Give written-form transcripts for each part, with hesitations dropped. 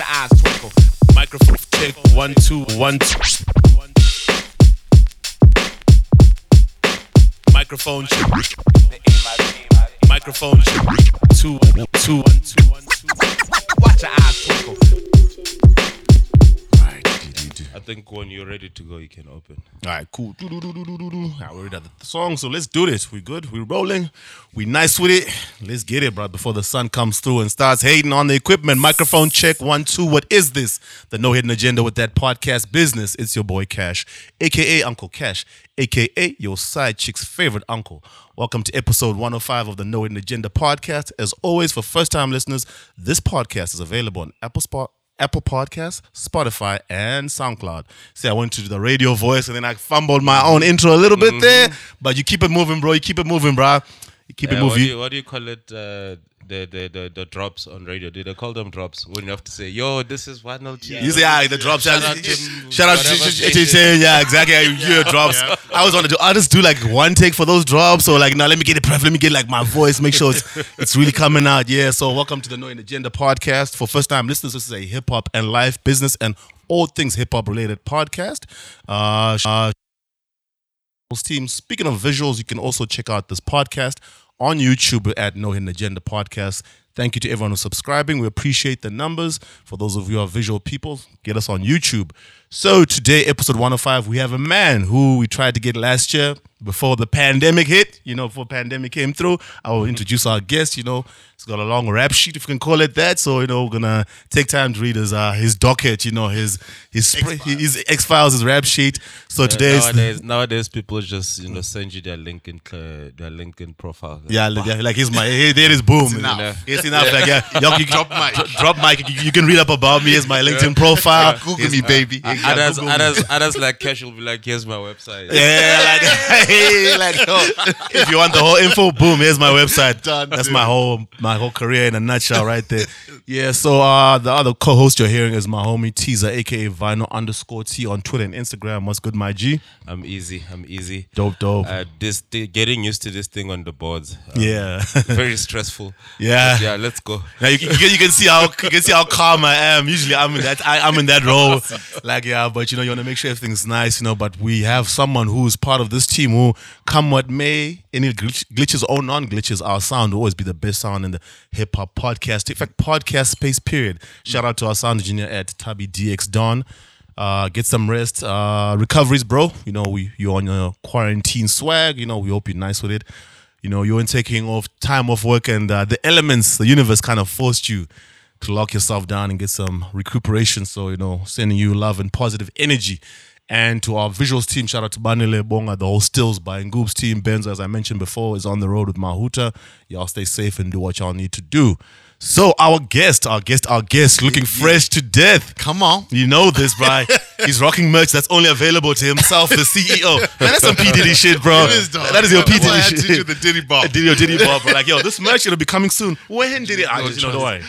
your eyes twinkle. Microphone tick, 1 2 1 2. Microphone check. Microphone check. 2 1 2 1 2 1 2. Watch your eyes twinkle. Alright, I think when you're ready to go, you can open. Alright, cool. Now we're at the song, so let's do this. We good? We rolling? We nice with it? Let's get it, bro. Before the sun comes through and starts hating on the equipment. Microphone check, 1 2. What is this? The No Hidden Agenda with that podcast business. It's your boy Cash, aka Uncle Cash, aka your side chick's favorite uncle. Welcome to episode 105 of the No Hidden Agenda podcast. As always, for first-time listeners, this podcast is available on Apple Podcasts, Spotify, and SoundCloud. See, I went to the radio voice, and then I fumbled my own intro a little bit there. But you keep it moving, bro. You keep it moving, bro. You keep it moving. What do you call it? The drops on radio. Do they call them drops? When you have to say, yo, this is 102. You say, the drops. Shout out to yeah, exactly. Yeah, drops. Yeah. I was on to I just do like one take for those drops. So like, now let me get it prepped. Let me get like my voice. Make sure it's really coming out. Yeah. So welcome to the No Hidden Agenda podcast. For first time listeners, this is a hip hop and life, business, and all things hip hop related podcast. Team. Speaking of visuals, you can also check out this podcast on YouTube at No Hidden Agenda Podcast. Thank you to everyone who's subscribing. We appreciate the numbers. For those of you who are visual people, get us on YouTube. So today, episode 105, we have a man who we tried to get last year before the pandemic hit. You know, before pandemic came through, I will introduce our guest. You know, he's got a long rap sheet, if you can call it that. So, you know, we're going to take time to read his docket, you know, his X-Files, his rap sheet. So today... Nowadays, people just, you know, send you their LinkedIn profile. Yeah, like, there is boom. It's enough. Yeah. Like, you drop mic. You can read up about me. Here's my LinkedIn profile. Google me, baby. Others like Cash will be like, here's my website. If you want the whole info, boom, here's my website. Done. That's my whole career in a nutshell, right there. Yeah. So the other co-host you're hearing is my homie Teaser, aka Vinyl_T on Twitter and Instagram. What's good, my G? I'm easy. Dope. Getting used to this thing on the boards. Very stressful. Yeah. Yeah, let's go. Now you can see how calm I am. Usually I'm in that role, like, yeah. But you know, you want to make sure everything's nice, you know. But we have someone who's part of this team who, come what may, any glitches or non-glitches, our sound will always be the best sound in the hip hop podcast. In fact, podcast space. Period. Shout out to our sound engineer at Tabby DX Don. Get some rest, recoveries, bro. You know, you're on your quarantine swag. You know, we hope you're nice with it. You know, you weren't taking off time off work, and the elements, the universe kind of forced you to lock yourself down and get some recuperation. So, you know, sending you love and positive energy. And to our visuals team, shout out to Banele Bonga, the whole Stills by Ngoob's team. Benzo, as I mentioned before, is on the road with Mahuta. Y'all stay safe and do what y'all need to do. So our guest, looking fresh to death. Come on. You know this, bro. He's rocking merch that's only available to himself, the CEO. Man, that's some P. Diddy shit, bro. It is, dog. That is your P. Diddy shit. I had to do the Diddy Bob. Bro. Like, yo, this merch, it'll be coming soon. When did it? Don't worry.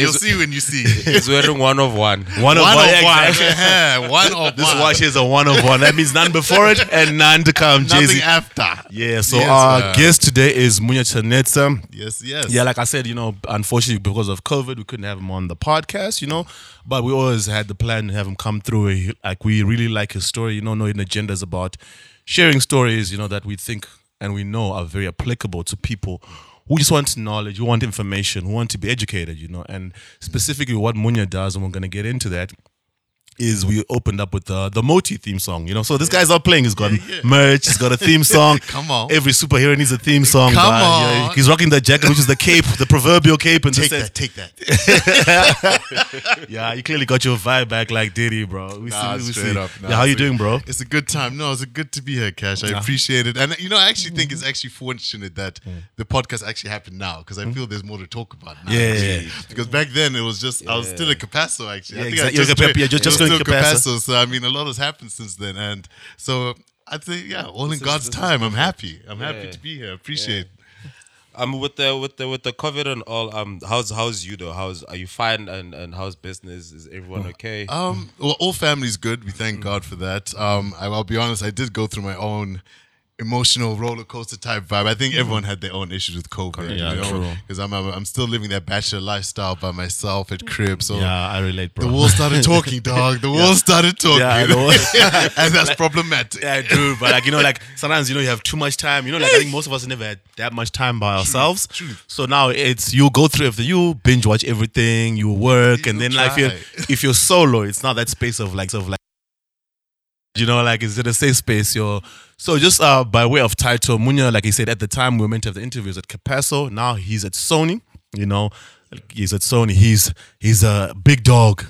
You'll see when you see. He's wearing one of one. One of one. Exactly. One of one. This watch is a one of one. That means none before it and none to come. Nothing after. Yeah, so our guest today is Munya Chanetsa. Yes. Yeah, like I said, you know, unfortunately, because of COVID, we couldn't have him on the podcast, you know, but we always had the plan to have him come through. Like, we really like his story, you know. No Hidden Agenda is about sharing stories, you know, that we think and we know are very applicable to people who just want knowledge, who want information, who want to be educated, you know. And specifically what Munya does, and we're going to get into that, is we opened up with the MOTI theme song, you know. So this guy's out playing. He's got merch. He's got a theme song. Come on. Every superhero needs a theme song. Come on. Yeah, he's rocking the jacket, which is the cape, the proverbial cape. And Take that. Yeah, you clearly got your vibe back like Diddy, bro. We see. Up. Yeah, how you doing, bro? It's a good time. No, it's good to be here, Cash. I appreciate it. And, you know, I actually think it's actually fortunate that the podcast actually happened now, because I feel there's more to talk about now. Yeah. Because back then, it was just, I was still at Capasso, actually. Capasso. So I mean, a lot has happened since then, and so I'd say, all in God's time. I'm happy to be here. Appreciate. With the COVID and all. How's you though? How's, are you fine? And how's business? Is everyone okay? Well, all family's good. We thank God for that. I'll be honest. I did go through my own emotional roller coaster type vibe. I think everyone had their own issues with COVID. Yeah, you know? True. Because I'm still living that bachelor lifestyle by myself at crib. So yeah, I relate, bro. The wall started talking, dog. The wall started talking. Yeah, and that's like, problematic. Yeah, dude. But like, you know, like sometimes, you know, you have too much time. You know, like I think most of us never had that much time by ourselves. True. So now it's, you go through everything, you binge watch everything, you work, you and then like if you're solo, it's not that space of like you know, like, is it a safe space? So just by way of title, Munya, like he said, at the time we were meant to have the interviews at Capasso. Now he's at Sony, you know. He's at Sony. He's a big dog.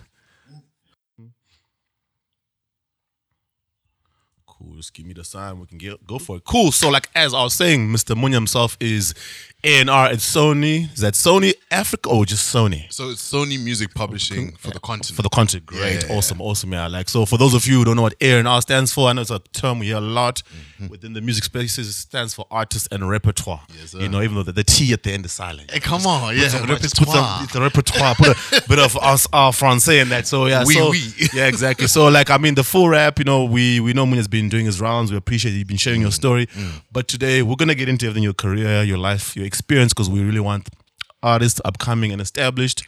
Cool, just give me the sign. We can go for it. Cool. So like, as I was saying, Mr. Munya himself is A&R at Sony. Is that Sony Africa or just Sony? So it's Sony Music Publishing for the content. For the content, great, yeah. awesome, yeah. Like, so for those of you who don't know what A&R stands for, I know it's a term we hear a lot within the music spaces. It stands for artist and repertoire. Yes, you know, even though the T at the end is silent. Hey, come on, yeah, repertoire. It's a repertoire. Put a bit of our Francais in that. So yeah, yeah, exactly. So like, I mean, the full rap. You know, we know Munya's been doing his rounds. We appreciate you've been sharing your story. But today we're gonna get into everything: your career, your life, your experience, because we really want artists upcoming and established.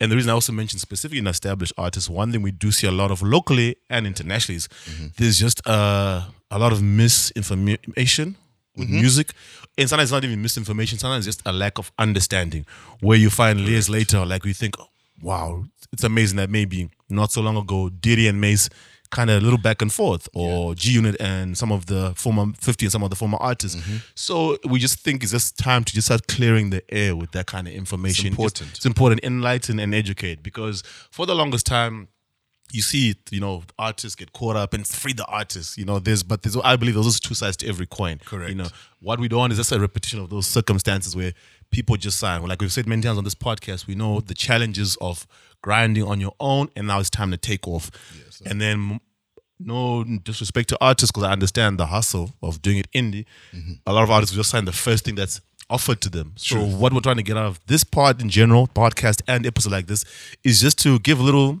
And the reason I also mentioned specifically an established artist, one thing we do see a lot of locally and internationally is there's just a lot of misinformation with music, and sometimes it's not even misinformation, sometimes it's just a lack of understanding, where you find years later, like we think, oh, wow, it's amazing that maybe not so long ago Diddy and Mace kind of a little back and forth, or G-Unit and some of the former 50 and some of the former artists. So we just think it's just time to just start clearing the air with that kind of information. It's important. It's important, enlighten and educate, because for the longest time, you see it, you know, artists get caught up and free the artists, you know, but I believe there's two sides to every coin. Correct. You know, what we don't want is just a repetition of those circumstances where people just sign. Like we've said many times on this podcast, we know the challenges of grinding on your own, and now it's time to take off. Yes, and then, no disrespect to artists, because I understand the hustle of doing it indie. A lot of artists will just sign the first thing that's offered to them. So what we're trying to get out of this part in general, podcast and episode like this, is just to give a little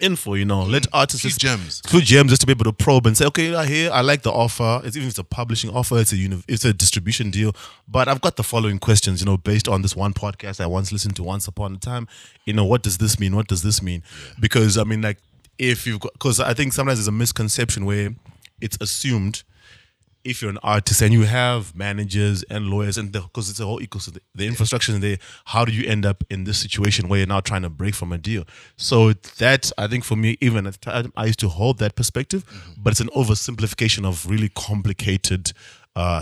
info, you know, let artists two gems just to be able to probe and say, okay, I like the offer. It's even if it's a publishing offer, it's a distribution deal, but I've got the following questions, you know, based on this one podcast I once listened to once upon a time. You know, what does this mean? What does this mean? Because I mean, like, because I think sometimes there's a misconception where it's assumed if you're an artist and you have managers and lawyers, and because it's a whole ecosystem, the infrastructure is there, how do you end up in this situation where you're now trying to break from a deal? So that, I think for me, even at the time, I used to hold that perspective, but it's an oversimplification of really complicated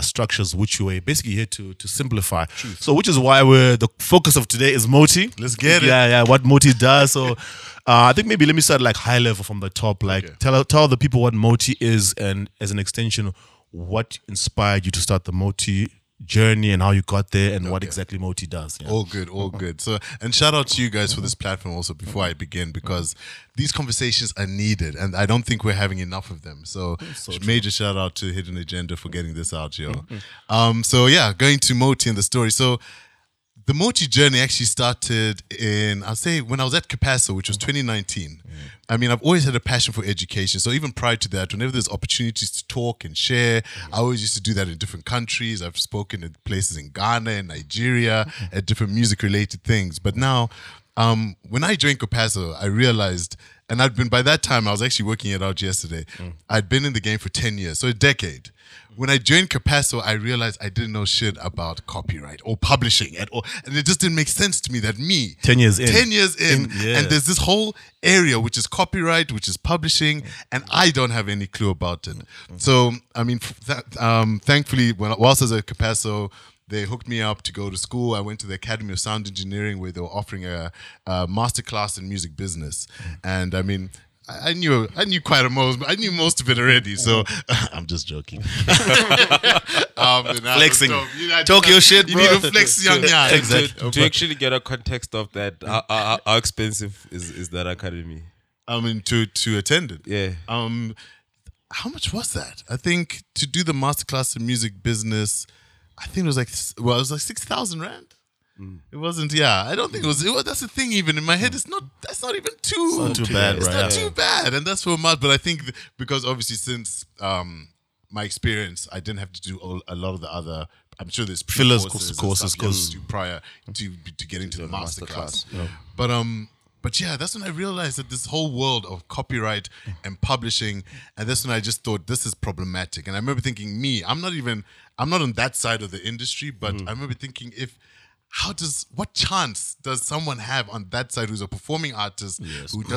structures, which we're basically here to simplify. Truth. So which is why the focus of today is MOTI. Let's get it. Yeah, what MOTI does. So I think maybe let me start like high level from the top. Like tell the people what MOTI is, and as an extension, what inspired you to start the MOTI journey and how you got there, and what exactly MOTI does. Yeah. All good. So, and shout out to you guys for this platform also before I begin, because these conversations are needed, and I don't think we're having enough of them. So major shout out to Hidden Agenda for getting this out, yo. So yeah, going to MOTI and the story. So the MOTI journey actually started in, I'll say, when I was at Capasso, which was 2019. I mean, I've always had a passion for education. So even prior to that, whenever there's opportunities to talk and share, I always used to do that in different countries. I've spoken at places in Ghana and Nigeria at different music-related things. But now, when I joined Capasso, I realized, and I'd been, by that time, I was actually working it out yesterday. I'd been in the game for 10 years, so a decade. When I joined Capasso, I realized I didn't know shit about copyright or publishing at all. And it just didn't make sense to me that 10 years in, and there's this whole area which is copyright, which is publishing, and I don't have any clue about it. So, I mean, thankfully, whilst I was at Capasso, they hooked me up to go to school. I went to the Academy of Sound Engineering, where they were offering a masterclass in music business. And I mean, I knew quite a most. I knew most of it already. So I'm just joking. Flexing, talk your shit, bro. You need to flex, young guy. Exactly. To actually get a context of that, how expensive is that academy? I mean, to attend it. Yeah. How much was that? I think to do the masterclass in music business, I think it was like, it was like 6,000 rand. It wasn't, I don't think it was. That's the thing, even in my head, it's not even too bad, right? It's not too bad, and that's for a month. But I think because obviously since my experience, I didn't have to do a lot of the other. I'm sure there's courses prior to getting to the masterclass. Yeah. But yeah, that's when I realized that this whole world of copyright and publishing, and that's when I just thought this is problematic. And I remember thinking, I'm not on that side of the industry, but I remember thinking, what chance does someone have on that side who's a performing artist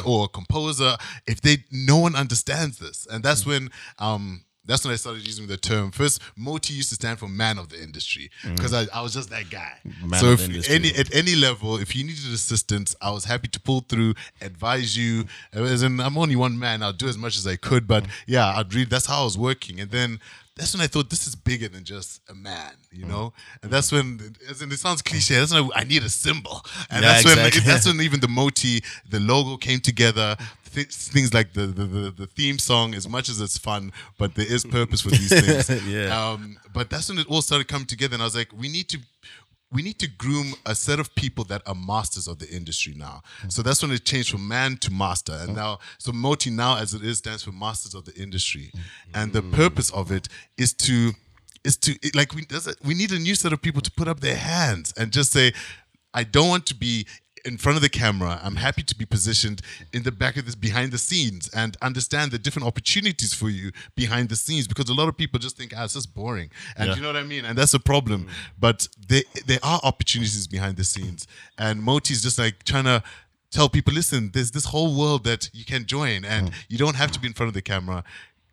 or a composer if no one understands this? And that's when I started using the term. First, MOTI used to stand for man of the industry because I was just that guy. At any level, if you needed assistance, I was happy to pull through, advise you. As in, I'm only one man. I'll do as much as I could. But yeah, I'd read. That's how I was working. And then that's when I thought this is bigger than just a man, you know? And that's when, as in, it sounds cliche, that's when I need a symbol. And that's when even the MOTI, the logo came together. Things like the theme song, as much as it's fun, but there is purpose for these things. But that's when it all started coming together. And I was like, we need to groom a set of people that are masters of the industry now. So that's when it changed from man to master. And now, so MOTI now as it is stands for masters of the industry. And the purpose of it is we need a new set of people to put up their hands and just say, I don't want to be in front of the camera. I'm happy to be positioned in the back of this behind the scenes and understand the different opportunities for you behind the scenes, because a lot of people just think, it's just boring. And you know what I mean? And that's a problem. But there are opportunities behind the scenes. And MOTI is just like trying to tell people, listen, there's this whole world that you can join and you don't have to be in front of the camera.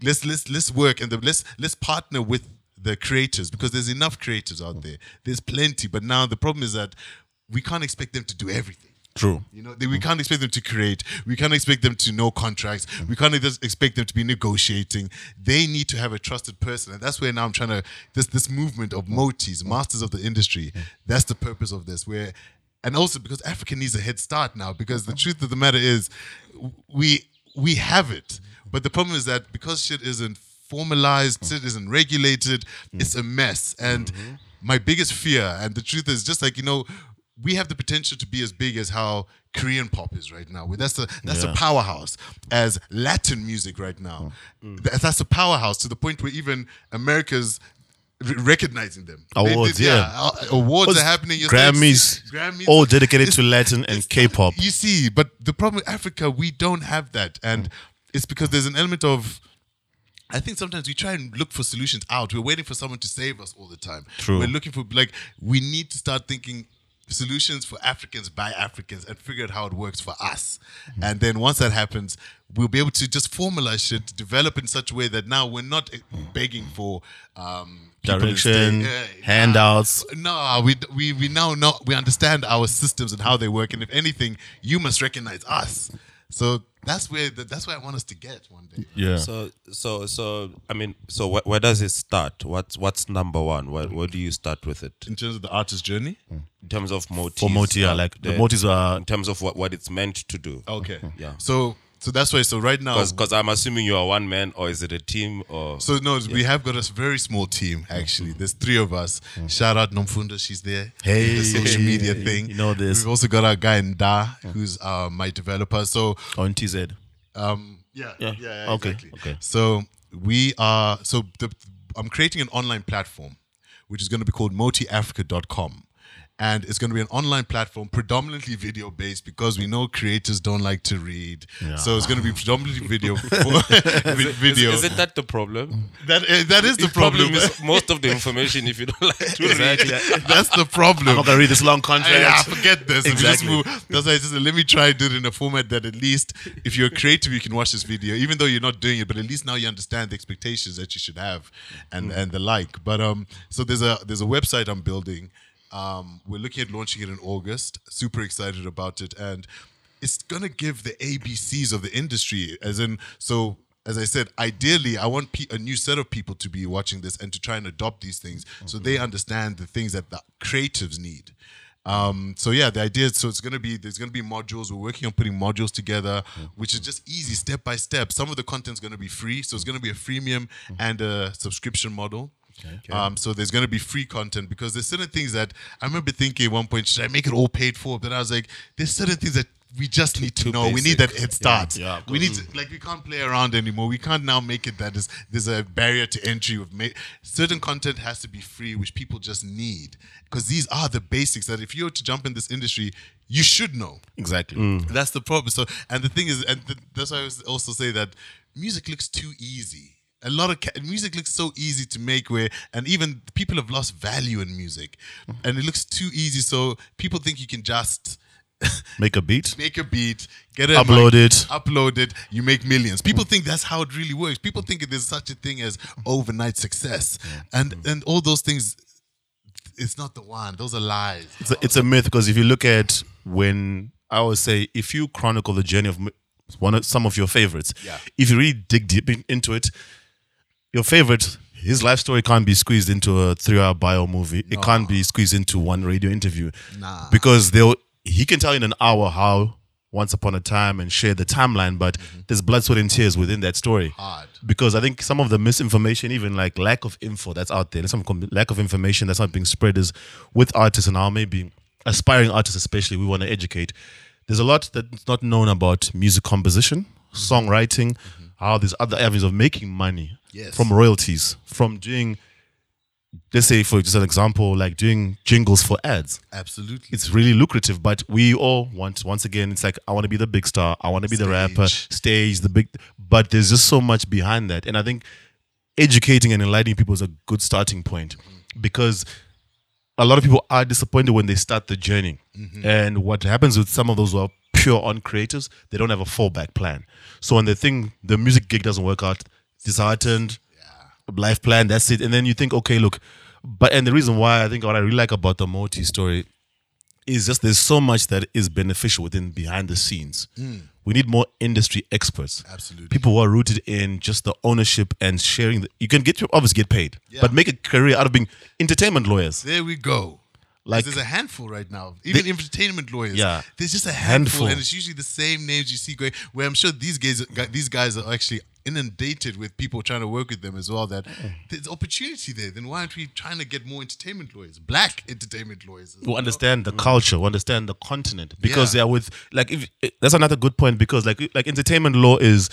Let's work and let's partner with the creators, because there's enough creators out there. There's plenty. But now the problem is that we can't expect them to do everything. True. You know, we can't expect them to create. We can't expect them to know contracts. We can't expect them to be negotiating. They need to have a trusted person. And that's where now I'm trying to, this movement of MOTIs, masters of the industry, that's the purpose of this. And also because Africa needs a head start now, because the truth of the matter is we have it. But the problem is that because shit isn't formalized, shit isn't regulated, it's a mess. And my biggest fear, and the truth is just like, you know, we have the potential to be as big as how Korean pop is right now. That's a powerhouse. As Latin music right now, that's a powerhouse to the point where even America's recognizing them. Awards are happening. Grammys, all dedicated to Latin and K-pop. You see, but the problem with Africa, we don't have that, and it's because there's an element of, I think sometimes we try and look for solutions out. We're waiting for someone to save us all the time. True. We're looking for, like, we need to start thinking solutions for Africans by Africans and figure out how it works for us. And then once that happens, we'll be able to just formalize shit, develop in such a way that now we're not begging for direction, handouts. No, we now know, we understand our systems and how they work. And if anything, you must recognize us. So that's where I want us to get one day. Yeah. So where does it start? What's number one? Where do you start with it? In terms of the artist journey? In terms of MOTIs. For MOTI, the MOTIs are... In terms of what it's meant to do. Okay. Yeah. So that's why, so right now... Because I'm assuming you are one man, or is it a team, or... So no, we have got a very small team, actually. There's three of us. Shout out Nomfunda, she's there. Hey. The social media thing. You know this. We've also got our guy Nda, who's my developer. So... On TZ. Yeah, okay. Exactly. Okay. So we are... So I'm creating an online platform, which is going to be called motiafrica.com. And it's going to be an online platform, predominantly video-based, because we know creators don't like to read. Yeah. So it's going to be predominantly video. Video. Isn't that the problem? That is the problem. Is most of the information, if you don't like to read. That's the problem. I'm not going to read this long contract. Forget this. Exactly. That's why I just let me try and do it in a format that at least, if you're creative, you can watch this video, even though you're not doing it. But at least now you understand the expectations that you should have and the like. But so there's a website I'm building. We're looking at launching it in August. Super excited about it, and it's gonna give the ABCs of the industry. As in, so as I said, ideally, I want a new set of people to be watching this and to try and adopt these things, so they understand the things that the creatives need. The idea is, so there's gonna be modules. We're working on putting modules together, which is just easy, step by step. Some of the content's gonna be free, so it's gonna be a freemium and a subscription model. Okay. So there's going to be free content, because there's certain things that I remember thinking at one point, should I make it all paid for? But I was like, there's certain things that we just need to know. Basic. We need that head start. Yeah, yeah, we need to, like, we can't play around anymore. We can't now make it that is, there's a barrier to entry. Certain content has to be free, which people just need, because these are the basics that if you were to jump in this industry, you should know. Exactly. That's the problem. So, and the thing is, and that's why I also say that music looks too easy. A lot of music looks so easy to make, and even people have lost value in music, and it looks too easy. So people think you can just make a beat, get it, upload it. You make millions. People think that's how it really works. People think there's such a thing as overnight success, and all those things. It's not the one. Those are lies. It's a myth, because if you look at if you chronicle the journey of some of your favorites. Yeah. If you really dig deep into it, your favorite, his life story can't be squeezed into a 3-hour bio movie. No. It can't be squeezed into one radio interview. Nah. Because he can tell you in an hour how once upon a time and share the timeline, but there's blood, sweat and tears within that story. Hard. Because I think some of the misinformation, even like lack of info that's out there, some lack of information that's not being spread is with artists, and now maybe aspiring artists especially, we want to educate. There's a lot that's not known about music composition, songwriting, how there's other avenues of making money from royalties, from doing, let's say for just an example, like doing jingles for ads. Absolutely. It's really lucrative, but we all want, once again, it's like, I want to be the big star, I want to be the rapper, but there's just so much behind that. And I think educating and enlightening people is a good starting point, because a lot of people are disappointed when they start the journey. And what happens with some of those who are pure on creatives, they don't have a fallback plan. So when the music gig doesn't work out, disheartened, life plan, that's it. And then you think, okay, look. And the reason why I think what I really like about the MOTI story is just there's so much that is beneficial behind the scenes. We need more industry experts. Absolutely. People who are rooted in just the ownership and sharing. You can obviously get paid, but make a career out of being entertainment lawyers. There we go. Like, there's a handful right now. Even entertainment lawyers. Yeah. There's just a handful. And it's usually the same names you see going, where I'm sure these guys are actually inundated with people trying to work with them as well, that there's opportunity there. Then why aren't we trying to get more entertainment lawyers, black entertainment lawyers? Who understand the culture, who understand the continent. Because they are with, like, that's another good point, because like entertainment law is,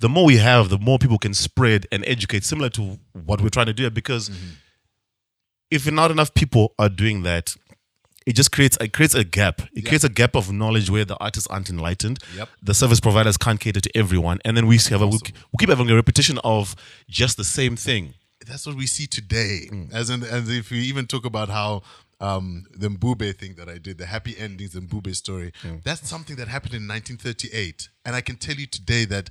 the more we have, the more people can spread and educate, similar to what we're trying to do, because if not enough people are doing that, it just creates a gap. It creates a gap of knowledge where the artists aren't enlightened. The service providers can't cater to everyone. And then we keep having a repetition of just the same thing. That's what we see today. As if we even talk about how the Mbube thing that I did, the happy endings, the Mbube story, that's something that happened in 1938. And I can tell you today that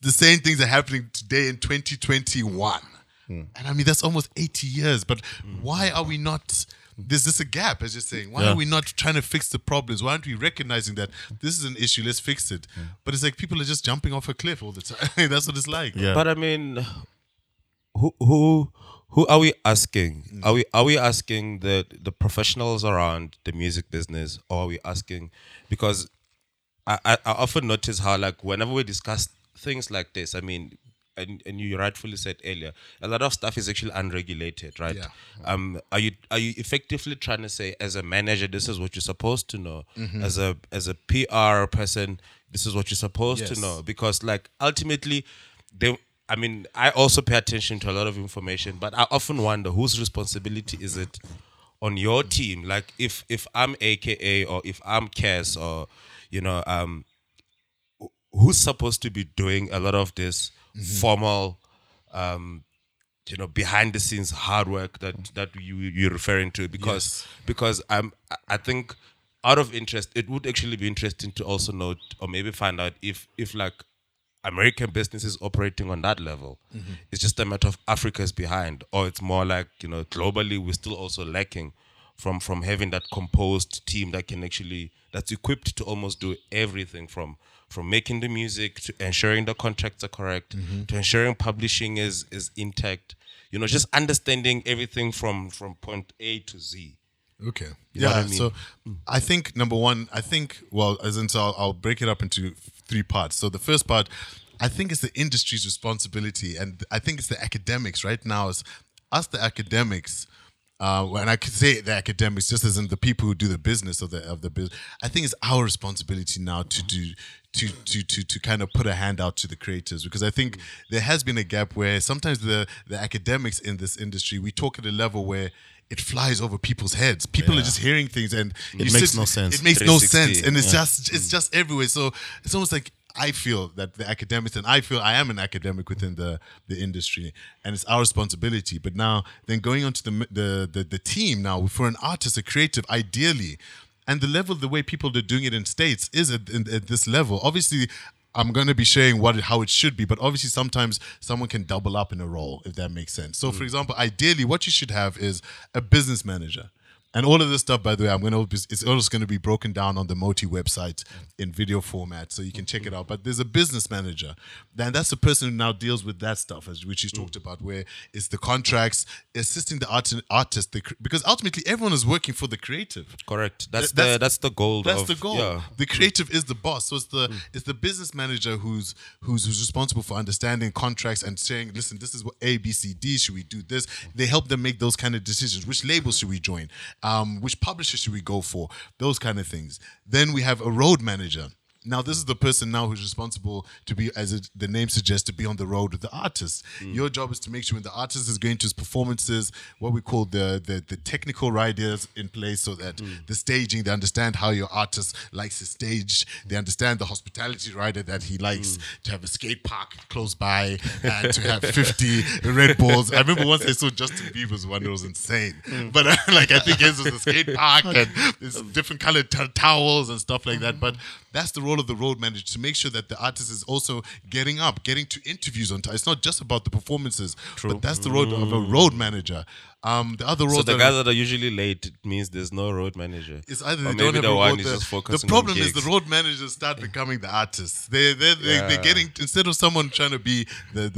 the same things are happening today in 2021. And I mean, that's almost 80 years. But why are we not... There's just a gap, as you're saying. Why are we not trying to fix the problems? Why aren't we recognizing that this is an issue? Let's fix it. But it's like people are just jumping off a cliff all the time. That's what it's like. Yeah. But I mean, who are we asking? Are we asking the professionals around the music business, or are we asking? Because I often notice how, like, whenever we discuss things like this, I mean. And you rightfully said earlier, a lot of stuff is actually unregulated, right? Yeah. Are you effectively trying to say, as a manager, this is what you're supposed to know? As a PR person, this is what you're supposed to know? Because, like, ultimately, I also pay attention to a lot of information, but I often wonder whose responsibility is it on your team? Like, if I'm AKA or if I'm Cass, or who's supposed to be doing a lot of this? Formal, behind the scenes hard work that you're referring to, because I think out of interest, it would actually be interesting to also note, or maybe find out if like American businesses operating on that level, it's just a matter of Africa's behind, or it's more like, globally we're still also lacking from having that composed team that's equipped to almost do everything from making the music to ensuring the contracts are correct, to ensuring publishing is intact, just understanding everything from point A to Z. Okay. So I think I'll break it up into three parts. So the first part, I think it's the industry's responsibility, and I think it's the academics right now, is us, the academics, And I could say the academics just as in the people who do the business of the business. I think it's our responsibility now to do to kind of put a hand out to the creators, because I think there has been a gap where sometimes the academics in this industry, we talk at a level where it flies over people's heads. People are just hearing things, and it makes no sense. It makes no sense, and it's just everywhere. So it's almost like I feel that the academics, and I feel I am an academic within the industry, and it's our responsibility. But now, then going on to the team now for an artist, a creative, ideally, and the way people are doing it in States is at this level. Obviously, I'm going to be sharing how it should be, but obviously sometimes someone can double up in a role, if that makes sense. So, for example, ideally, what you should have is a business manager. And all of this stuff, by the way, it's also going to be broken down on the MOTI website in video format, so you can check it out. But there's a business manager. Then that's the person who now deals with that stuff, which you talked about, where it's the contracts, assisting the artist, because ultimately everyone is working for the creative. Correct. That's the goal. Yeah. The creative is the boss. So it's the business manager who's responsible for understanding contracts and saying, listen, this is what A, B, C, D, should we do this? They help them make those kind of decisions. Which labels should we join? Which publisher should we go for? Those kind of things. Then we have a road manager. Now, this is the person now who's responsible to be, as the name suggests, to be on the road with the artist. Your job is to make sure when the artist is going to his performances, what we call the technical riders in place, so that the staging, they understand how your artist likes to stage. They understand the hospitality rider that he likes to have a skate park close by and to have 50 Red Bulls. I remember once I saw Justin Bieber's one, it was insane. But I think his was a skate park and there's different colored towels and stuff like that. But that's the role of the road manager, to make sure that the artist is also getting up, getting to interviews on time. It's not just about the performances, but that's the role of a road manager. The other roles. So the guys that are usually late, it means there's no road manager. It's either they don't have the one is just focusing. The problem is the road managers start becoming the artists. They're getting, instead of someone trying to be the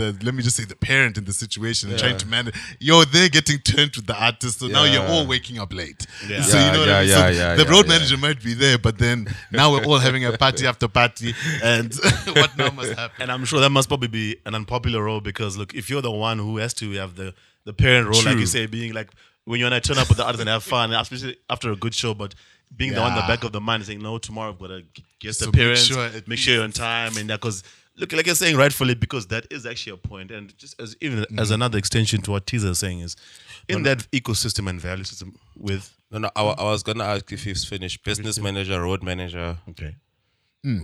parent in the situation and trying to manage. They're getting turned to the artist. So now you're all waking up late. Yeah. So you know what I mean. The road manager might be there, but then now we're all having a party after party, and what now must happen? And I'm sure that must probably be an unpopular role, because look, if you're the one who has to have the parent role, like you say, being like, when you and I turn up with the others and have fun, especially after a good show, but being the one in the back of the mind saying, no, tomorrow I've got to get the parents, make sure you're on time. And that, because, look, like you're saying rightfully, because that is actually a point. And just as another extension to what Teaser is saying, is in that ecosystem and value system with... No, I was going to ask if he's finished. Business manager, road manager. Okay.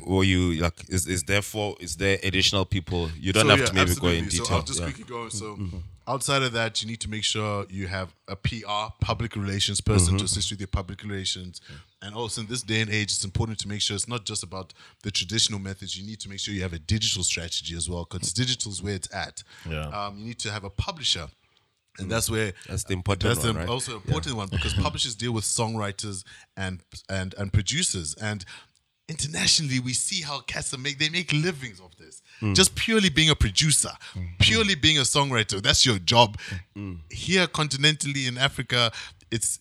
Or you like is there additional people? You don't have to maybe absolutely. Go in detail. So I'll just quickly go. So outside of that, you need to make sure you have a PR, public relations person to assist with your public relations. And also in this day and age, it's important to make sure it's not just about the traditional methods. You need to make sure you have a digital strategy as well, because digital is where it's at. Yeah. You need to have a publisher. And that's where that's the important one, because publishers deal with songwriters and producers. And internationally, we see how cats make livings of this. Just purely being a producer, purely being a songwriter, that's your job. Here, continentally in Africa,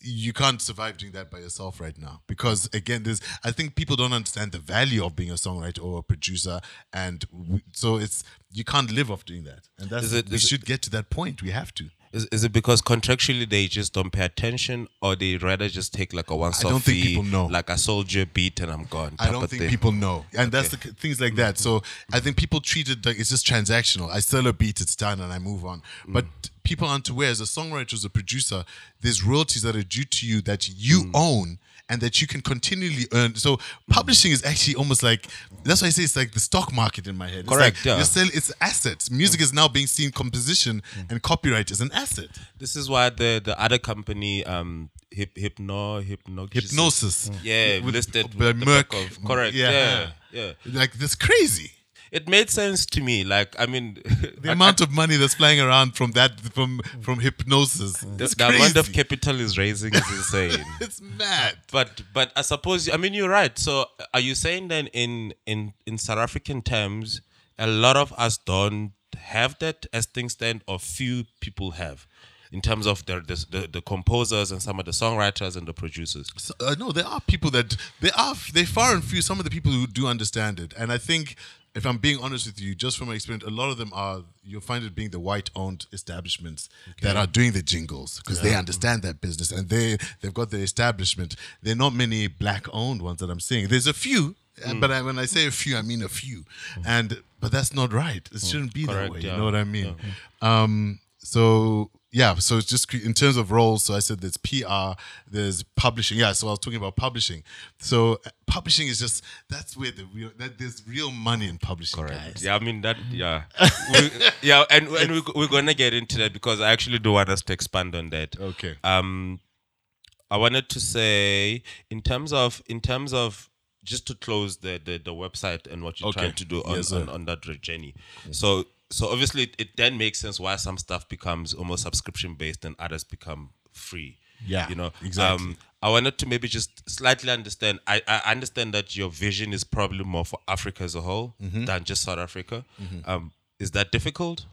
you can't survive doing that by yourself right now, because again, I think people don't understand the value of being a songwriter or a producer, and so you can't live off doing that. And we should get to that point. We have to. Is it because contractually they just don't pay attention, or they rather just take like a one-off? I don't think people know. Like I sold you a beat and I'm gone. I don't think people know, and that's the things like that. So I think people treat it like it's just transactional. I sell a beat, it's done, and I move on. But people aren't aware, as a songwriter, as a producer, there's royalties that are due to you that you own, and that you can continually earn. So publishing is actually almost like, that's why I say it's like the stock market in my head. Correct. It's like it's assets. Music is now being seen, composition and copyright is an asset. This is why the other company, Hipgnosis. Yeah, listed by Merck. Correct. Yeah. Like, that's crazy. It made sense to me. Like, I mean, the amount of money that's flying around from Hipgnosis. The amount of capital is raising is insane. It's mad. But I suppose, I mean, you're right. So are you saying then in South African terms, a lot of us don't have that as things stand, or few people have? In terms of the composers and some of the songwriters and the producers, no, there are people that they are far and few. Some of the people who do understand it, and I think if I'm being honest with you, just from my experience, a lot of them are, you'll find it being the white-owned establishments that are doing the jingles because they understand that business and they've got the establishment. There are not many black-owned ones that I'm seeing. There's a few, but when I say a few, I mean a few. But that's not right. It shouldn't be that way. You know what I mean? Yeah. So it's just in terms of roles. So I said there's PR, there's publishing. Yeah, so I was talking about publishing. So publishing is just, that's where there's real money in publishing, guys. Yeah, I mean that, we're going to get into that because I actually do want us to expand on that. Okay. I wanted to say in terms of just to close the website and what you're trying to do on that journey. Yeah. So obviously it then makes sense why some stuff becomes almost subscription based and others become free. Yeah, you know exactly. I wanted to maybe just slightly understand. I understand that your vision is probably more for Africa as a whole than just South Africa. Mm-hmm. Is that difficult?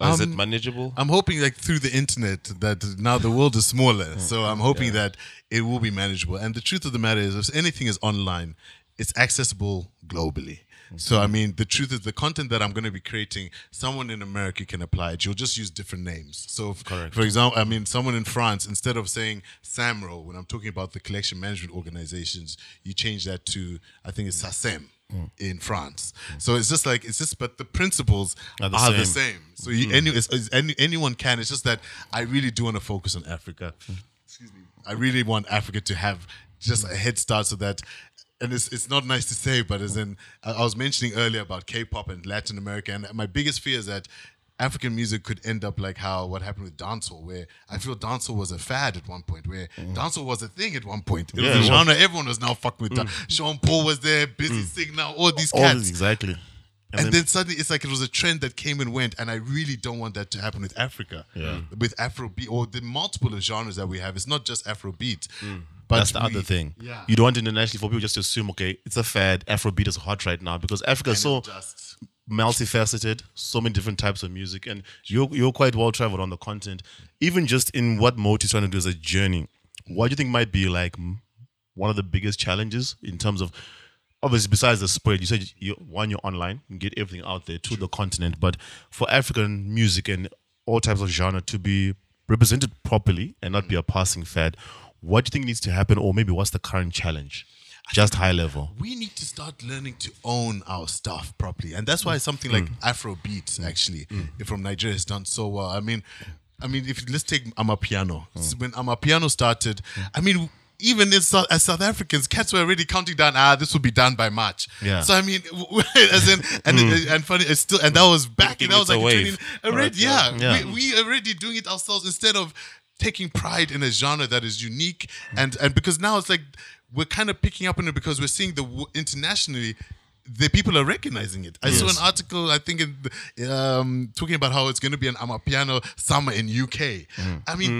Or is it manageable? I'm hoping like through the internet that now the world is smaller, so I'm hoping that it will be manageable. And the truth of the matter is, if anything is online, it's accessible globally. Okay. So, I mean, the truth is the content that I'm going to be creating, someone in America can apply it. You'll just use different names. So, for example, I mean, someone in France, instead of saying SAMRO, when I'm talking about the collection management organizations, you change that to, I think it's SACEM. In France, so it's just but the principles are the same. So anyone can. It's just that I really do want to focus on Africa. Excuse me. I really want Africa to have just a head start, so that. And it's not nice to say, but as in I was mentioning earlier about K-pop and Latin America, and my biggest fear is that African music could end up like what happened with dancehall, where I feel dancehall was a fad at one point, where dancehall was a thing at one point. It was a genre, everyone was now fucking with that. Sean Paul was there, Busy Signal, all these cats. Exactly. And then suddenly it's like it was a trend that came and went, and I really don't want that to happen with Africa. Yeah. With Afrobeat, or the multiple of genres that we have. It's not just Afrobeat. But that's the other thing. Yeah. You don't want internationally for people just to assume, okay, it's a fad, Afrobeat is hot right now, because Africa is so multifaceted, so many different types of music, and you're quite well traveled on the content. Even just in what MOTI's trying to do as a journey, what do you think might be like one of the biggest challenges in terms of, obviously besides the spread, you said you're online, you get everything out there to the continent, but for African music and all types of genre to be represented properly and not be a passing fad, what do you think needs to happen, or maybe what's the current challenge? Just high level. We need to start learning to own our stuff properly. And that's why something like Afrobeat, actually, from Nigeria has done so well. I mean, let's take Amapiano. When Amapiano started, I mean, even as South Africans, cats were already counting down, this will be done by March. Yeah. So, I mean, that was back, and that was like already, we already doing it ourselves instead of taking pride in a genre that is unique, and because now it's like we're kind of picking up on it because we're seeing internationally the people are recognizing it. I saw an article, I think, talking about how it's going to be an Amapiano summer in UK. I mean,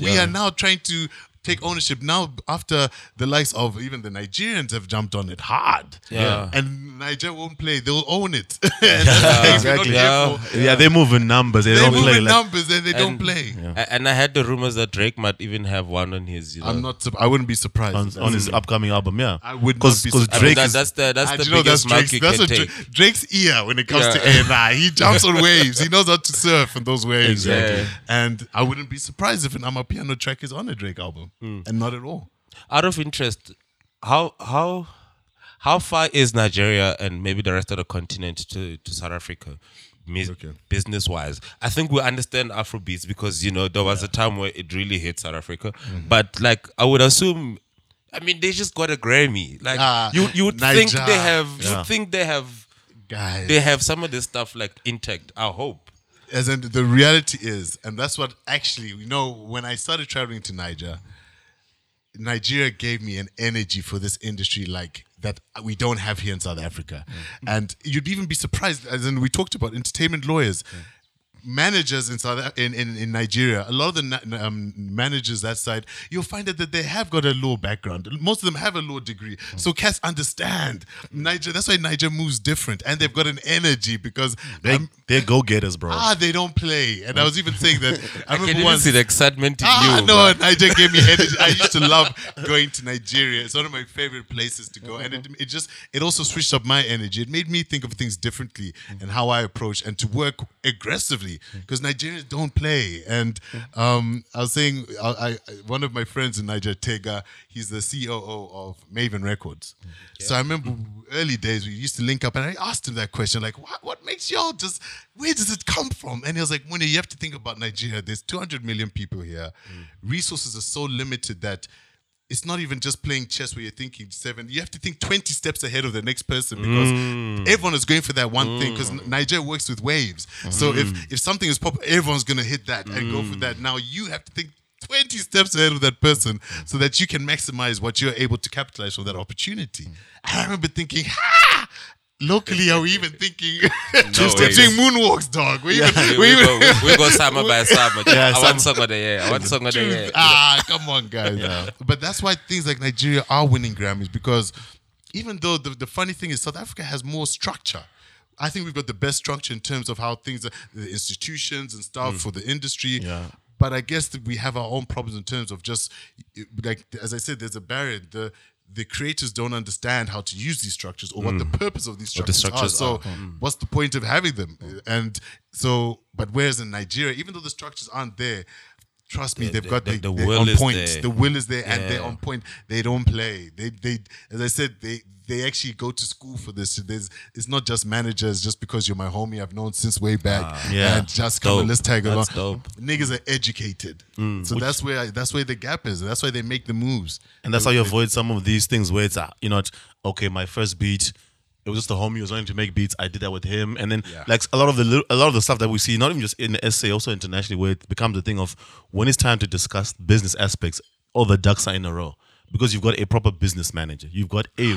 we are now trying to take ownership now after the likes of even the Nigerians have jumped on it hard. Yeah. And Nigeria won't play. They'll own it. Exactly. They move in numbers. They don't play. Yeah. And I had the rumors that Drake might even have one on his... I wouldn't be surprised. On his upcoming album, I would not be surprised. Drake that's the biggest market Drake's ear when it comes to A&I. He jumps on waves. He knows how to surf on those waves. Exactly. Yeah. And I wouldn't be surprised if an Amapiano track is on a Drake album. And not at all. Out of interest, how far is Nigeria and maybe the rest of the continent to South Africa, business wise? I think we understand Afrobeats because there was a time where it really hit South Africa, but like I would assume, I mean they just got a Grammy. Like you would think they have some of this stuff like intact. I hope. As in the reality is, and that's what actually, when I started traveling to Nigeria gave me an energy for this industry like that we don't have here in South Africa. And you'd even be surprised, as in we talked about entertainment lawyers. managers in Nigeria, a lot of the managers that side, you'll find that they have got a law background. Most of them have a law degree. Mm. So cats understand Nigeria. That's why Nigeria moves different, and they've got an energy because they're go-getters, bro. They don't play. And I was even saying that. I remember once, see the excitement in you. No, but Nigeria gave me energy. I used to love going to Nigeria. It's one of my favorite places to go. Mm-hmm. And it also switched up my energy. It made me think of things differently and how I approach and to work aggressively, because Nigerians don't play. And I was saying, one of my friends in Nigeria, Tega, he's the COO of Maven Records. Okay. So I remember early days we used to link up, and I asked him that question, like, what makes y'all just, where does it come from? And he was like, Munya, you have to think about Nigeria. There's 200 million people here. Resources are so limited that it's not even just playing chess where you're thinking seven. You have to think 20 steps ahead of the next person, because everyone is going for that one thing, because Nigeria works with waves. So if something is popular, everyone's going to hit that and go for that. Now you have to think 20 steps ahead of that person so that you can maximize what you're able to capitalize on that opportunity. And I remember thinking, locally, are we even thinking? Doing moonwalks, dog. We go summer by summer. I want song of the year. Come on, guys. But that's why things like Nigeria are winning Grammys, because even though the funny thing is South Africa has more structure. I think we've got the best structure in terms of how things are, the institutions and stuff for the industry. Yeah. But I guess that we have our own problems in terms of just, like, as I said, there's a barrier. The creators don't understand how to use these structures or what the purpose of these structures are. So what's the point of having them? And so, but whereas in Nigeria, even though the structures aren't there, trust me, they're on point. The will is there, and they're on point. They don't play. They as I said, they actually go to school for this. It's not just managers, just because you're my homie I've known since way back. And just come and let's tag along. Niggas are educated. So that's where the gap is. That's why they make the moves. And that's how you avoid some of these things where it's, you know, okay, my first beat, it was just a homie who was wanting to make beats. I did that with him, and then like a lot of the stuff that we see, not even just in the SA, also internationally, where it becomes a thing of when it's time to discuss business aspects, all the ducks are in a row, because you've got a proper business manager, you've got a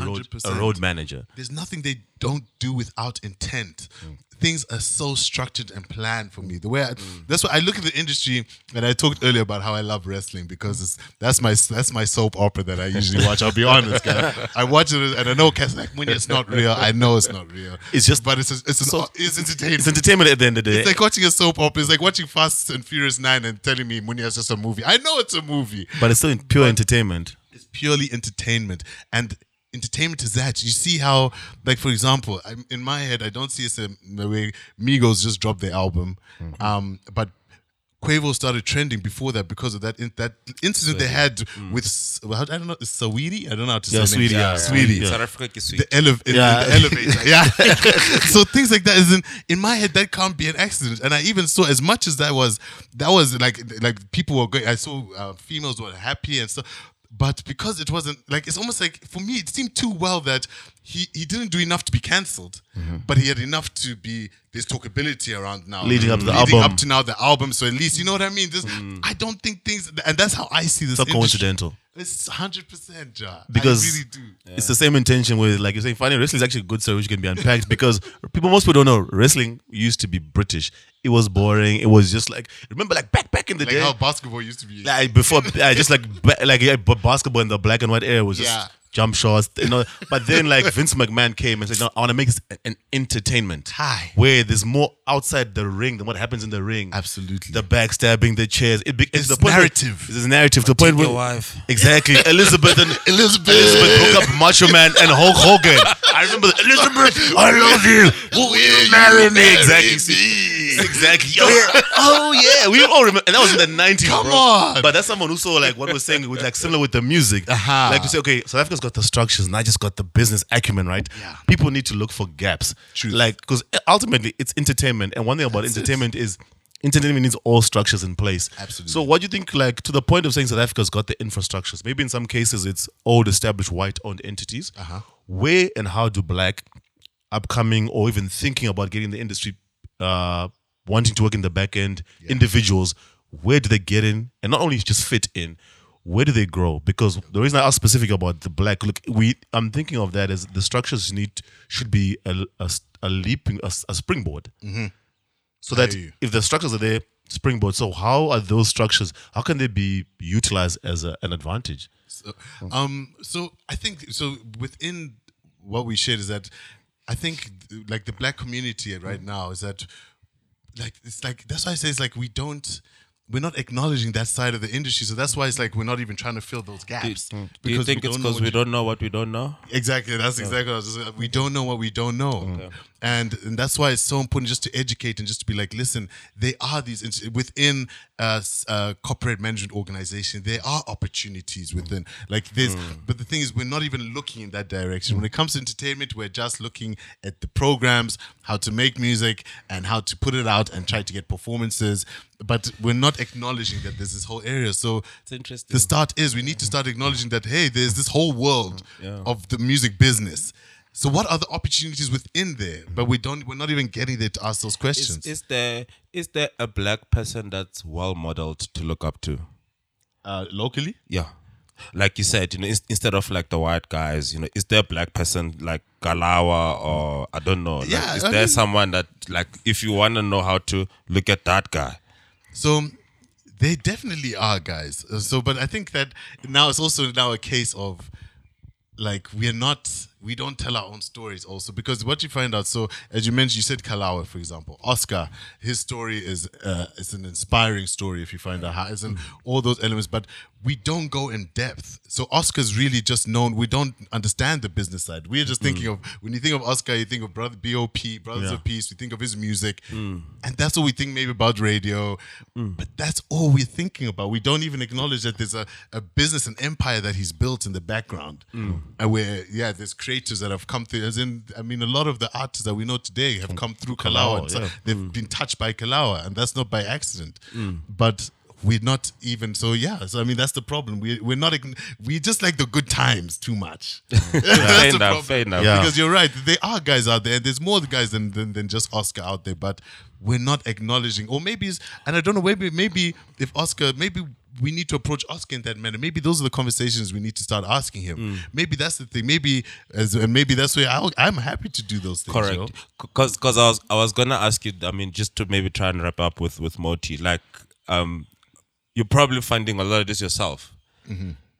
road manager. There's nothing they don't do without intent. Things are so structured and planned for me. That's why I look at the industry, and I talked earlier about how I love wrestling, because that's my soap opera that I usually watch. I'll be honest, guys. I watch it, and I know Cat's like, Munya, it's not real. I know it's not real. It's just, but it's entertainment. It's entertainment at the end of the day. It's like watching a soap opera. It's like watching Fast and Furious 9 and telling me Munya is just a movie. I know it's a movie, but it's still pure entertainment. It's purely entertainment, and entertainment is that. You see how, like, for example, in my head, I don't see it the way Migos just dropped their album, but Quavo started trending before that because of that incident they had with, I don't know, Saweetie? I don't know how to say it. Saweetie. South Africa is sweet. The elevator. So things like that is in my head, that can't be an accident. And I even saw, as much as that was like people were going, I saw females were happy and stuff. But because it wasn't, like, it's almost like, for me, it seemed too well that he didn't do enough to be cancelled, but he had enough to be, there's talkability around now. Leading up to now, the album, so at least, you know what I mean? I don't think things, and that's how I see this. It's coincidental. It's 100%, because I really do. It's the same intention with, like you're saying, finally, wrestling is actually a good story which can be unpacked, because most people don't know, wrestling used to be British. It was boring. It was just like, remember, like back in the day, how basketball used to be. Like before, basketball in the black and white era was just jump shots, you know. But then, like, Vince McMahon came and said, "No, I want to make this an entertainment where there's more outside the ring than what happens in the ring." Absolutely, the backstabbing, the chairs. It's narrative. It's narrative. To the point where wife. Exactly Elizabeth broke up Macho Man and Hulk Hogan. I remember Elizabeth. I love you. Will you marry me? Exactly. We all remember, and that was in the 90s. Come on. But that's someone who saw, like, what we're saying with, like, similar with the music. Like, to say, okay, South Africa's got the structures, and I just got the business acumen, right? Yeah. People need to look for gaps. True. Like, because ultimately it's entertainment, and one thing about entertainment is entertainment needs all structures in place. Absolutely. So what do you think, like, to the point of saying South Africa's got the infrastructures, maybe in some cases it's old established white-owned entities. Where and how do black, upcoming, or even thinking about getting the industry, wanting to work in the back end, individuals, where do they get in? And not only just fit in, where do they grow? Because the reason I ask specific about the black, look, I'm thinking of that as the structures should be a springboard. Mm-hmm. so that if the structures are there, springboard. So how are those structures, how can they be utilized as an advantage? So, I think, so within what we shared is that, I think like the black community right now is that, like, it's like, that's why I say it's like, we're not acknowledging that side of the industry. So that's why it's like, we're not even trying to fill those gaps. Do you think it's because we don't know what we don't know? Exactly. That's exactly what I was saying. We don't know what we don't know. Okay. And that's why it's so important just to educate and just to be like, listen, there are these, within corporate management organizations, there are opportunities within, like this. But the thing is, we're not even looking in that direction. When it comes to entertainment, we're just looking at the programs, how to make music and how to put it out and try to get performances. But we're not acknowledging that there's this whole area. So it's interesting. The start is we need to start acknowledging that, hey, there's this whole world of the music business. So what are the opportunities within there? But we're not even getting there to ask those questions. Is there a black person that's well modeled to look up to? Locally? Yeah. Like you said, you know, instead of like the white guys, you know, is there a black person like Kalawa or I don't know? Like, yeah, is there someone that, like, if you want to know how to look at that guy? So they definitely are, guys. So, but I think that now it's also now a case of like we don't tell our own stories also, because what you find out. So as you mentioned, you said Kalawa, for example, Oscar, his story is it's an inspiring story if you find out how it's and all those elements, but we don't go in depth. So Oscar's really just known. We don't understand the business side. We're just thinking of, when you think of Oscar, you think of Brothers of Peace. We think of his music and that's what we think maybe about radio, but that's all we're thinking about. We don't even acknowledge that there's a business and empire that he's built in the background and where, there's creators that have come through, as in, I mean, a lot of the artists that we know today have come through Kalawa. And they've been touched by Kalawa, and that's not by accident. But we're not even, so I mean, that's the problem. We just like the good times too much. Fair enough. Yeah. Because you're right, there are guys out there, and there's more guys than just Oscar out there, but we're not acknowledging, or maybe, and I don't know, maybe if Oscar, maybe we need to approach Oscar in that manner. Maybe those are the conversations we need to start asking him. Maybe that's the thing. Maybe that's where I'm happy to do those things. Correct. Because I was going to ask you, I mean, just to maybe try and wrap up with MOTI, like, you're probably finding a lot of this yourself,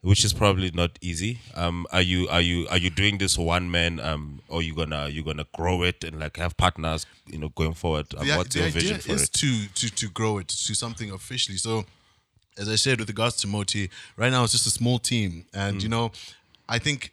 which is probably not easy. Are you doing this one man, or you're gonna grow it and like have partners, you know, going forward? What's your vision for it? The idea is to grow it to something officially. So, as I said, with regards to MOTI, right now it's just a small team. And, you know, I think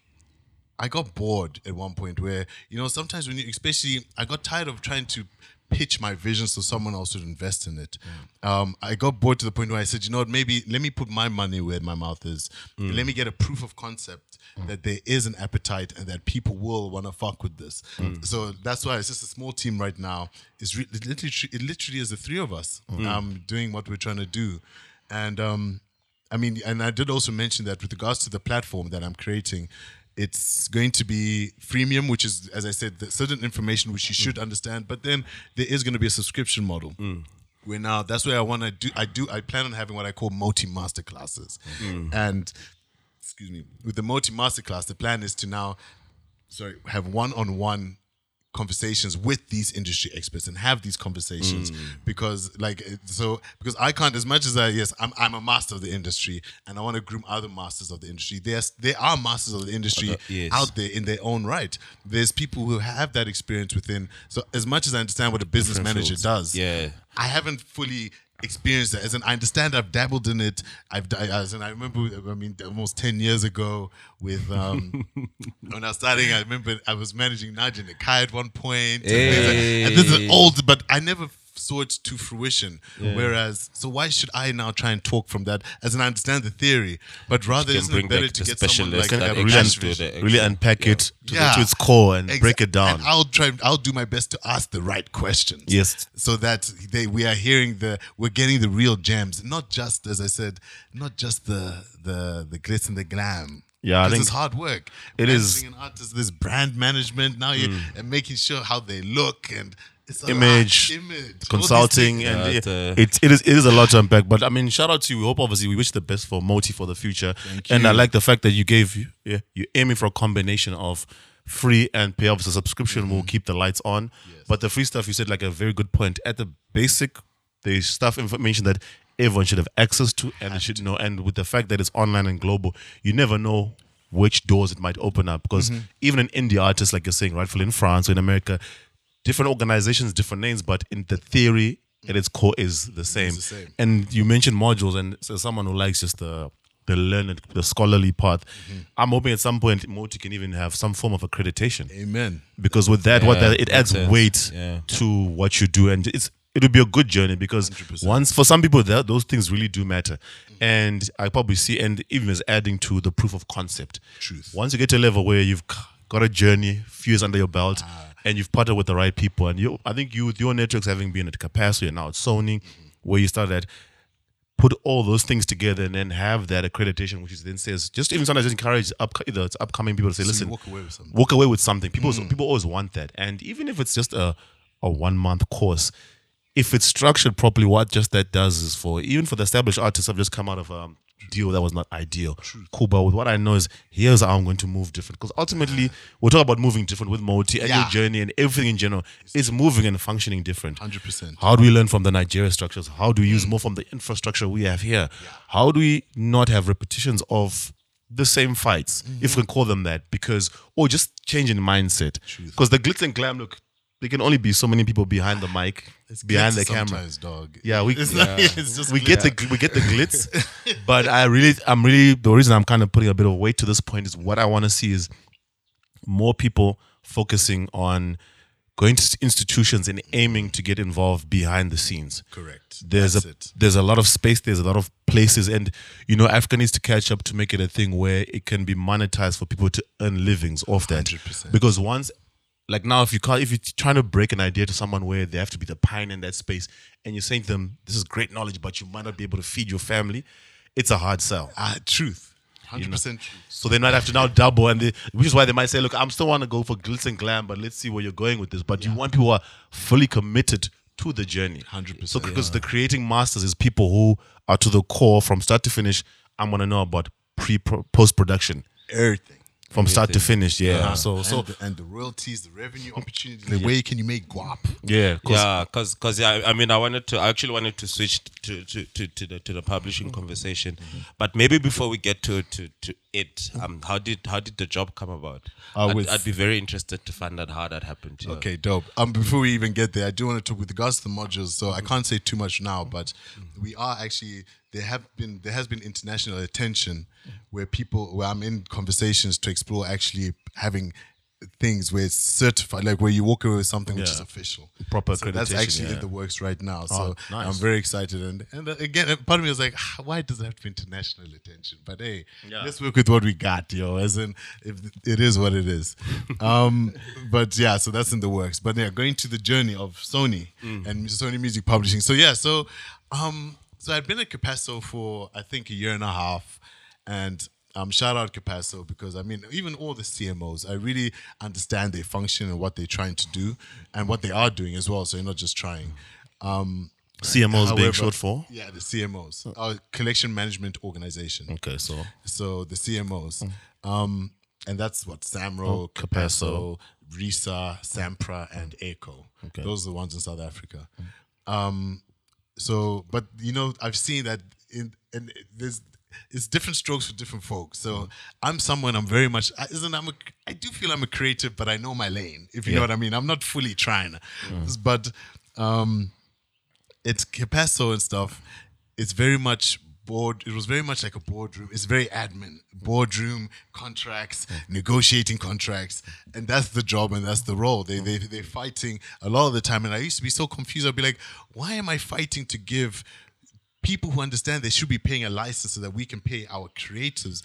I got bored at one point where, you know, sometimes when you, especially, I got tired of trying to pitch my vision so someone else would invest in it. I got bored to the point where I said, you know what, maybe let me put my money where my mouth is. Let me get a proof of concept that there is an appetite and that people will want to fuck with this. So that's why it's just a small team right now. It literally is the three of us doing what we're trying to do. And I mean, and I did also mention that with regards to the platform that I'm creating, it's going to be freemium, which is, as I said, the certain information which you should understand. But then there is going to be a subscription model. Where now, that's where I want to do. I plan on having what I call MOTI masterclasses. And excuse me, with the MOTI masterclass, the plan is to now, have one-on-one conversations with these industry experts and have these conversations because I can't, as much as I'm a master of the industry and I want to groom other masters of the industry. There are masters of the industry out there in their own right. There's people who have that experience within. So as much as I understand what a business manager does, I haven't fully experienced that. As in, I understand, I've dabbled in it. I remember, I mean, almost 10 years ago with, when I was starting, I remember I was managing Naji Nakai at one point. And this is old, but I never saw it to fruition. Whereas, so why should I now try and talk from that? As in, I understand the theory, but rather isn't it better to get someone like that really unpack it to its core and break it down? And I'll do my best to ask the right questions. Yes, so that we're getting the real gems, not just, as I said, not just the glitz and the glam. Yeah, I think it's hard work. It is. Managing an artist, this brand management now, and making sure how they look and. image consulting, and it is a lot to unpack. But I mean, shout out to you. We hope, obviously, we wish the best for MOTI for the future. And I like the fact that you gave you're aiming for a combination of free and pay. Obviously, subscription will keep the lights on, but the free stuff, you said like a very good point. At the basic, the stuff information that everyone should have access to and they should know. And with the fact that it's online and global, you never know which doors it might open up, because even an indie artist, like you're saying, rightfully in France or in America, different organizations, different names, but in the theory at its core is the same. It's the same. And you mentioned modules, and so someone who likes just the learned, the scholarly path, I'm hoping at some point MOTI can even have some form of accreditation. Amen. Because with that, it adds weight to what you do, and it'll be a good journey, because 100%. Once, for some people, those things really do matter. And I probably see, and even as adding to the proof of concept. Truth. Once you get to a level where you've got a journey, few years under your belt, and you've partnered with the right people, and I think you, with your networks, having been at Capasso, you're now at Sony, where you started, put all those things together and then have that accreditation, which is then says, just even sometimes encourage it's upcoming people to say, listen, walk away with something. People always want that. And even if it's just a 1 month course, if it's structured properly, what just that does is even for the established artists, I've just come out of a deal that was not ideal. Kuba, with what I know is, here's how I'm going to move different. Because ultimately, we're talking about moving different with MOTI and your journey and everything in general. It's moving and functioning different. 100%. How do we learn from the Nigeria structures? How do we use more from the infrastructure we have here? Yeah. How do we not have repetitions of the same fights, if we can call them that? Because, or just change in mindset. Because the glitz and glam look, there can only be so many people behind the mic, behind the camera. Dog. Yeah, we get the glitz, but the reason I'm kind of putting a bit of weight to this point is what I want to see is more people focusing on going to institutions and aiming to get involved behind the scenes. Correct. There's a lot of space. There's a lot of places, and Africa needs to catch up to make it a thing where it can be monetized for people to earn livings off that. 100%. Because once. Like now, if you're trying to break an idea to someone where they have to be the pioneer in that space, and you're saying to them, this is great knowledge, but you might not be able to feed your family, it's a hard sell. Truth. 100% truth. So they might have to now double, which is why they might say, look, I'm still want to go for glitz and glam, but let's see where you're going with this. But you want people who are fully committed to the journey. 100%. So because the creating masters is people who are to the core from start to finish. I'm going to know about post-production. Everything. From start to finish, and the royalties, the revenue opportunities, the way can you make guap? I actually wanted to switch to the publishing conversation, but maybe before we get to it, how did the job come about? I'd be very interested to find out how that happened. Yeah. Okay, dope. Before we even get there, I do want to talk with regards to the modules. So I can't say too much now, but we are actually. There has been international attention where I'm in conversations to explore actually having things where it's certified, like where you walk away with something which is official. Proper accreditation. So that's actually in the works right now. So nice. I'm very excited. And again, part of me was like, why does it have to be international attention? But hey, let's work with what we got, as in if it is what it is. So that's in the works. But yeah, going to the journey of Sony and Sony Music Publishing. So I'd been at Capasso for, I think, a year and a half. And shout out Capasso because, even all the CMOs, I really understand their function and what they're trying to do and what they are doing as well. So you're not just trying. CMOs, however, being short for? Yeah, the CMOs. Our Collection Management Organization. Okay, so. So the CMOs. And that's what SAMRO, Capasso, RISA, SAMPRA, and ECO. Okay. Those are the ones in South Africa. So, but I've seen that it's different strokes for different folks. So I'm someone I do feel I'm a creative, but I know my lane, if you know what I mean. I'm not fully trying, but it's Capasso and stuff. It's very much board. It was very much like a boardroom. It's very admin, boardroom contracts, negotiating contracts, and that's the job and that's the role. They're fighting a lot of the time, and I used to be so confused. I'd be like, why am I fighting to give people who understand they should be paying a license so that we can pay our creatives?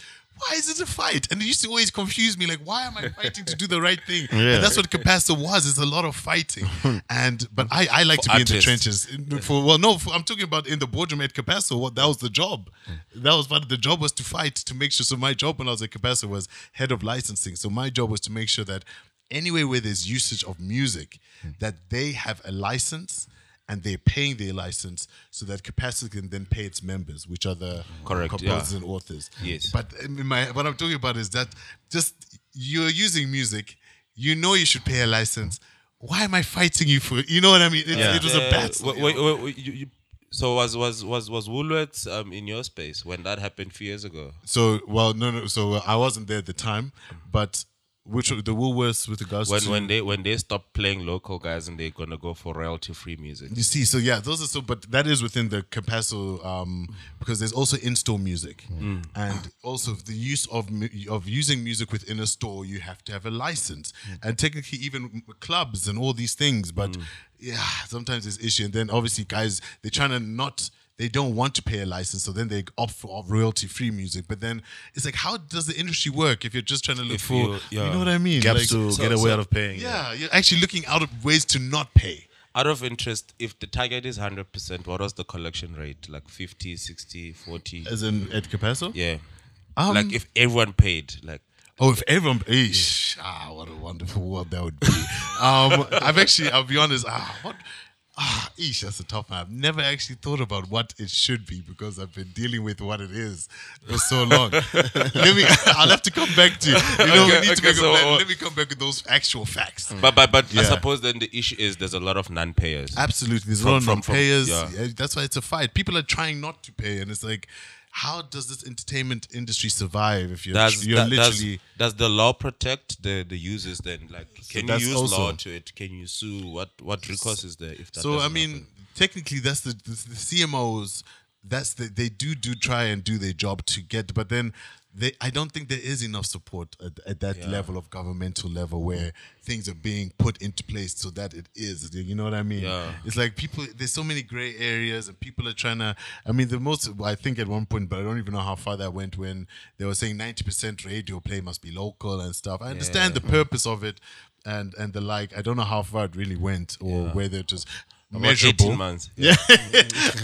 Why is it a fight? And it used to always confuse me. Like, why am I fighting to do the right thing? And that's what Capasso was. It's a lot of fighting. But I like to be in the trenches. I'm talking about in the boardroom at Capasso. That was the job. That was part of the job, was to fight to make sure. So my job when I was at Capasso was head of licensing. So my job was to make sure that anywhere where there's usage of music, that they have a license and they're paying their license so that Capasso can then pay its members, which are the composers and authors. Yes. But what I'm talking about is that just you're using music, you know you should pay a license. Why am I fighting you for it? You know what I mean? It was a battle. So was Woolworths in your space when that happened 4 years ago? So, well, no. So I wasn't there at the time, but the Woolworths with regards to... When they stop playing local guys and they're going to go for royalty-free music. You see, so yeah, those are so... But that is within the Capasso because there's also in-store music. Mm. And also the use of using music within a store, you have to have a license. And technically even clubs and all these things. But yeah, sometimes there's issue. And then obviously guys, they're trying to not... They don't want to pay a license, so then they opt for royalty-free music. But then it's like, how does the industry work if you're just trying to look for, you know what I mean? Gaps to get away out of paying. Yeah, you're actually looking out of ways to not pay. Out of interest, if the target is 100%, what was the collection rate? Like 50, 60, 40? As in at Capasso? Yeah. Like if everyone paid, like. Oh, if everyone... Eesh, what a wonderful world that would be. I'll be honest, what... that's a tough one. I've never actually thought about what it should be because I've been dealing with what it is for so long. I'll have to come back to you. Let me come back with those actual facts. But I suppose then the issue is there's a lot of non-payers. Absolutely, there's a lot of non-payers. That's why it's a fight. People are trying not to pay, and it's like, how does this entertainment industry survive if you're literally... Does the law protect the users then? Like, can you use law to it? Can you sue? What recourse is there if that doesn't happen? Technically, that's the CMOs, they do try and do their job to get... But then I don't think there is enough support at that level of governmental level where things are being put into place so that it is. You know what I mean? Yeah. It's like people, there's so many gray areas and people are trying to, I think at one point, but I don't even know how far that went when they were saying 90% radio play must be local and stuff. I understand the purpose of it and the like. I don't know how far it really went or whether it was... measurable. 18 months. Yeah.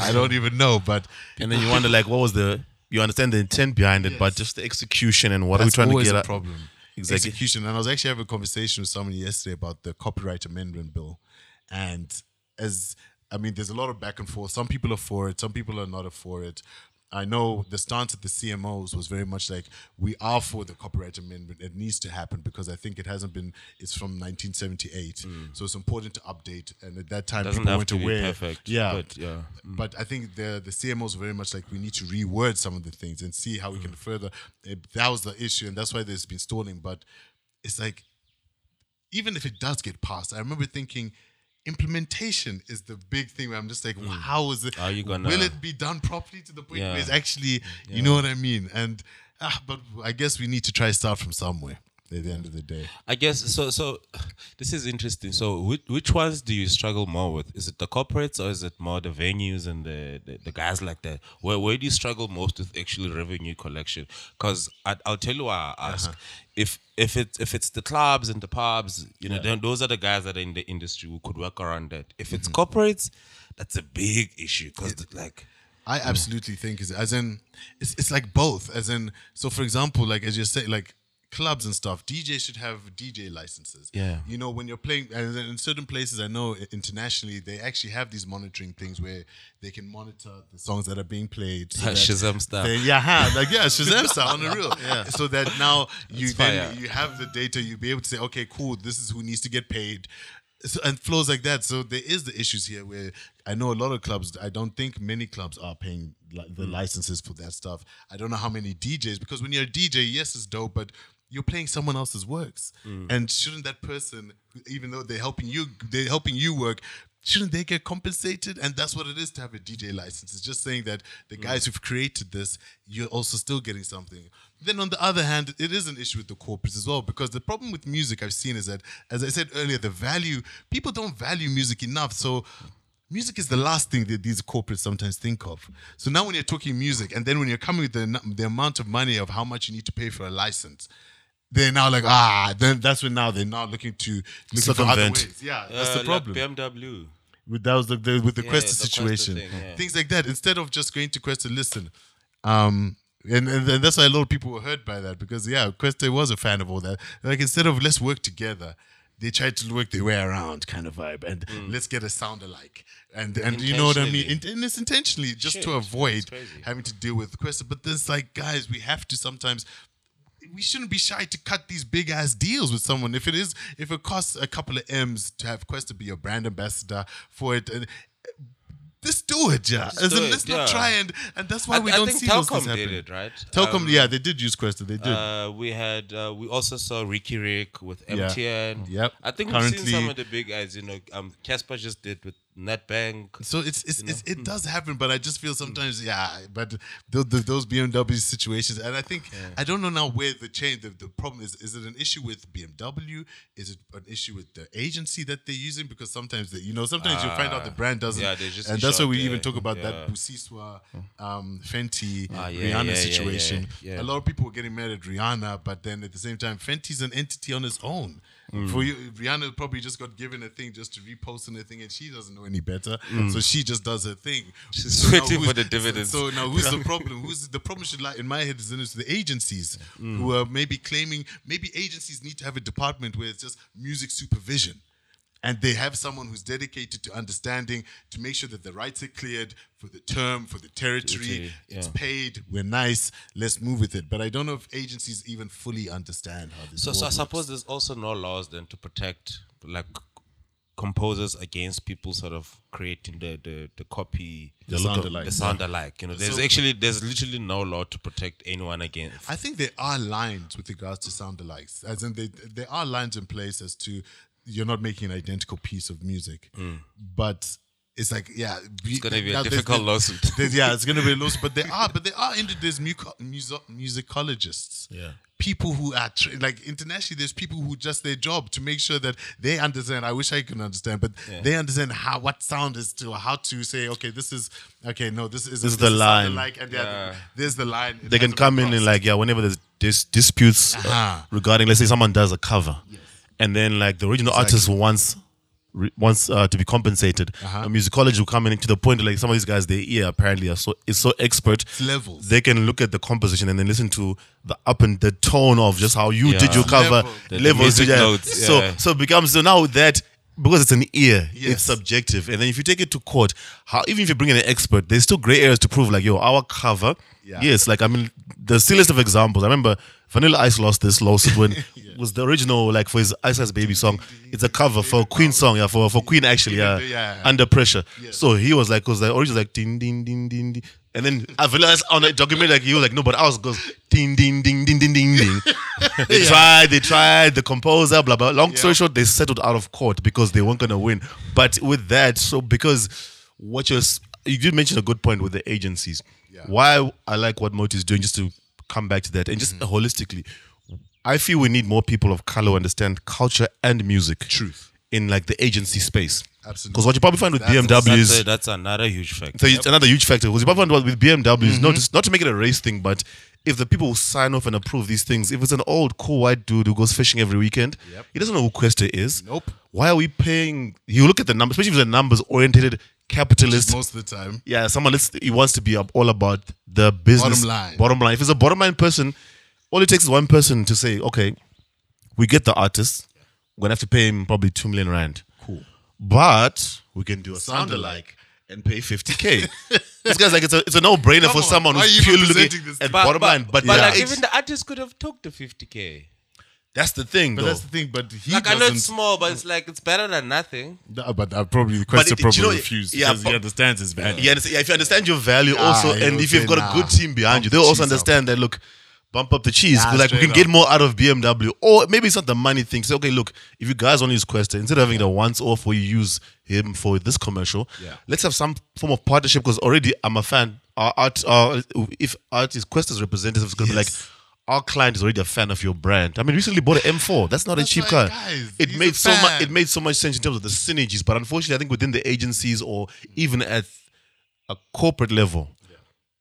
I don't even know, but... And then you wonder like, what was the... You understand the intent behind it, but just the execution and what are we trying to get at? That's always a problem. Exactly. Execution. And I was actually having a conversation with somebody yesterday about the copyright amendment bill. And there's a lot of back and forth. Some people are for it. Some people are not for it. I know the stance at the CMOs was very much like, we are for the copyright amendment. It needs to happen because I think it's from 1978. Mm. So it's important to update. And at that time, people weren't aware. Perfect. Yeah. But I think the CMOs were very much like, we need to reword some of the things and see how we can further. That was the issue. And that's why there's been stalling. But it's like, even if it does get passed, I remember thinking, implementation is the big thing where I'm just like, well, how is it? Will it be done properly to the point where it's actually, you know what I mean? And but I guess we need to try start from somewhere at the end of the day. I guess so. So this is interesting. So which ones do you struggle more with? Is it the corporates or is it more the venues and the guys like that? Where do you struggle most with actually revenue collection? Because I'll tell you why I ask. If it's the clubs and the pubs, you know, then those are the guys that are in the industry who could work around that. If it's corporates, that's a big issue because like I absolutely think it's like both. As in, so for example, like as you say, like clubs and stuff, DJs should have DJ licenses. Yeah, you know, when you're playing, and in certain places I know internationally they actually have these monitoring things where they can monitor the songs that are being played. So Shazam style. Shazam style on the real. Yeah. So that now you have the data, you'll be able to say, okay, cool, this is who needs to get paid. So, and flows like that. So there is the issues here where I know a lot of clubs, I don't think many clubs are paying the licenses for that stuff. I don't know how many DJs, because when you're a DJ, yes, it's dope, but you're playing someone else's works. Mm. And shouldn't that person, even though they're helping you work, shouldn't they get compensated? And that's what it is to have a DJ license. It's just saying that the guys who've created this, you're also still getting something. Then on the other hand, it is an issue with the corporates as well, because the problem with music I've seen is that, as I said earlier, people don't value music enough. So music is the last thing that these corporates sometimes think of. So now when you're talking music, and then when you're coming with the amount of money of how much you need to pay for a license, they're now like, then that's when now they're now looking for other ways. Yeah, that's the problem. Like BMW. With the Questa situation. Things like that. Instead of just going to Questa, listen. And that's why a lot of people were hurt by that because Questa was a fan of all that. Like, instead of let's work together, they tried to work their way around kind of vibe, and let's get a sound alike, and you know what I mean, and it's intentionally just to avoid having to deal with Questa. But there's like, guys, we have to sometimes. We shouldn't be shy to cut these big ass deals with someone if it costs a couple of M's to have Questa be your brand ambassador for it. And let's do it, yeah. As in, let's not try and that's why we don't see Telkom those things happen. Telkom did it, right? Telkom, yeah, they did use Questa. They did. We had we also saw Ricky Rick with MTN. Yep. I think currently, we've seen some of the big guys. You know, Casper just did with NetBank. So it does happen, but I just feel sometimes, but those BMW situations, and I think, I don't know now where the change, the problem is. Is it an issue with BMW? Is it an issue with the agency that they're using? Because sometimes, sometimes you find out the brand doesn't. Yeah, and that's why we even talk about that Busiswa, Fenty, Rihanna situation. A lot of people were getting mad at Rihanna, but then at the same time, Fenty's an entity on its own. For you, Rihanna probably just got given a thing just to repost and a thing, and she doesn't know any better, so she just does her thing. She's waiting for the dividends. So now, who's the problem? Who's the problem? Should lie in my head is the agencies who are maybe claiming. Maybe agencies need to have a department where it's just music supervision, and they have someone who's dedicated to understanding to make sure that the rights are cleared for the term, for the territory. It's paid. We're nice. Let's move with it. But I don't know if agencies even fully understand how this. So I suppose there's also no laws then to protect like composers against people sort of creating the copy, the sound alike. You know, there's literally no law to protect anyone against. I think there are lines with regards to sound alikes, as in there are lines in place as to you're not making an identical piece of music, but. It's like, it's going to be a difficult lawsuit. It's going to be a lawsuit. But there's musicologists. Yeah. People who are, internationally, there's people who just their job to make sure that they understand. I wish I could understand, but they understand what sound is to, how to say, okay, this is, okay, no, this is the line. There's the line. They can come in and whenever there's disputes regarding, let's say someone does a cover and then the original artist wants to be compensated. A musicologist will come in to the point some of these guys, their ear apparently is so expert. It's level. They can look at the composition and then listen to the up and the tone of just how you did your cover. Levels. Notes, So it becomes, now that, because it's an ear, it's subjective. And then if you take it to court, even if you bring in an expert, there's still gray areas to prove our cover. Yeah. Yes, the silliest of examples. I remember Vanilla Ice lost this lawsuit when it was the original, for his Ice Ice Baby song. It's a cover for a Queen song, for Queen actually, Under Pressure. Yeah. So he was because the original ding, ding, ding, ding, ding. And then I realized on a document, he was no, but ours goes ding, ding, ding, ding, ding, ding, ding. They tried, the composer, blah, blah. Long story short, they settled out of court because they weren't going to win. But with that, because you did mention a good point with the agencies. Yeah. Why I like what MOTI is doing, just to come back to that, and just holistically, I feel we need more people of color who understand culture and music. Truth. In the agency space. Absolutely. Because what you probably find with BMWs... That's another huge factor. So it's another huge factor. Because you probably find with BMWs, not to make it a race thing, but if the people who sign off and approve these things, if it's an old, cool white dude who goes fishing every weekend, he doesn't know who Questa is. Nope. Why are we paying... You look at the numbers, especially if the numbers-oriented... Capitalist most of the time, someone he wants to be all about the business bottom line. If it's a bottom line person, all it takes is one person to say, okay, we get the artist, we're gonna have to pay him probably 2 million rand, cool, but we can do a sound alike and pay 50k. This guy's it's a no-brainer. Come for on, someone who's purely looking at bottom line, but even the artist could have took the 50k. That's the thing, but though. That's the thing, but he doesn't... I know it's small, but it's it's better than nothing. No, but Questa probably refused because he understands his value. If you understand your value also, and if you've got a good team behind you, they'll also understand that, look, bump up the cheese. We can get more out of BMW. Or maybe it's not the money thing. Say, okay, look, if you guys only use Questa, instead of having the once-off where you use him for this commercial, let's have some form of partnership, because already I'm a fan. If artist Questa's representatives could be our client is already a fan of your brand. I mean, recently bought an M4. That's not a cheap car. Guys, it made so much sense in terms of the synergies. But unfortunately, I think within the agencies or even at a corporate level,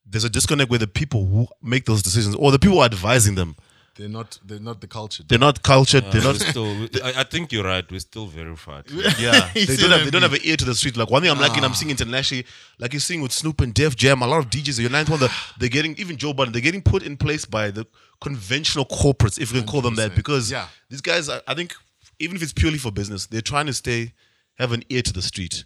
there's a disconnect where the people who make those decisions or the people who are advising them, They're not the culture. They're not cultured. I think you're right. We're still very far. They don't have an ear to the street. One thing I'm liking, I'm seeing internationally, you're seeing with Snoop and Def Jam, a lot of DJs. Your ninth one, they're getting, even Joe Budden, they're getting put in place by the conventional corporates, if you can call them that, because these guys, I think even if it's purely for business, they're trying to have an ear to the street.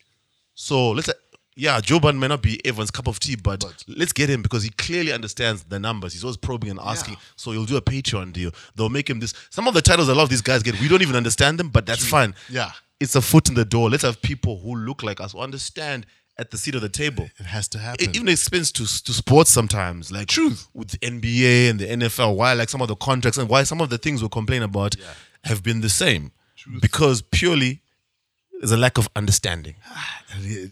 So let's say, yeah, Joban may not be everyone's cup of tea, but let's get him because he clearly understands the numbers. He's always probing and asking. Yeah. So he'll do a Patreon deal. They'll make him this. Some of the titles a lot of these guys get, we don't even understand them, but that's fine. Yeah. It's a foot in the door. Let's have people who look like us, who understand at the seat of the table. It has to happen. Even expense to sports sometimes. Like truth. With the NBA and the NFL, why like some of the contracts and why some of the things we complain about have been the same. Truth. Because purely there's a lack of understanding.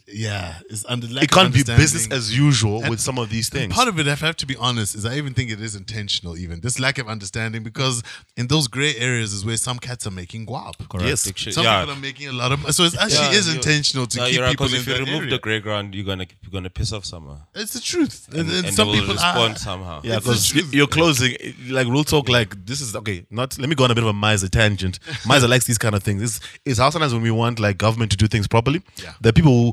Yeah. It's lack it can't be business as usual with some of these things. Part of it, if I have to be honest, is I even think it is intentional even. This lack of understanding, because in those gray areas is where some cats are making guap. Correct. Yes. Some people are making a lot of... So it actually is intentional to keep people in that area. Because if you remove the gray ground, you're going to piss off someone. It's the truth. And some people respond somehow. Yeah, because you're closing... Like, real talk, like, this is... Okay, not... Let me go on a bit of a Miser tangent. Miser likes these kind of things. It's how sometimes when we want, like, government to do things properly, there are people who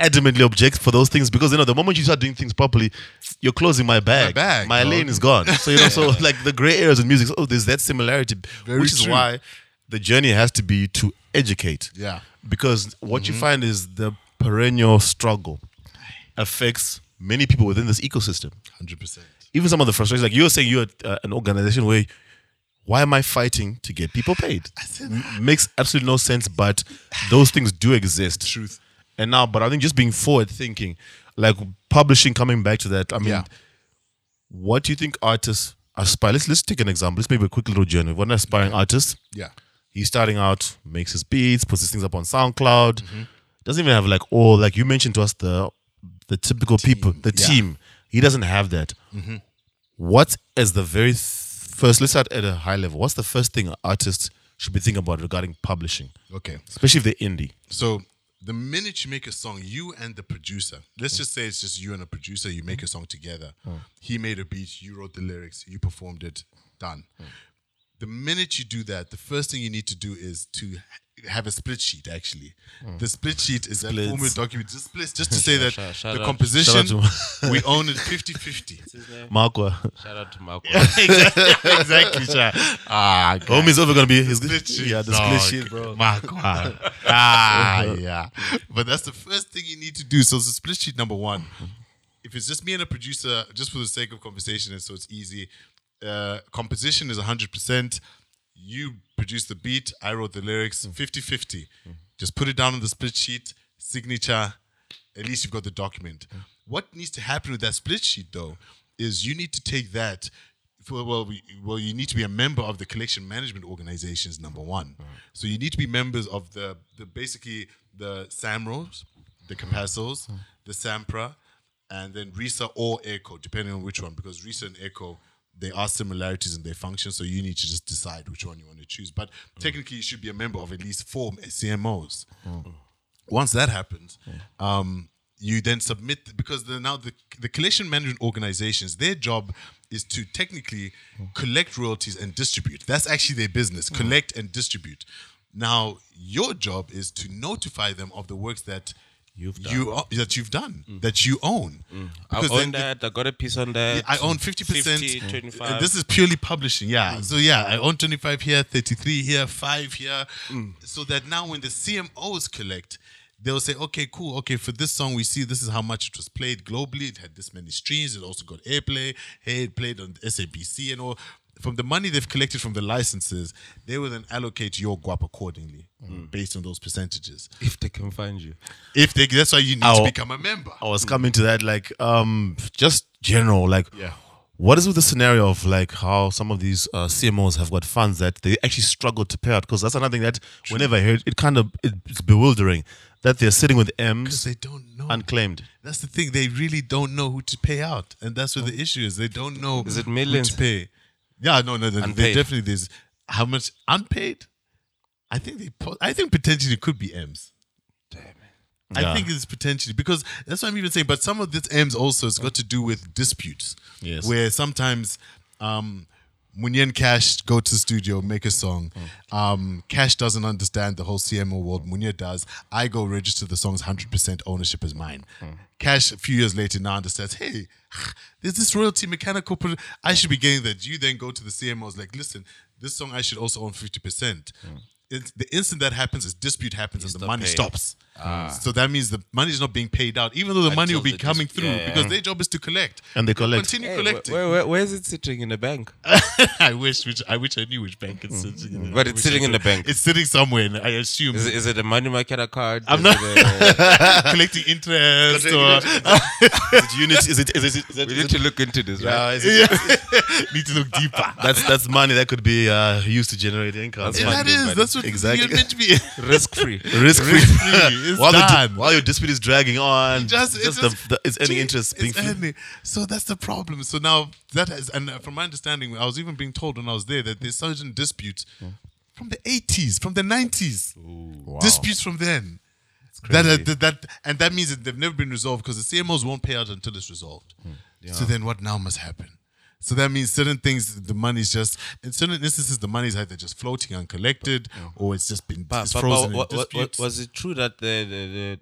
adamantly object for those things because, you know, the moment you start doing things properly, you're closing my bag. My lane is gone. So, you know, so like the gray areas in music, so there's that similarity, which is why the journey has to be to educate. Yeah. Because what you find is the perennial struggle affects many people within this ecosystem. 100%. Even some of the frustrations, like you were saying, you're at an organization where why am I fighting to get people paid? Makes absolutely no sense, but those things do exist. Truth. And now, but I think just being forward thinking, like publishing, coming back to that. I mean, what do you think artists aspire? Let's take an example. Let's make a quick little journey. One aspiring artist. Yeah. He's starting out, makes his beats, puts his things up on SoundCloud. Mm-hmm. Doesn't even have like all, like you mentioned to us, the typical team. Team. He doesn't have that. Mm-hmm. What is the very... First, let's start at a high level. What's the first thing artists should be thinking about regarding publishing? Okay. Especially if they're indie. So the minute you make a song, you and the producer, let's just say it's just you and a producer, you make a song together. He made a beat, you wrote the lyrics, you performed it, done. The minute you do that, the first thing you need to do is to have a split sheet, actually. The split sheet is a formal document. Just to say that the composition, we own it 50-50. Markwa. Shout out to Markwa. Exactly. Homie's over going to be his split sheet. Yeah, the split sheet, bro. Markwa. Yeah. But that's the first thing you need to do. So it's the split sheet, number one. If it's just me and a producer, just for the sake of conversation, and so it's easy, composition is 100%. You produced the beat, I wrote the lyrics, 50-50. Just put it down on the split sheet, signature, at least you've got the document. What needs to happen with that split sheet, though, is you need to take that, you need to be a member of the collection management organizations, number one. So you need to be members of basically the SAMROs, the Capassos, the SAMPRA, and then RISA or ECHO, depending on which one, because RISA and ECHO, there are similarities in their function, so you need to just decide which one you want to choose. But technically, you should be a member of at least 4 CMOs. Once that happens, you then submit, because now the collection management organizations, their job is to technically collect royalties and distribute. That's actually their business, collect and distribute. Now, your job is to notify them of the works that you've done, that you own. I own that, I got a piece on that. I own 50%. 25. This is purely publishing, So I own 25 here, 33 here, 5 here. So that now when the CMOs collect, they'll say, okay, cool, okay, for this song we see this is how much it was played globally. It had this many streams. It also got airplay. Hey, it played on SABC and all. From the money they've collected from the licenses, they will then allocate your guap accordingly based on those percentages. If they can find you. That's why you need to become a member. I was coming to that, like, just general, like, what is with the scenario of like how some of these CMOs have got funds that they actually struggle to pay out? Because that's another thing that whenever I hear it, it's bewildering that they're sitting with M's. Because they don't know. Unclaimed. That's the thing. They really don't know who to pay out. And that's where the issue is. They don't know who to pay. Yeah, no, they definitely there's how much unpaid? I think potentially it could be M's. Damn it. I think it's potentially, because that's what I'm even saying, but some of this M's also has got to do with disputes. Yes. Where sometimes Munya and Cash go to the studio, make a song. Cash doesn't understand the whole CMO world. Munya does. I go register the song's 100% ownership is mine. Cash, a few years later, now understands, hey, there's this royalty mechanical... I should be getting that. You then go to the CMOs like, listen, this song I should also own 50%. the instant that happens is dispute happens and the money stops. So that means the money is not being paid out, even though the money will be coming through because their job is to collect. And they collect. Continue collecting. Where is it sitting in a bank? I wish I knew which bank it's sitting in. But it's sitting in the bank. It's sitting somewhere, I assume. Is it a money market card? I'm not collecting interest. We need to look into this, right? Need to look deeper. That's money that could be used to generate income. That's what exactly. You're meant to be. Risk-free. While your dispute is dragging on, it's earning interest. So that's the problem. So now that is, and from my understanding, I was even being told when I was there that there's certain disputes from the 80s, from the 90s. Ooh, wow. Disputes from then. And that means that they've never been resolved because the CMOs won't pay out until it's resolved. Yeah. So then what now must happen? So that means certain things, the money's just, in certain instances, the money's either just floating uncollected or it's just been frozen in disputes. Was it true that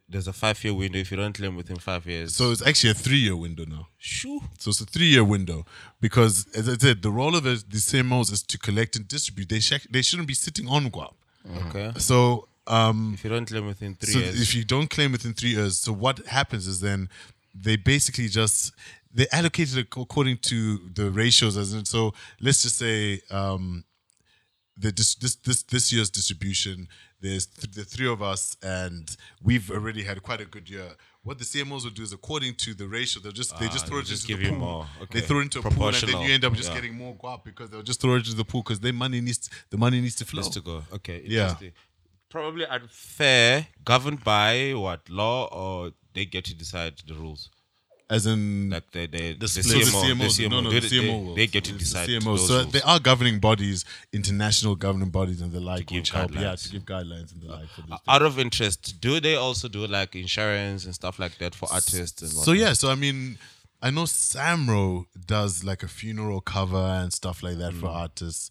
there's a 5-year window if you don't claim within 5 years? So it's actually a 3-year window now. Shoo. So it's a 3-year window because, as I said, the role of the CMOs is to collect and distribute. They shouldn't be sitting on guap. Okay. So if you don't claim within 3 years. If you don't claim within 3 years, so what happens is then they basically just... They allocated it according to the ratios, as in, so let's just say this year's distribution. There's the three of us, and we've already had quite a good year. What the CMOs will do is according to the ratio, they just throw it into the pool. More. Okay. They throw it into a pool, and then you end up just getting more guap because they'll just throw it into the pool because the money needs to flow. Needs to go. Okay, interesting. Yeah. Probably unfair, governed by what law, or they get to decide the rules. As in, like the CMOs get to decide. So there are governing bodies, international governing bodies, and the like, to give guidelines and the like. For out of interest, do they also do like insurance and stuff like that for artists and whatnot? So yeah, so I mean, I know SAMRO does like a funeral cover and stuff like that for artists.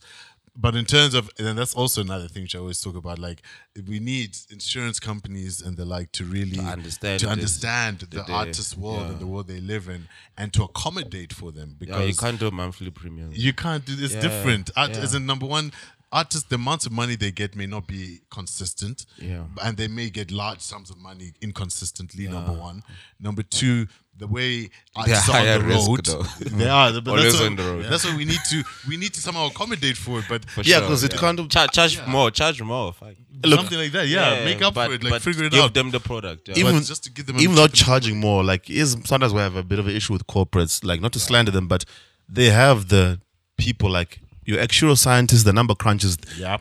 But in terms of, and that's also another thing which I always talk about, like we need insurance companies and the like to really understand the artist world and the world they live in and to accommodate for them. Because you can't do monthly premium. You can't do this different. As in, number one, artists, the amount of money they get may not be consistent. Yeah. And they may get large sums of money inconsistently, number one. Number two, the way artists are on the road, they are. But that's on the road. That's what we need to somehow accommodate for it. But for because it can't charge more. Something like that. Yeah, make up for it. Like figure it out. Give them the product. Yeah. Even just to give them. Even not charging more. Like is sometimes we have a bit of an issue with corporates. Like not to slander them, but they have the people like your actual scientists, the number crunchers. Yeah.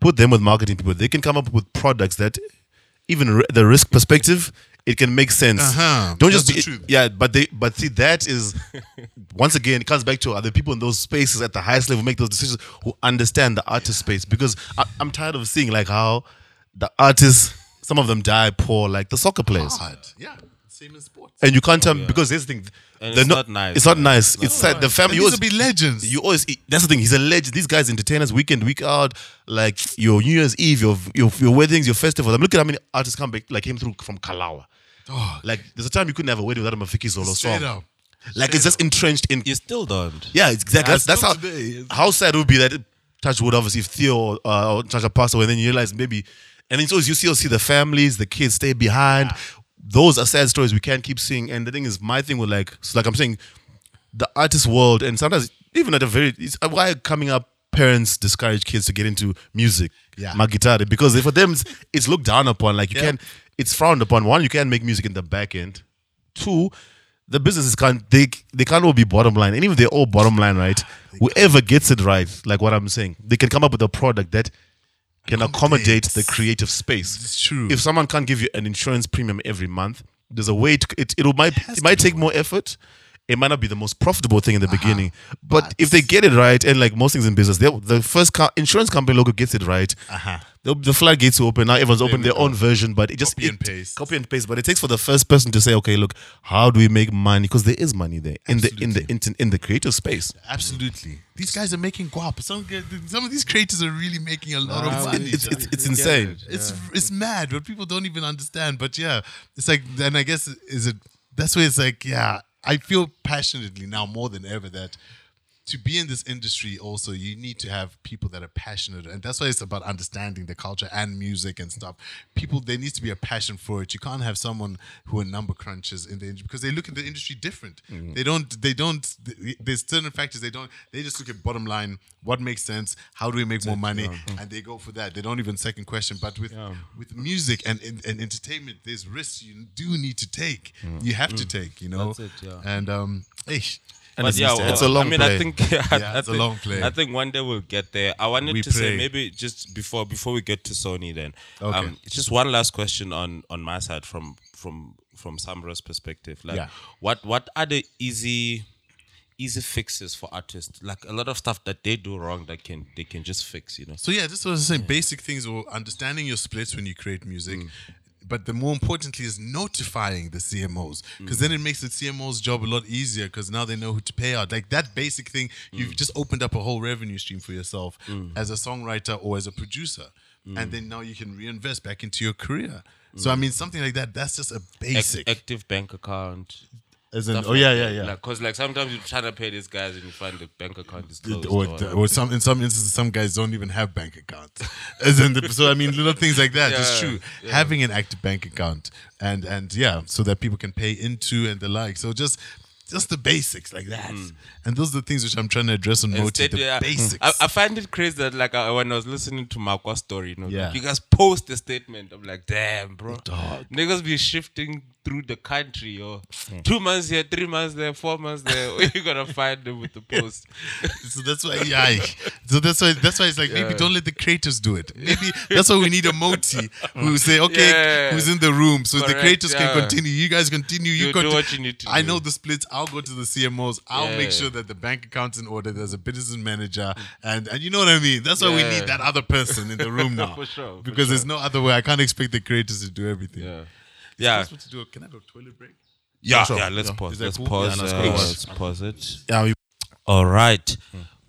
Put them with marketing people. They can come up with products that, even the risk perspective. It can make sense. But see, that is once again it comes back to other people in those spaces at the highest level make those decisions who understand the artist space, because I'm tired of seeing like how the artists, some of them die poor, like the soccer players. God. Yeah, same in sports. And you can't tell because here's the thing, and it's not nice. It's not nice. It's sad. The family used to be legends. You always eat. That's the thing. He's a legend. These guys entertain us week in, week out. Like your New Year's Eve, your weddings, your festivals. I'm looking at how many artists come back, like came through from Kalawa. Oh, like there's a time you couldn't have a wedding without a Mafiki solo song. Up. Like straight it's just up. Entrenched in. You still don't. Yeah, exactly. That's how. Today. How sad it would be that touch wood, obviously, if Theo or Chacha passed away, and then you realize maybe, and it's always you see the families, the kids stay behind. Yeah. Those are sad stories we can't keep seeing. And the thing is, my thing with like I'm saying, the artist world, and sometimes even at a very, it's why coming up parents discourage kids to get into music, magitare, because for them it's looked down upon. Like you can't, it's frowned upon. One, you can't make music in the back end. Two, the businesses can't, they can't all be bottom line. And even if they're all bottom line, right? Whoever gets it right, like what I'm saying, they can come up with a product that can accommodate the creative space. It's true. If someone can't give you an insurance premium every month, there's a way to it might take more effort. It might not be the most profitable thing in the beginning, but if they get it right, and like most things in business, the first insurance company logo gets it right, the floodgates will open. Now everyone's opened their own version, but it just copy and paste. But it takes for the first person to say, okay, look, how do we make money? Because there is money there in the creative space. Absolutely, these guys are making guap. Some of these creators are really making a lot of money. It's insane. It's mad, but people don't even understand. But yeah, it's like then I guess that's where it's like I feel passionately now more than ever that to be in this industry also, you need to have people that are passionate. And that's why it's about understanding the culture and music and stuff. People, there needs to be a passion for it. You can't have someone who are number crunchers in the industry because they look at the industry different. Mm-hmm. There's certain factors they just look at bottom line, what makes sense, how do we make more money? Yeah. And they go for that. They don't even second question. But with music and entertainment, there's risks you do need to take. Mm-hmm. You have to take, you know? That's it, And, and but it's a long play. I think it's a long play. I think one day we'll get there. I wanted to say maybe just before we get to Sony, then just one last question on my side from Samro's perspective. Like, what are the easy fixes for artists? Like a lot of stuff that they do wrong that they can just fix, you know. So this is what I was saying. Basic things were understanding your splits when you create music. Mm. But the more importantly is notifying the CMOs, because then it makes the CMO's job a lot easier, because now they know who to pay out. Like that basic thing, you've just opened up a whole revenue stream for yourself as a songwriter or as a producer. And then now you can reinvest back into your career. So I mean, something like that, that's just a basic. Active bank account. As in, because like sometimes you're trying to pay these guys and you find the bank account is closed. Or some, in some instances, some guys don't even have bank accounts. So I mean, little things like that. It's true. Yeah. Having an active bank account and so that people can pay into and the like. So just the basics like that. And those are the things which I'm trying to address on MOTI, the basics. I find it crazy that like when I was listening to Marco's story, like, you guys post the statement. I'm like, damn, bro. Dog. Niggas be shifting through the country, or 2 months here, 3 months there, 4 months there. You're going to find them with the post. So that's why, so that's why it's like, maybe don't let the creators do it. Maybe that's why we need a MOTI who say, okay, who's in the room? So the creators can continue. You guys continue. You do what you need to do. I know the splits. I'll go to the CMOs. I'll make sure that the bank account's in order. There's a business manager. And you know what I mean? That's why we need that other person in the room now. Because there's no other way. I can't expect the creators to do everything. Is it possible to do can I have a toilet break? Let's pause. Let's pause it. All right.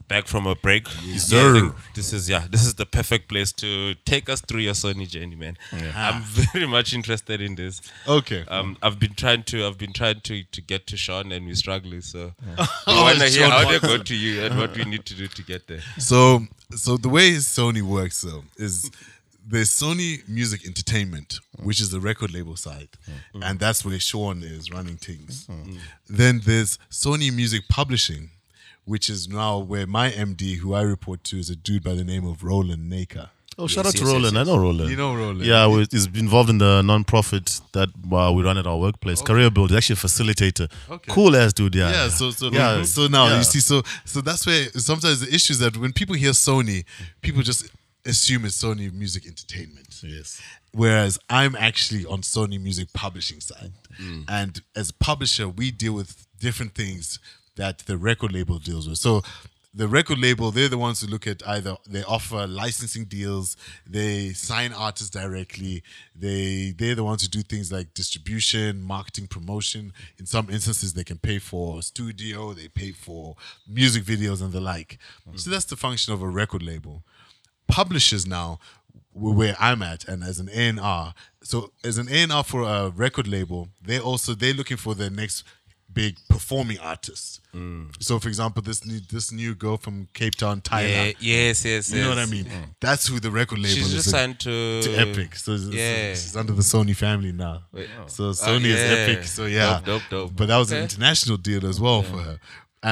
Back from a break. Yes, sir. This is the perfect place to take us through your Sony journey, man. I'm very much interested in this. Okay. I've been trying to get to Sean and we're struggling, so I want to hear how they go to you and what we need to do to get there. So the way Sony works though is there's Sony Music Entertainment, which is the record label side, and that's where Sean is running things. Then there's Sony Music Publishing, which is now where my MD, who I report to, is a dude by the name of Roland Naicker. Oh, shout out to Roland. I know Roland. You know Roland. Yeah, he's involved in the non-profit that we run at our workplace. Okay. Career Builder, actually a facilitator. Okay. Cool ass dude, So that's where sometimes the issue is that when people hear Sony, people just assume it's Sony Music Entertainment. Yes. Whereas I'm actually on Sony Music Publishing side. And as a publisher, we deal with different things that the record label deals with. So the record label, they're the ones who look at either they offer licensing deals, they sign artists directly, they're the ones who do things like distribution, marketing, promotion. In some instances, they can pay for studio, they pay for music videos and the like. So that's the function of a record label. Publishers now, where I'm at, and as an A&R, so as an A&R for a record label, they're looking for the next big performing artists. So, for example, this new girl from Cape Town, Tyler. You know what I mean? That's who the record label is. She's just signed to Epic. So she's under the Sony family now. So Sony is Epic. So dope. But that was an international deal as well for her.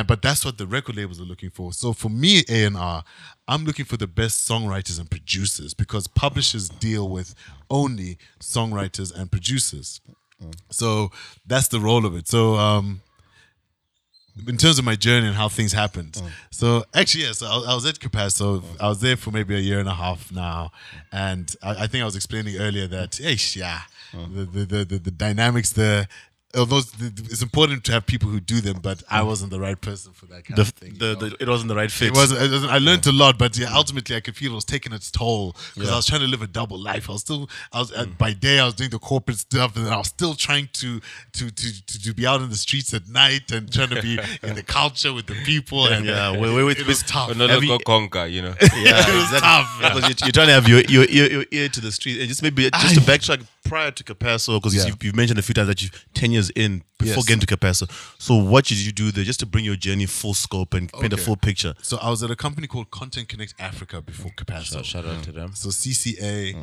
But that's what the record labels are looking for. So for me, A&R, I'm looking for the best songwriters and producers, because publishers deal with only songwriters and producers. So that's the role of it. So in terms of my journey and how things happened. So actually, I was at Capasso. I was there for maybe a year and a half now. And I think I was explaining earlier that, the dynamics there, although it's important to have people who do them, but I wasn't the right person for that kind of thing. It wasn't the right fit. I learned a lot, but ultimately I could feel it was taking its toll, because I was trying to live a double life. By day I was doing the corporate stuff, and then I was still trying to be out in the streets at night and trying to be in the culture with the people. It was tough. It was tough. Because you're trying to have your ear to the street, and just to backtrack prior to Capasso, because you've mentioned a few times that you 10 years in before getting to Capasso. So what did you do there just to bring your journey full scope and paint a full picture? So I was at a company called Content Connect Africa before Capasso. Shout out to them. So CCA,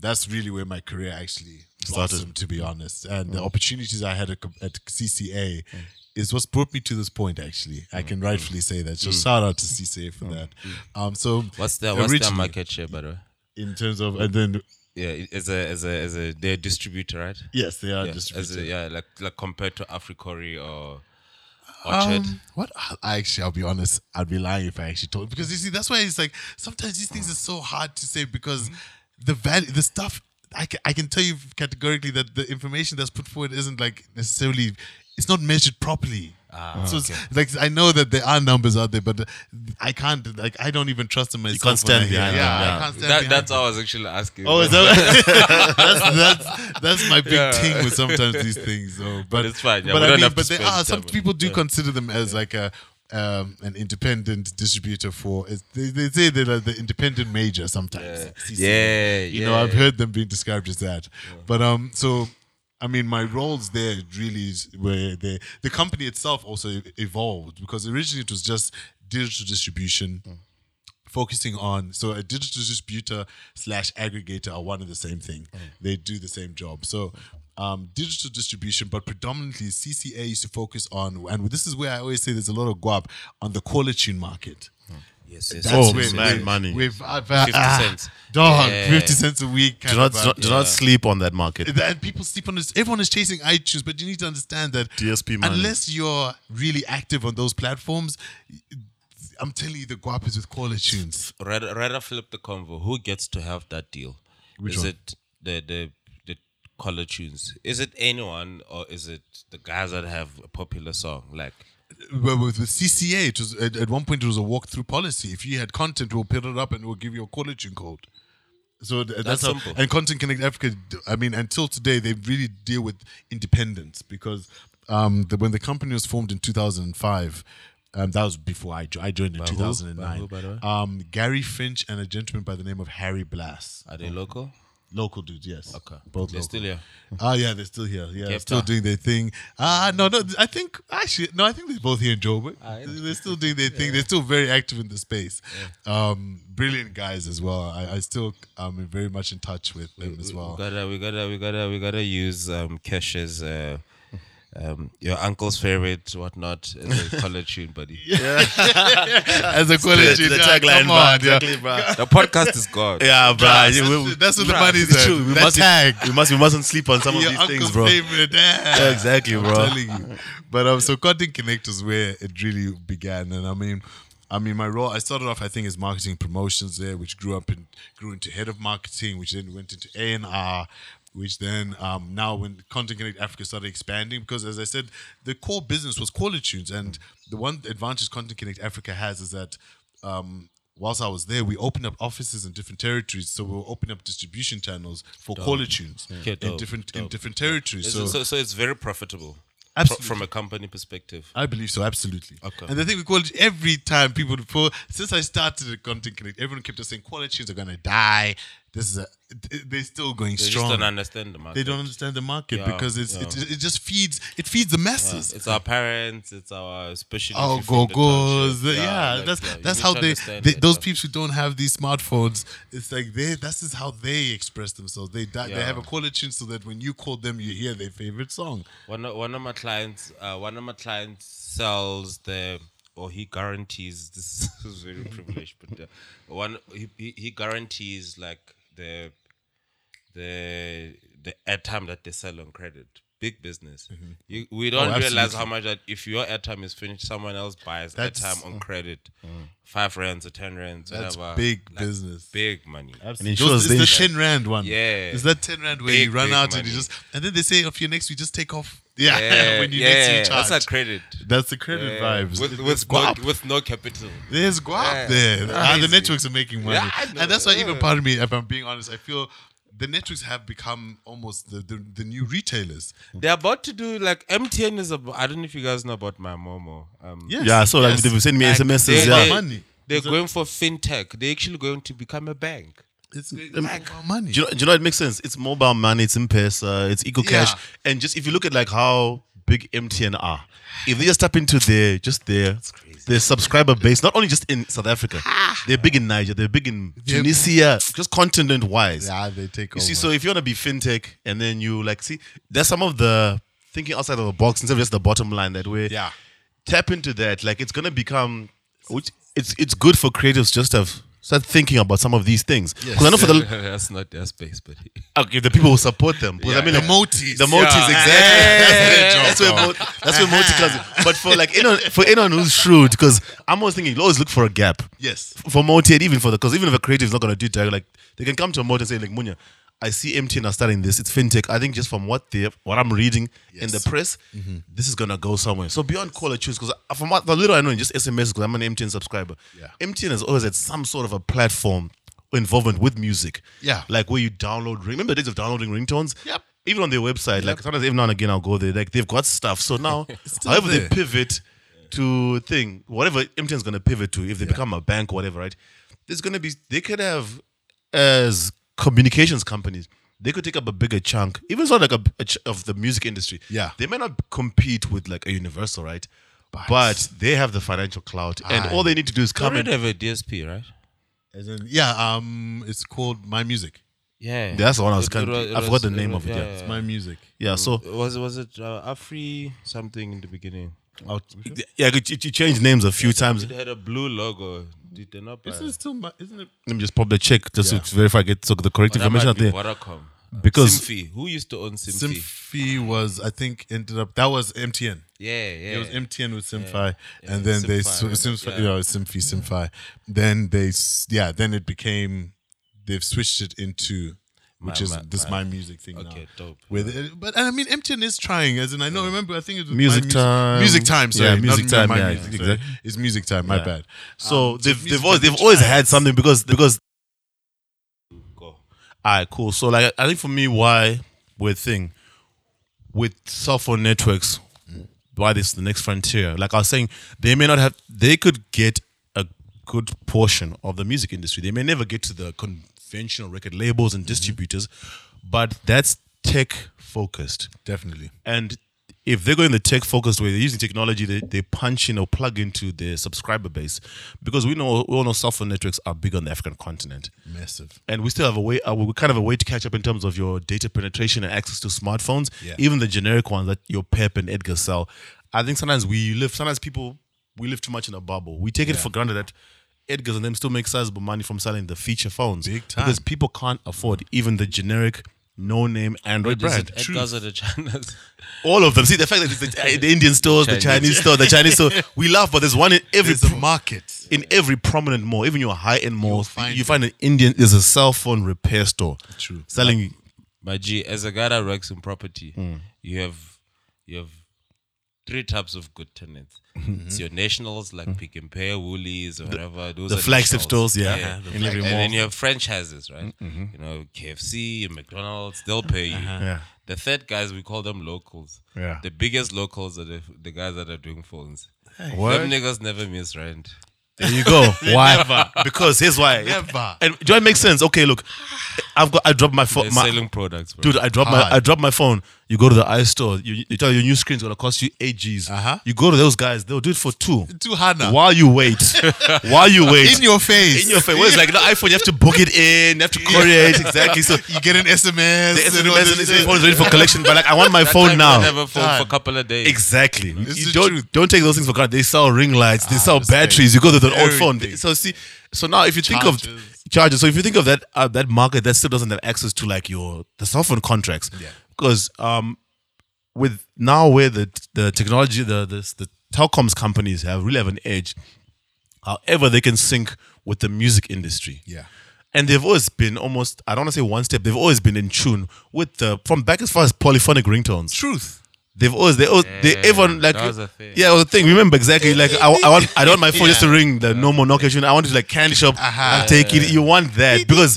that's really where my career actually started, to be honest. And the opportunities I had at CCA is what's brought me to this point, actually. I can rightfully say that. So shout out to CCA for that. So what's their market share, by the way? In terms of, and then... Yeah, as a they're a distributor, right? Yes, they are a distributor. Like compared to Africori or Orchard. I'll be honest, I'd be lying if I actually told, because you see, that's why it's like sometimes these things are so hard to say, because the stuff I can tell you categorically that the information that's put forward isn't like necessarily, it's not measured properly. It's like, I know that there are numbers out there, but I can't, like, I don't even trust them myself. You can't stand behind I can't stand behind. That's all I was actually asking. Oh, is that that's my big thing with sometimes these things. So, but it's fine. Yeah, but there are some people do consider them as like a an independent distributor for. They say they're like the independent major sometimes. You know, I've heard them being described as that. Yeah. But so. I mean, my roles there really were there. The company itself also evolved, because originally it was just digital distribution, focusing on, so a digital distributor / aggregator are one of the same thing. They do the same job. So digital distribution, but predominantly CCA used to focus on, and this is where I always say there's a lot of guap on the QualiTunes market. Yes. That's money. We've 50 cents. 50 cents a week. Do not sleep on that market. And people sleep on this. Everyone is chasing iTunes, but you need to understand that DSP money. Unless you're really active on those platforms, I'm telling you, the guap is with QualiTunes. Rather flip the convo. Who gets to have that deal? Which one? It the QualiTunes? Is it anyone, or is it the guys that have a popular song like? With CCA, it was at one point it was a walk-through policy. If you had content, we'll put it up and we'll give you a QualiTunes code. So that's simple. And Content Connect Africa, I mean, until today, they really deal with independence, because when the company was formed in 2005, that was before I joined in 2009. By who, by the way? Gary Finch and a gentleman by the name of Harry Blass. Are they local? Local dudes, yes. Okay. Both they're local. Still here. They're still here. Yeah, still doing their thing. I think they're both here in Joburg. They're still doing their thing. They're still very active in the space. Yeah. Brilliant guys as well. I still am very much in touch with them as well. We gotta use Kesh as your uncle's favorite, whatnot, as a QualiTunes buddy. As a QualiTunes, the tagline, bro. Exactly, bro. The podcast is gone. Yeah, bro. That's what the money's true. We mustn't sleep on some of these things, bro. Your uncle's favorite. Yeah, exactly, bro. I'm telling you. But so Content Connect is where it really began, and I mean, my role, I started off, I think, as marketing promotions there, which grew into head of marketing, which then went into A&R. Which then, now when Content Connect Africa started expanding, because as I said, the core business was QualiTunes, and the one advantage Content Connect Africa has is that whilst I was there, we opened up offices in different territories, so we'll open up distribution channels for QualiTunes in different territories. So it's very profitable. Absolutely. From a company perspective, I believe so. Absolutely. Okay. And the thing with QualiTunes, every time people since I started at Content Connect, everyone kept on saying QualiTunes are gonna die. They're still going strong. They just don't understand the market. Because it just feeds the masses. It's our parents. It's our special. Oh, go-go's. That's how they those people who don't have these smartphones. It's like that's is how they express themselves. They have a QualiTunes so that when you call them, you hear their favorite song. One of my clients sells the. Or he guarantees. This is very privileged, but he guarantees like the airtime that they sell on credit. Big business. Mm-hmm. We don't realize how much that if your airtime is finished, someone else buys airtime on credit, 5 rands or 10 rands. That's whatever. Big like business, big money. Absolutely. It's the 10 rand one. Yeah, it's that 10 rand where you run out money. And you just and then they say, "If you're next, we just take off." Yeah. When you next you charge. That's a credit. That's the credit vibes. With no capital. There's guap there. The networks are making money, and that's why even part of me, if I'm being honest, I feel. The networks have become almost the new retailers. They're about to do like MTN is about. I don't know if you guys know about My Momo. They send me SMSs. They're going for fintech. They're actually going to become a bank. It's like, mobile money. Do you know it makes sense? It's mobile money, it's M-Pesa, it's EcoCash. Yeah. And just if you look at like how big MTN are, if they just tap into their subscriber base, not only just in South Africa, they're big in Niger, they're big in Tunisia, just continent-wise. Yeah, they take over. You see, so if you want to be fintech and then you like, see, there's some of the thinking outside of the box instead of just the bottom line that way. Yeah. Tap into that. Like it's going to become, it's good for creatives just to have, start thinking about some of these things. Yes. I know for that's not their space, but okay, the people who support them. Yeah. I mean, the MOTIs. The MOTIs, yeah. Exactly. That's their job. That's where MOTI comes in. But for like, for anyone who's shrewd, because I'm always thinking, you always look for a gap. Yes. For MOTI, and even for because even if a creative is not going to do direct, like they can come to a MOTI and say, like, Munya, I see MTN are starting this. It's fintech. I think just from what I'm reading in the press, this is gonna go somewhere. So beyond QualiTunes, because from what the little I know, in just SMS, because I'm an MTN subscriber. Yeah. MTN has always had some sort of a platform involvement with music. Yeah, like where you download. Remember the days of downloading ringtones? Yep. Even on their website, like sometimes every now and again I'll go there. Like they've got stuff. So now, however they pivot to thing, whatever MTN's gonna pivot to, if they become a bank, or whatever, right? There's gonna be they could have as communications companies, they could take up a bigger chunk, even sort of like of the music industry. Yeah, they may not compete with like a Universal, right? But they have the financial clout, and all they need to do is come in. They have a DSP, right? As in, it's called My Music. Yeah, that's the one I was kind of. I forgot the name of it. Yeah, it's My Music. Yeah, so was it Afri something in the beginning? Oh, yeah, you changed names a few times. It had a blue logo. Did they not buy it? Isn't it? Let me just probably check to verify I get the correct information out there. Because Simfy, who used to own Simfy? Simfy was, I think, that was MTN. Yeah. It was MTN with Simfy, and then Simfy. Then then it became they've switched it into. Which is this My Music thing now. Okay, dope. With it, but I mean, MTN is trying, as in I know. Remember, I think it was Music Time. Music Time, sorry, Music Time. It's Music Time. My bad. So they've always had something because. All right, cool. So like I think for me, why weird thing with cell phone networks, why this is the next frontier? Like I was saying, they may not have. They could get a good portion of the music industry. They may never get to the conventional record labels and distributors, but that's tech focused, definitely. And if they're going the tech focused way, they're using technology. They punch in or plug into their subscriber base, because we all know cell phone networks are big on the African continent, massive, and we still have a way. We kind of a way to catch up in terms of your data penetration and access to smartphones, even the generic ones that your Pep and Edgar sell. I think sometimes people live too much in a bubble. We take it for granted that Edgar's and them still make sizable money from selling the feature phones. Big time. Because people can't afford even the generic, no-name Android brand. Edgar's or the China's? All of them. See, the fact that it's the Indian stores, the Chinese store. We laugh, but there's one in every market. In every prominent mall, even your high-end malls, you find an Indian, there's a cell phone repair store. True. Selling. My G, as a guy that works in property, you have 3 types of good tenants. It's your nationals, like Pick and Pay, Woolies, or whatever. Those are the flagship stores, and then you have franchises, right? You know, KFC, McDonald's, they'll pay you. The third guys, we call them locals. Yeah. The biggest locals are the guys that are doing phones. What? Them niggas never miss rent. There you go. Why? Never. Because here's why. Never. And do I make sense? Okay, look, I dropped my phone. Selling products, bro. Dude. I dropped my phone. You go to the iStore. You tell your new screen's gonna cost you 8 G's. You go to those guys. They'll do it for 2. 200. While you wait. In your face. Where it's like the iPhone, you have to book it in. You have to create exactly. So you get an SMS. The SMS is ready for collection. But like, I want my phone now. I have a phone for a couple of days. Exactly. You don't take those things for granted. They sell ring lights. They sell batteries. You go to the old phone. So see. So now, if you think of charges, so if you think of that market that still doesn't have access to like the cell phone contracts. Yeah. Because with now where the technology, the telecoms companies really have an edge, however they can sync with the music industry. Yeah. And they've always been almost, I don't want to say one step, they've always been in tune with from back as far as polyphonic ringtones. Truth. It was a thing. Remember exactly like I don't want my phone just to ring the normal Nokia tune. I want it like Candy Shop. I take it. You want that because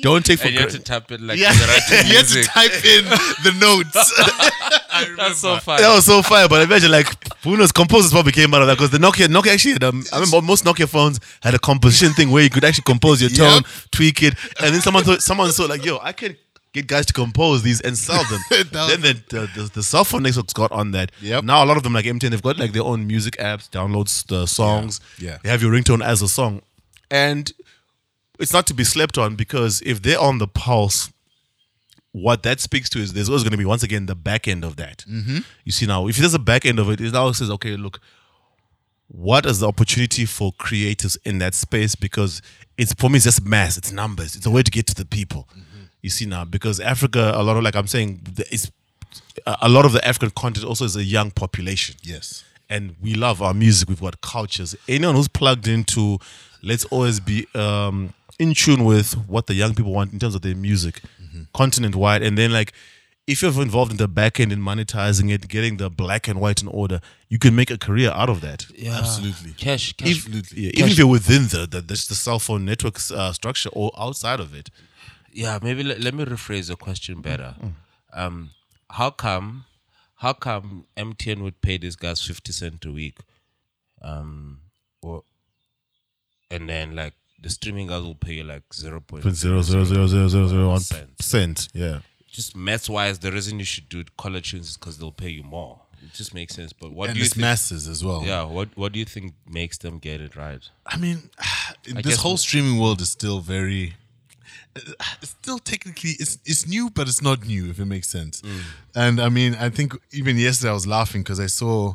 don't take for granted. You have to tap in the notes. I remember. That's so fire. That was so fire. But I imagine, like, who knows? Composers probably came out of that, because the Nokia actually had I mean, most Nokia phones had a composition thing where you could actually compose your tone, tweak it, and then someone thought like, yo, I can get guys to compose these and sell them. Then the cell phone networks got on that. Yep. Now a lot of them, like MTN, they've got like their own music apps, downloads the songs. Yeah. They have your ringtone as a song. And it's not to be slept on, because if they're on the pulse, what that speaks to is there's always going to be, once again, the back end of that. Mm-hmm. You see now, if there's a back end of it, it now says, okay, look, what is the opportunity for creatives in that space? Because it's, for me, it's just mass, it's numbers. It's a way to get to the people. Mm-hmm. You see now, because Africa, a lot of, like I'm saying, it's a lot of the African continent also is a young population. Yes. And we love our music. We've got cultures. Anyone who's plugged into, let's always be in tune with what the young people want in terms of their music, mm-hmm. continent-wide. And then, like, if you're involved in the back end in monetizing it, getting the black and white in order, you can make a career out of that. Yeah. Absolutely. Cash. Absolutely. Yeah, cash. Even if you're within the cell phone network's structure or outside of it. Yeah, maybe let me rephrase the question better. Mm. How come MTN would pay these guys 50 cents a week? And then like the streaming guys will pay you like 0.00001%. Yeah. Just maths-wise, the reason you should do QualiTunes is because they'll pay you more. It just makes sense. But what and do you think? Masses as well. Yeah. What do you think makes them get it right? I mean, this whole streaming world is still very. It's still technically it's new, but it's not new, if it makes sense. Mm. And I mean, I think even yesterday I was laughing because I saw.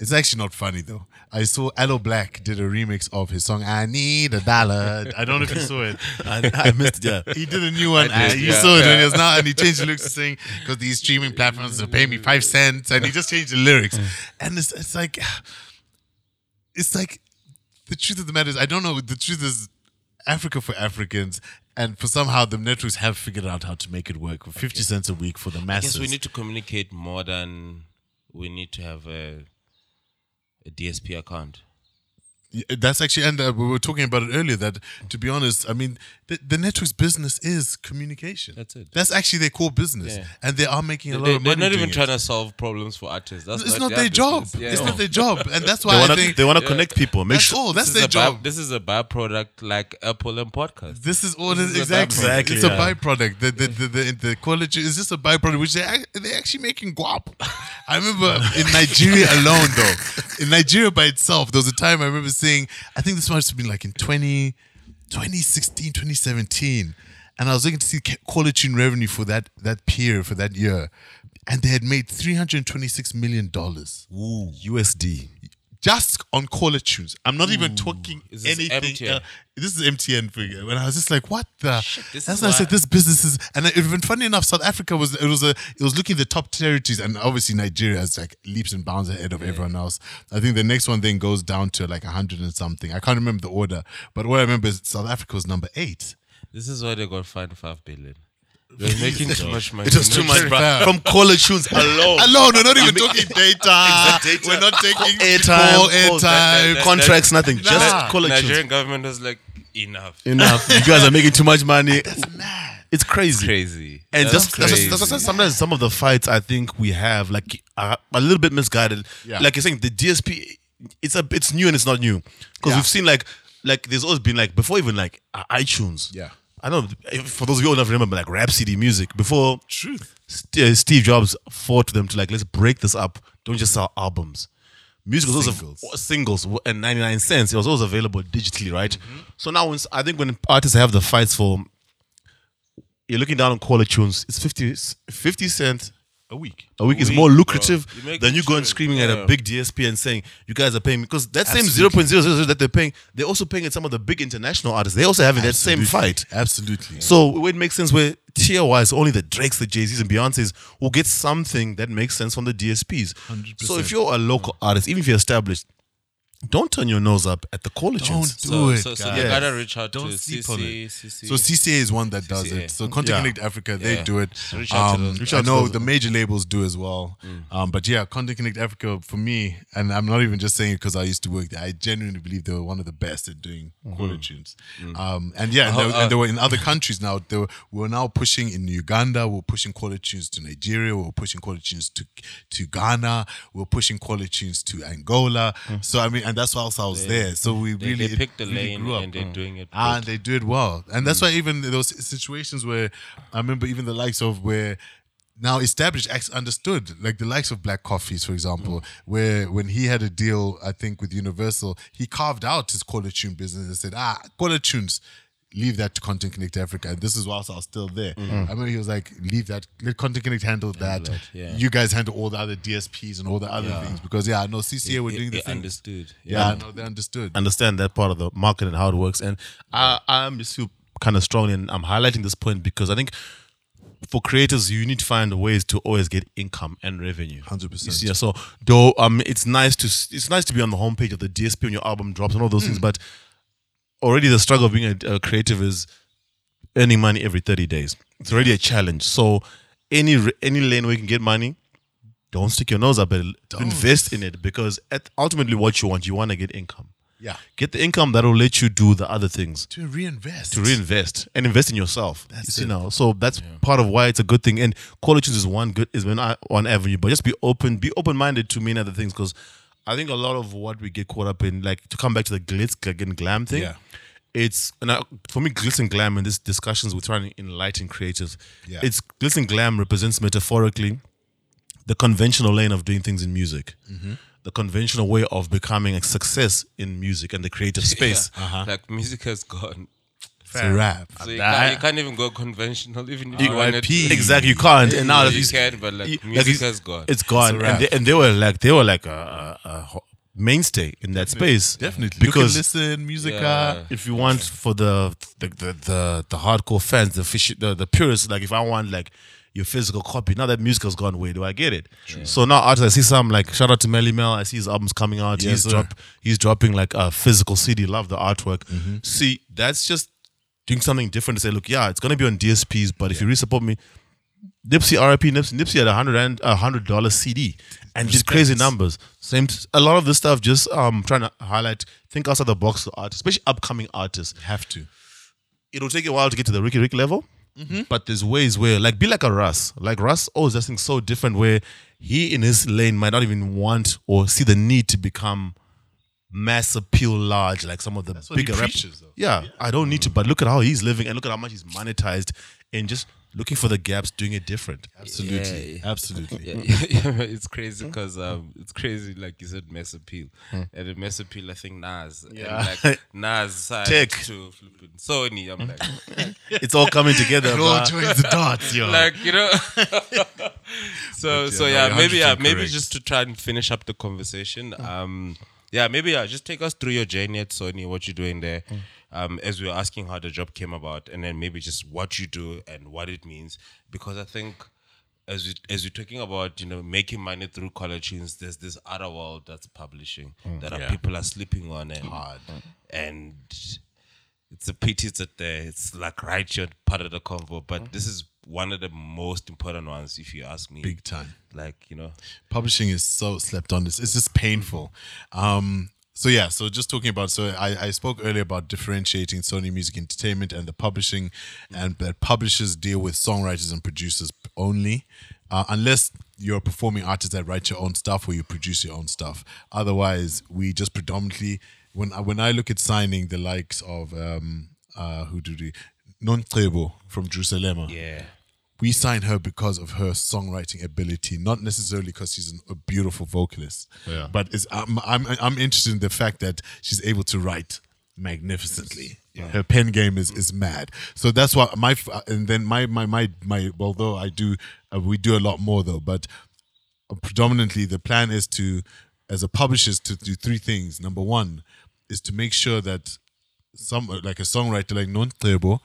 It's actually not funny though. I saw Aloe Black did a remix of his song "I Need a Dollar." I don't know if you saw it. I missed it. Yeah. He did a new one. You saw it when he was now, and he changed the lyrics to saying because these streaming platforms will pay me 5 cents, and he just changed the lyrics. And it's like the truth of the matter is I don't know. The truth is Africa for Africans. And for somehow the networks have figured out how to make it work for 50 cents a week for the masses. Yes, we need to communicate more than we need to have a DSP account. Yeah, that's actually, and we were talking about it earlier, that to be honest, I mean, the network's business is communication. That's it. That's actually their core business. Yeah. And they are making a lot of money. They're not even trying to solve problems for artists. It's not their job. Yeah. It's not their job. And that's why I think... They want to connect people. Make that's sure. all. That's their job. This is a byproduct like Apple and podcasts. This is all. Exactly. It's a byproduct. The quality is just a byproduct, which they're actually making guap. I remember in Nigeria alone, though. In Nigeria by itself, there was a time I remember seeing, I think this must have been like in 2016, 2017. And I was looking to see QualiTunes revenue for that year. And they had made $326 million. Ooh. USD. Just on QualiTunes. I'm not even talking anything. This is MTN figure. And I was just like, what the? Shit, that's why I said this business is... And even funny enough, South Africa was looking at the top territories. And obviously Nigeria is like leaps and bounds ahead of everyone else. I think the next one then goes down to like 100 and something. I can't remember the order. But what I remember is South Africa was number 8. This is why they got fined 5 billion. They're making too much money. It was too much, bro. From QualiTunes alone. We're not even talking data. We're not taking airtime, contracts, nothing. Just QualiTunes. Nigerian government was like, enough. You guys are making too much money. That's mad. It's crazy. And that's sometimes some of the fights I think we have like are a little bit misguided. Yeah. Like you're saying, the DSP, it's new and it's not new because we've seen like there's always been like before even like iTunes. Yeah. I don't know, for those of you who don't remember, like Rap CD music, before Steve Jobs fought them to like, let's break this up. Don't just sell albums. Music was also singles and 99 cents. It was always available digitally, right? Mm-hmm. So now I think when artists have the fights for, you're looking down on QualiTunes, it's 50 cents a week is more lucrative than you going screaming at a big DSP and saying, you guys are paying me. Because that same 0.000 that they're paying, they're also paying at some of the big international artists. They're also having that same fight. Absolutely. So it makes sense where tier-wise, only the Drakes, the Jay-Z's and Beyonce's will get something that makes sense from the DSPs. 100%. So if you're a local artist, even if you're established, Don't turn your nose up at the coalitions. Don't do it, guys. You gotta reach out to CCA. So CCA is one that does it. So Content Connect Africa, they do it. So reach out to those. I know the major labels do as well. But yeah, Content Connect Africa for me, and I'm not even just saying it because I used to work there. I genuinely believe they were one of the best at doing QualiTunes. And yeah, and they were in other countries now. We're now pushing in Uganda. We're pushing QualiTunes to Nigeria. We're pushing QualiTunes to Ghana. We're pushing QualiTunes to Angola. So I mean. And that's why I was there. So they really picked the lane and they're doing it. And they do it well. And that's why even those situations where I remember even the likes of where now established acts understood, like the likes of Black Coffees, for example, where when he had a deal, I think, with Universal, he carved out his QualiTunes business and said, QualiTunes, leave that to Content Connect Africa. And this is whilst I was still there. I remember he was like, leave that. Let Content Connect handle that. You guys handle all the other DSPs and all the other things. Because, I know CCA were doing the thing. Understood. Yeah, I know they understood. Understand that part of the market and how it works. And I'm just feel kind of strongly, and I'm highlighting this point because I think for creators, you need to find ways to always get income and revenue. 100%. Yeah, so though it's nice to be on the homepage of the DSP when your album drops and all those things, but already the struggle of being a creative is earning money every 30 days. It's already a challenge. So any lane where you can get money, don't stick your nose up, but invest in it, because ultimately what you want to get income. Yeah. Get the income that will let you do the other things. To reinvest. And invest in yourself. That's it. So that's part of why it's a good thing. And QualiTunes is one avenue, but just be open-minded to many other things, because I think a lot of what we get caught up in, like to come back to the glitz and glam thing, it's, and for me, glitz and glam in these discussions we're trying to enlighten creators, it's glitz and glam represents metaphorically the conventional lane of doing things in music, the conventional way of becoming a success in music and the creative space. Like music has gone. It's a rap. So you can't even go conventional, even if you wanted to. Exactly, you can't. And now you can, but music has gone. It's gone. They were like a mainstay in that space. Definitely, because you can listen Musica. Yeah. If you want for the hardcore fans, the purists, like if I want like your physical copy, now that music has gone, where do I get it? True. So now artists, I see some, like shout out to Melly Mel, I see his albums coming out. Yes, he's dropping like a physical CD. Love the artwork. See, that's just doing something different to say, look, it's going to be on DSPs, but if you really support me, Nipsey, RIP Nipsey had $100 CD and just crazy numbers. A lot of this stuff, just trying to highlight, think outside the box for artists, especially upcoming artists. You have to. It'll take a while to get to the Ricky Rick level, but there's ways where, like, be like a Russ. Like Russ, that's something so different where he in his lane might not even want or see the need to become mass appeal large, like some of the bigger rappers. I don't need to, but look at how he's living and look at how much he's monetized and just looking for the gaps, doing it different. Absolutely. It's crazy because it's crazy, like you said, mass appeal. And the mass appeal, I think Nas. And like Nas side to flipping Sony. I'm like, it's all coming together. It all joins the dots, yo. Like, you know. Maybe just to try and finish up the conversation. Just take us through your journey at Sony, what you're doing there, as we were asking how the job came about, and then maybe just what you do and what it means. Because I think as we're talking about, making money through QualiTunes, there's this other world that's publishing that people are sleeping on and hard. And it's a pity that it's like right here part of the convo, but this is one of the most important ones, if you ask me. Big time. Publishing is so slept on. It's just painful. Just talking about, I spoke earlier about differentiating Sony Music Entertainment and the publishing, and that publishers deal with songwriters and producers only, unless you're a performing artist that writes your own stuff or you produce your own stuff. Otherwise, we just predominantly, when I look at signing the likes of, Nomcebo from Jerusalema. Yeah. We signed her because of her songwriting ability, not necessarily because she's a beautiful vocalist. Yeah. But I'm interested in the fact that she's able to write magnificently. Yeah. Her pen game is mad. So that's why we do a lot more though, but predominantly the plan is to, as a publisher, to do three things. Number one is to make sure that a songwriter like Nomcebo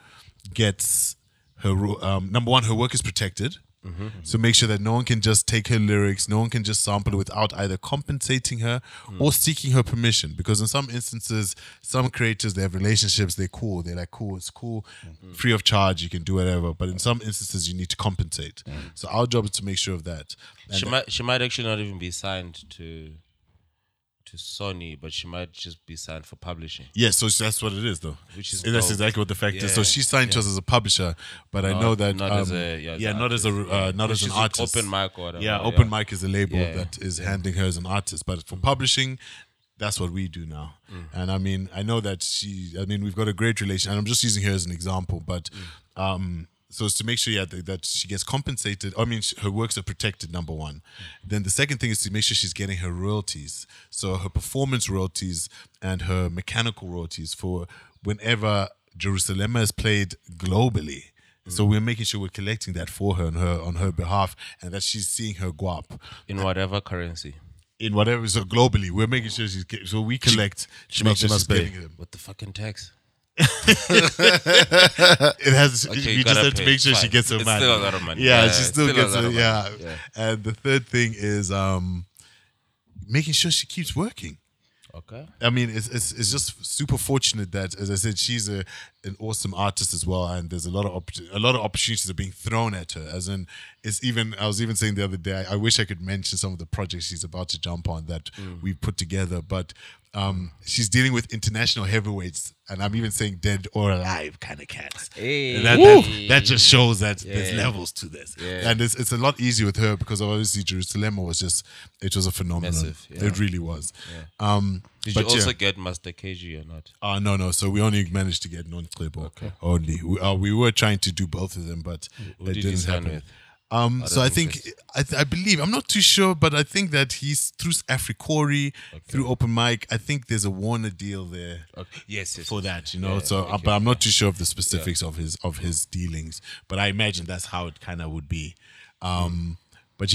gets her, number one, her work is protected. Mm-hmm. So make sure that no one can just take her lyrics, no one can just sample without either compensating her or seeking her permission. Because in some instances, some creators, they have relationships, they're cool. They're like, cool, it's cool, free of charge, you can do whatever. But in some instances, you need to compensate. Mm. So our job is to make sure of that. And she might actually not even be signed to Sony, but she might just be signed for publishing. Yes, yeah, so that's what it is, though. Which is that's exactly what the fact is. So she signed to us as a publisher, but I know that not as an artist. Open mic or whatever. Yeah, open mic is a label that is handling her as an artist, but for publishing, that's what we do now. Mm. And I mean, I know that we've got a great relation, and I'm just using her as an example, but. So it's to make sure that she gets compensated. I mean, her works are protected, number one. Then the second thing is to make sure she's getting her royalties. So her performance royalties and her mechanical royalties for whenever Jerusalema is played globally. So we're making sure we're collecting that for her on her behalf, and that she's seeing her guap. In whatever currency. In whatever, so globally. We're making sure she's getting, so we collect. She makes us pay. What the fucking tax? You just have to make sure she gets her money. Still a lot of money. Yeah, she still gets her. Yeah. And the third thing is making sure she keeps working. Okay. I mean, it's just super fortunate that, as I said, she's an awesome artist as well, and there's a lot of opportunities are being thrown at her. As in, I was saying the other day, I wish I could mention some of the projects she's about to jump on that we've put together, but she's dealing with international heavyweights, and I'm even saying dead or alive kind of cats. Hey. And that just shows that there's levels to this. Yeah. And it's a lot easier with her because obviously Jerusalem was a phenomenon. Massive, yeah. It really was. Yeah. Did you also get Master KG or not? No. So we only managed to get Nomcebo. Okay. Only. We were trying to do both of them, but it didn't happen. I believe, I'm not too sure, but I think that he's through Africori, through Open Mic. I think there's a Warner deal there for that, you know. But I'm not too sure of the specifics of his dealings. But I imagine that's how it kind of would be. But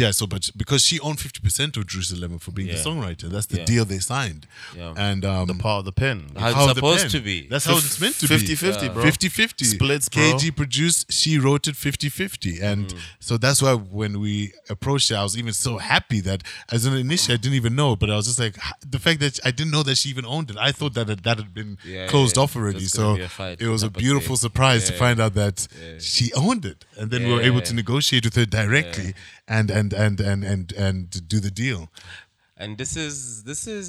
because she owned 50% of Jerusalem for being the songwriter, that's the deal they signed. Yeah. And the power of the pen. How it's supposed to be. That's how it's meant to be. 50-50, bro. 50-50. Splits, bro. KG produced, she wrote it 50-50. And so that's why when we approached her, I was even so happy that, as an initially, I didn't even know, but I was just like, the fact that I didn't know that she even owned it. I thought that had been closed off already. So it was a beautiful surprise to find out that she owned it. And then we were able to negotiate with her directly. Yeah. And do the deal. And this is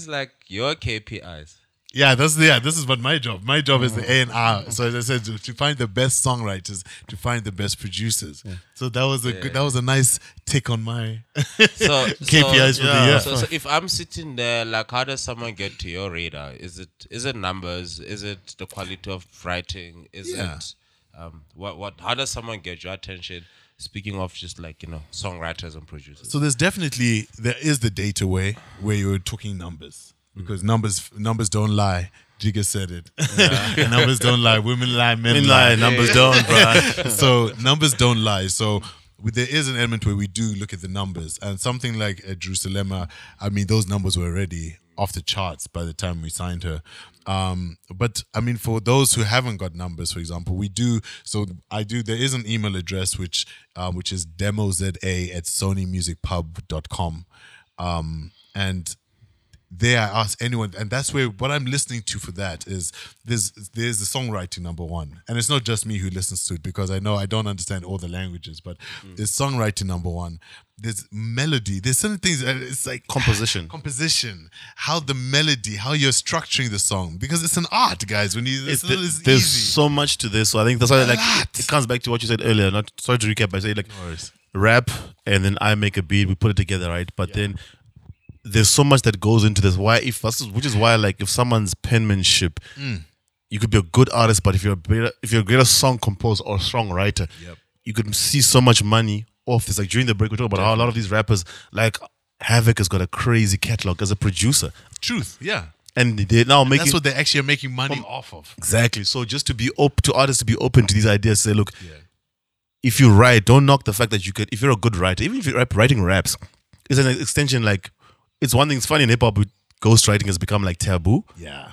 like your KPIs. Yeah, this is what my job. My job is the A&R. So as I said, to find the best songwriters, to find the best producers. Yeah. So that was a nice tick on my KPIs for the year. So if I'm sitting there, like, how does someone get to your radar? Is it numbers? Is it the quality of writing? Is it how does someone get your attention? Speaking of just like, you know, songwriters and producers. So there is the data way where you're talking numbers because numbers don't lie. Jigga said it. Yeah. Numbers don't lie. Women lie. Men lie. Numbers don't, bro. So numbers don't lie. So there is an element where we do look at the numbers, and something like Jerusalema, I mean, those numbers were already off the charts by the time we signed her. But I mean, for those who haven't got numbers, for example, there is an email address which is demoza@sonymusicpub.com. And there I ask anyone, and that's where what I'm listening to for that is there's the songwriting, number one. And it's not just me who listens to it, because I know I don't understand all the languages, but there's songwriting, number one. There's melody. There's certain things. It's like composition. How the melody, how you're structuring the song, because it's an art, guys. When you, it's there's easy. So much to this. So I think that's why, like, it comes back to what you said earlier. Not sorry to recap. I say like rap, and then I make a beat. We put it together, right? But then there's so much that goes into this. Which is why if someone's penmanship, you could be a good artist, but if you're a greater song composer or songwriter, you could see so much money. It's like during the break we talked about how a lot of these rappers, like Havoc, has got a crazy catalog as a producer. Truth, yeah. And they're now making, that's what they actually are making money off of. Exactly. So just to be open to artists, to be open to these ideas, say, look, if you write, don't knock the fact that you could. If you're a good writer, even if you're writing raps, it's an extension. Like, it's one thing. It's funny in hip hop, ghostwriting has become like taboo. Yeah.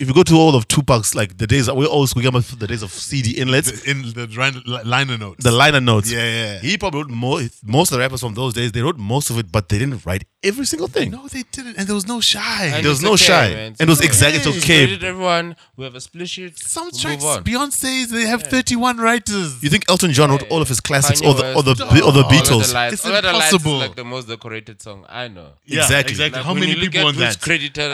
if you go to the world of Tupac's, like the days, we always talking about the days of CD inlets. The liner notes. Yeah. He probably wrote most of the rappers from those days, they wrote most of it, but they didn't write every single thing. No, they didn't. And there was no shy. And there was no okay, shy. Man. And it was exactly okay. Everyone, we have a split sheet. Some tracks, Beyonce's, they have 31 writers. You think Elton John wrote all of his classics or the Beatles? It's impossible. Like the most decorated song I know. Yeah, exactly. Like, how many people on that? Credited.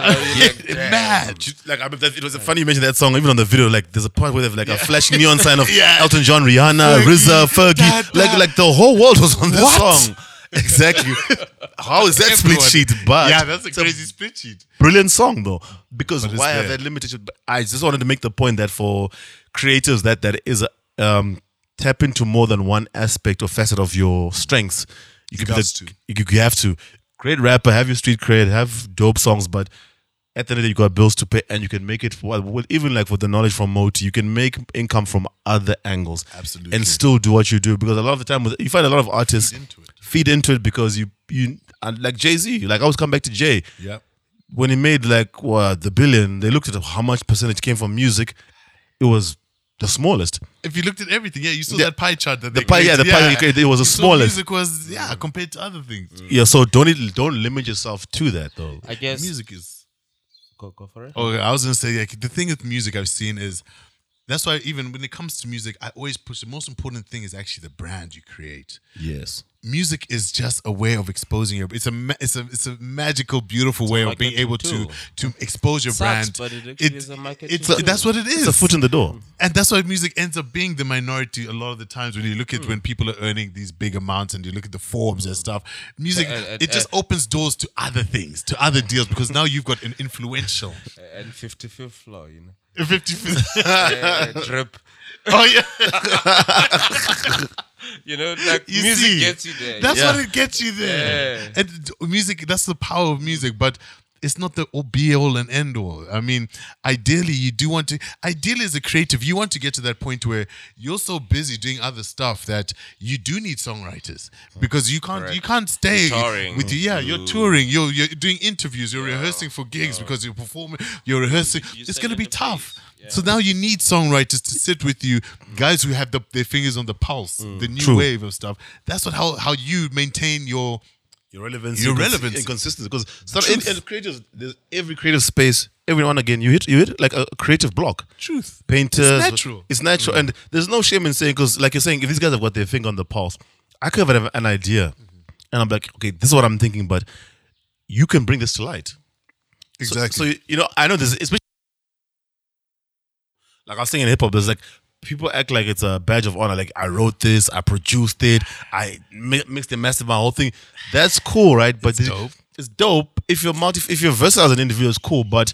Mad. Like, it was funny you mentioned that song, even on the video. Like, there's a part where they have like a flashing neon sign of Elton John, Rihanna, RISA, Fergie. Like the whole world was on this song. Exactly. How is that split sheet? But yeah, that's a crazy split sheet. Brilliant song though, because why have that limitation? I just wanted to make the point that for creators, that is tap into more than one aspect or facet of your strengths. You have to. Great rapper, have your street cred, have dope songs, but at the end of the day, you got bills to pay, and you can make it even like with the knowledge from MOTI, you can make income from other angles, absolutely, and still do what you do, because a lot of the time you find a lot of artists feed into it because you like Jay-Z. Like, I always come back to Jay. Yeah, when he made like the billion, they looked at how much percentage came from music. It was the smallest. If you looked at everything, you saw that pie chart that the pie it was the smallest. Music was compared to other things. Yeah, so don't limit yourself to that though. I guess music is. Go for it. Okay, I was going to say, the thing with music I've seen is, that's why even when it comes to music, I always push the most important thing is actually the brand you create. Yes. Music is just a way of exposing your, it's a magical, beautiful way of being able to expose your brand. But it is a marketing tool. That's what it is. It's a foot in the door. And that's why music ends up being the minority a lot of the times when you look at when people are earning these big amounts and you look at the Forbes and stuff. Music, it just opens doors to other things, to other deals, because now you've got an influential. And 55th floor, 55th. Drip. Oh, yeah. Like music gets you there. That's what it gets you there. Yeah. And music, that's the power of music, but it's not the be all and end all. I mean, ideally, ideally as a creative, you want to get to that point where you're so busy doing other stuff that you do need songwriters, because you can't stay with you're touring, you're doing interviews, you're rehearsing for gigs because you're performing, you're rehearsing. It's going to be tough. Yeah. So now you need songwriters to sit with you, guys who have their fingers on the pulse, the new wave of stuff. That's what how you maintain your relevance, and consistency. Because creators, there's every creative space. Every now and again, you hit like a creative block. Truth, painters. It's natural, and there's no shame in saying, because like you're saying, if these guys have got their finger on the pulse, I could have an idea, and I'm like, okay, this is what I'm thinking, but you can bring this to light. Exactly. So I know this, especially. Like I was saying in hip hop, there's like people act like it's a badge of honor. Like, I wrote this, I produced it, I mixed and mastered my whole thing. That's cool, right? But it's dope. If you're versatile as an individual, it's cool. But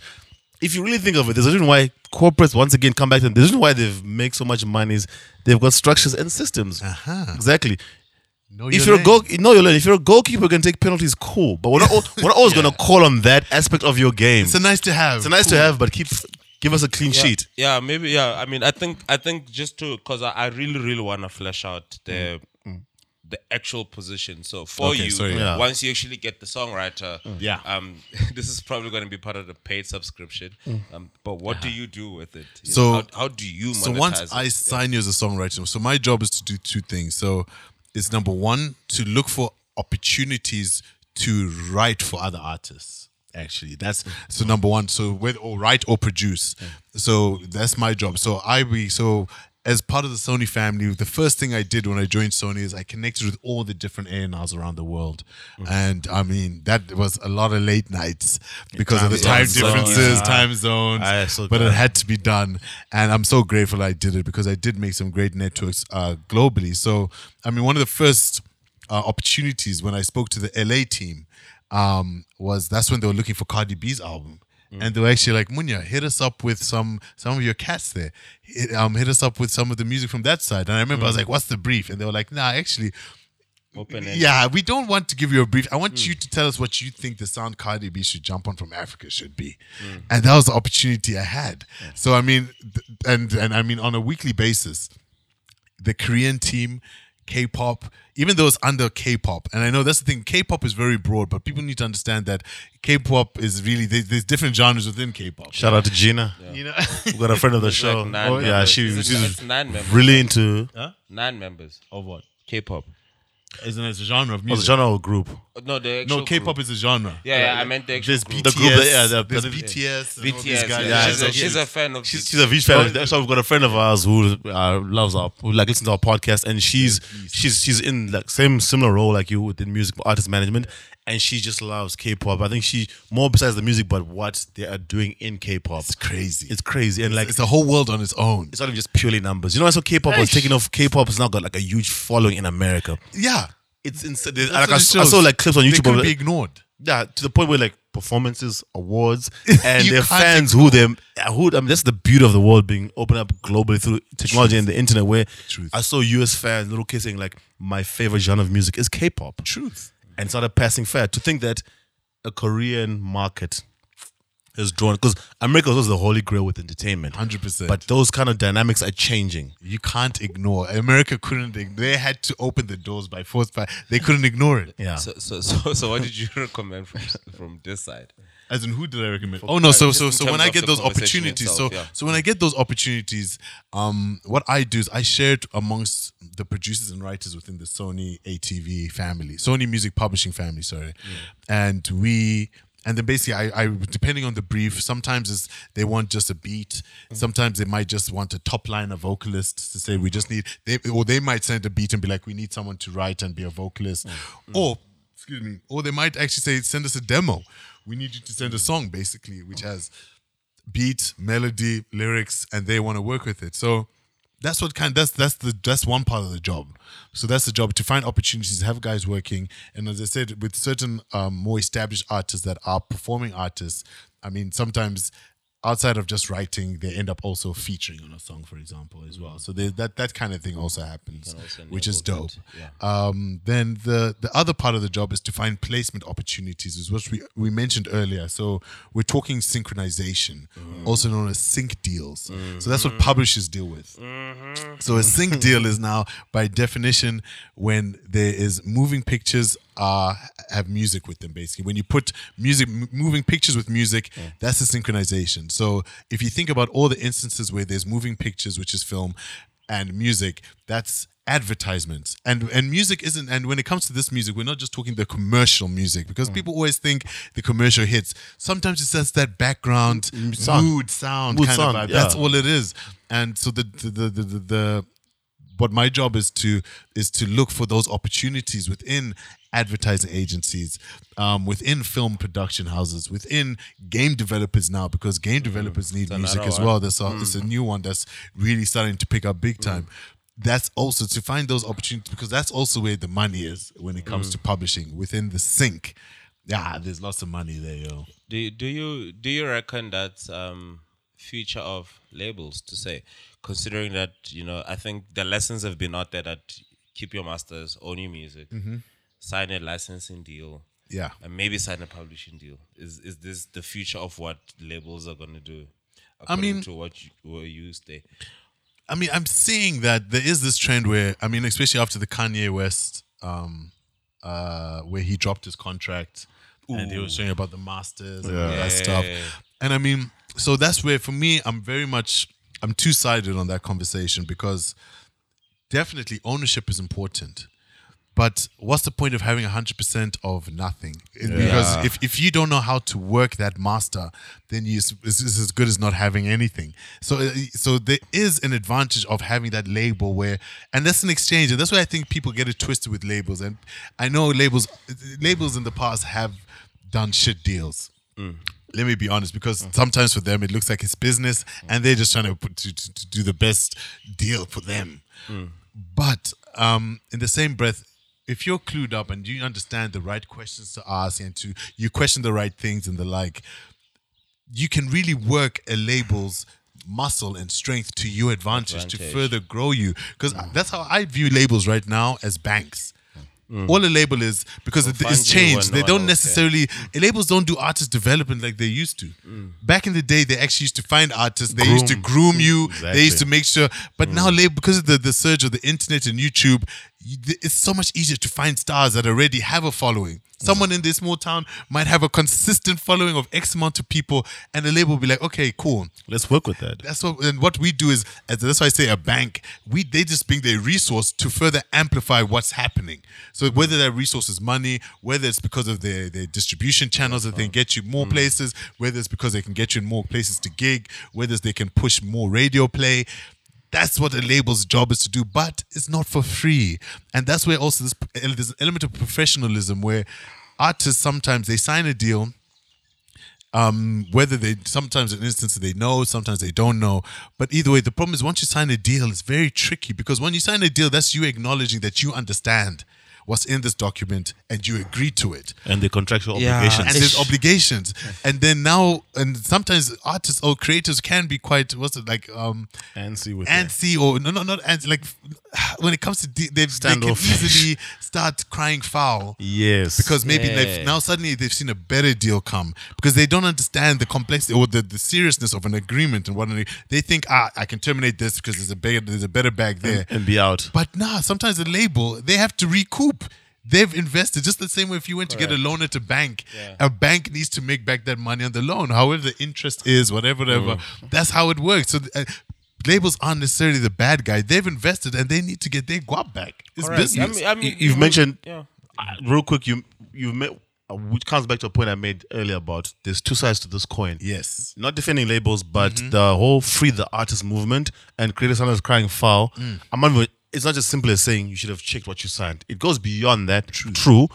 if you really think of it, there's a reason why corporates once again come back to them. The reason why they've made so much money is they've got structures and systems. Uh-huh. Exactly. If you're a goalkeeper, you can take penalties. Cool, but we're not always going to call on that aspect of your game. It's a nice to have. But give us a clean sheet. Yeah, maybe. Yeah, I mean, I think just to, because I really, really want to flesh out the actual position. So once you actually get the songwriter, this is probably going to be part of the paid subscription. But what do you do with it? How do you monetize? So once I sign you as a songwriter, so my job is to do two things. So it's number one, to look for opportunities to write for other artists. Actually, that's so number one. So whether or write or produce, so that's my job. So as part of the Sony family, the first thing I did when I joined Sony is I connected with all the different A&Rs around the world, and I mean that was a lot of late nights because of the time differences, time zones. It had to be done, and I'm so grateful I did it because I did make some great networks globally. So I mean, one of the first opportunities when I spoke to the LA team. That's when they were looking for Cardi B's album, and they were actually like, Munya, hit us up with some of your cats there. Hit us up with some of the music from that side. And I remember I was like, "What's the brief?" And they were like, "Nah, actually, we don't want to give you a brief. I want you to tell us what you think the sound Cardi B should jump on from Africa should be." And that was the opportunity I had. Yeah. So I mean, on a weekly basis, the Korean team. K-pop, even though it's under K-pop. And I know that's the thing, K-pop is very broad, but people need to understand that K-pop is really, there's different genres within K-pop. Shout out to Gina. Yeah. You know? We've got a friend of the show. Like she's really into... Huh? 9 members. Of what? K-pop. Isn't it a genre of music? Oh, it's a genre or group? No, the actual K-pop group is a genre. Yeah, yeah, I meant the actual group. The group that, there's BTS. And BTS. All these guys. Yeah, she's a fan of. She's a huge fan. Actually, we've got a friend of ours who loves our, who like listens to our podcast, and she's in like similar role like you within music artist management, and she just loves K-pop. I think she more besides the music, but what they are doing in K-pop. It's crazy. It's crazy, and like it's a whole world on its own. It's not even just purely numbers. You know, so K-pop was taking off. K-pop has now got like a huge following in America. Yeah. It's insane. Like I saw like clips on YouTube. They can be ignored. Yeah, to the point where like performances, awards, and their fans I mean, that's the beauty of the world being opened up globally through technology and the internet. Where I saw US fans, little kids saying like, "My favorite genre of music is K-pop." Truth, and it's not a passing fad. To think that a Korean market is drawn, because America was the holy grail with entertainment. 100%. But those kind of dynamics are changing. You can't ignore. America couldn't. They had to open the doors by force. They couldn't ignore it. Yeah. So what did you recommend from this side? As in, who did I recommend? When I get those opportunities, when I get those opportunities, what I do is I share it amongst the producers and writers within the Sony ATV family, Sony Music Publishing family. And we. And then basically, I depending on the brief, sometimes they want just a beat. Sometimes they might just want a top line, a vocalist to say, we just need, or they might send a beat and be like, we need someone to write and be a vocalist. Or they might actually say, send us a demo. We need you to send a song, basically, which has beat, melody, lyrics, and they want to work with it. So that's what that's one part of the job. So that's the job, to find opportunities, have guys working. And as I said, with certain more established artists that are performing artists, I mean, sometimes outside of just writing, they end up also featuring on a song, for example, as well. So that kind of thing also happens, which is dope. Yeah. Then the other part of the job is to find placement opportunities, is what we mentioned earlier. So we're talking synchronization, also known as sync deals. So that's what publishers deal with. So a sync deal is now, by definition, when there is moving pictures have music with them, basically. When you put music, moving pictures with music, that's the synchronization. So if you think about all the instances where there's moving pictures, which is film, and music, that's advertisements. And music isn't, and when it comes to this music, we're not just talking the commercial music, because people always think the commercial hits. Sometimes it's just that background mood sound of vibe. That's all it is. And so but my job is to look for those opportunities within advertising agencies, within film production houses, within game developers now, because game developers need music as well. It's a new one that's really starting to pick up big time. That's also to find those opportunities, because that's also where the money is when it comes to publishing, within the sync. Yeah, there's lots of money there, yo. Do you reckon that's future of labels to say, considering that, you know, I think the lessons have been out there that keep your masters, own your music, sign a licensing deal, and maybe sign a publishing deal. Is this the future of what labels are going to do? According to what you say. I mean, I'm seeing that there is this trend where, I mean, especially after the Kanye West, where he dropped his contract and he was saying about the masters and all that stuff. And I mean, so that's where, for me, I'm two-sided on that conversation, because definitely ownership is important. But what's the point of having 100% of nothing? Because if you don't know how to work that master, then it's as good as not having anything. So there is an advantage of having that label where, and that's an exchange. And that's why I think people get it twisted with labels. And I know labels in the past have done shit deals. Let me be honest, because sometimes for them it looks like it's business, and they're just trying to do the best deal for them. But in the same breath, if you're clued up and you understand the right questions to ask and you question the right things and the like, you can really work a label's muscle and strength to your advantage. To further grow you. Because that's how I view labels right now, as banks. All a label is, because it's changed. They don't necessarily, labels don't do artist development like they used to. Back in the day, they actually used to find artists. They used to groom you. Exactly. They used to make sure. But now, because of the surge of the internet and YouTube, it's so much easier to find stars that already have a following. Someone in this small town might have a consistent following of X amount of people, and the label will be like, okay, cool, let's work with that. That's what. And what we do is, that's why I say a bank, they just bring their resource to further amplify what's happening. So whether that resource is money, whether it's because of their distribution channels that they can get you more places, whether it's because they can get you in more places to gig, whether it's they can push more radio play. That's what a label's job is to do, but it's not for free. And that's where also there's an element of professionalism where artists sometimes they sign a deal, sometimes in instances they know, sometimes they don't know. But either way, the problem is once you sign a deal, it's very tricky, because when you sign a deal, that's you acknowledging that you understand what's in this document and you agree to it. And the contractual obligations. And there's obligations. And then now, and sometimes artists or creators can be quite, antsy with it. Or, not antsy, when it comes to, they can easily start crying foul. Yes. Because maybe now suddenly they've seen a better deal come, because they don't understand the complexity or the seriousness of an agreement and whatnot. They think, I can terminate this because there's a better bag there. And be out. But sometimes the label, they have to recoup. They've invested, just the same way if you went to get a loan at a bank, a bank needs to make back that money on the loan, however the interest is, whatever. That's how it works. So labels aren't necessarily the bad guy. They've invested and they need to get their guap back. It's business. You've mentioned real quick, which comes back to a point I made earlier about there's two sides to this coin. Yes. Not defending labels, but the whole free the artist movement and creators sometimes crying foul. I'm not even, it's not just simple as saying you should have checked what you signed. It goes beyond that, true,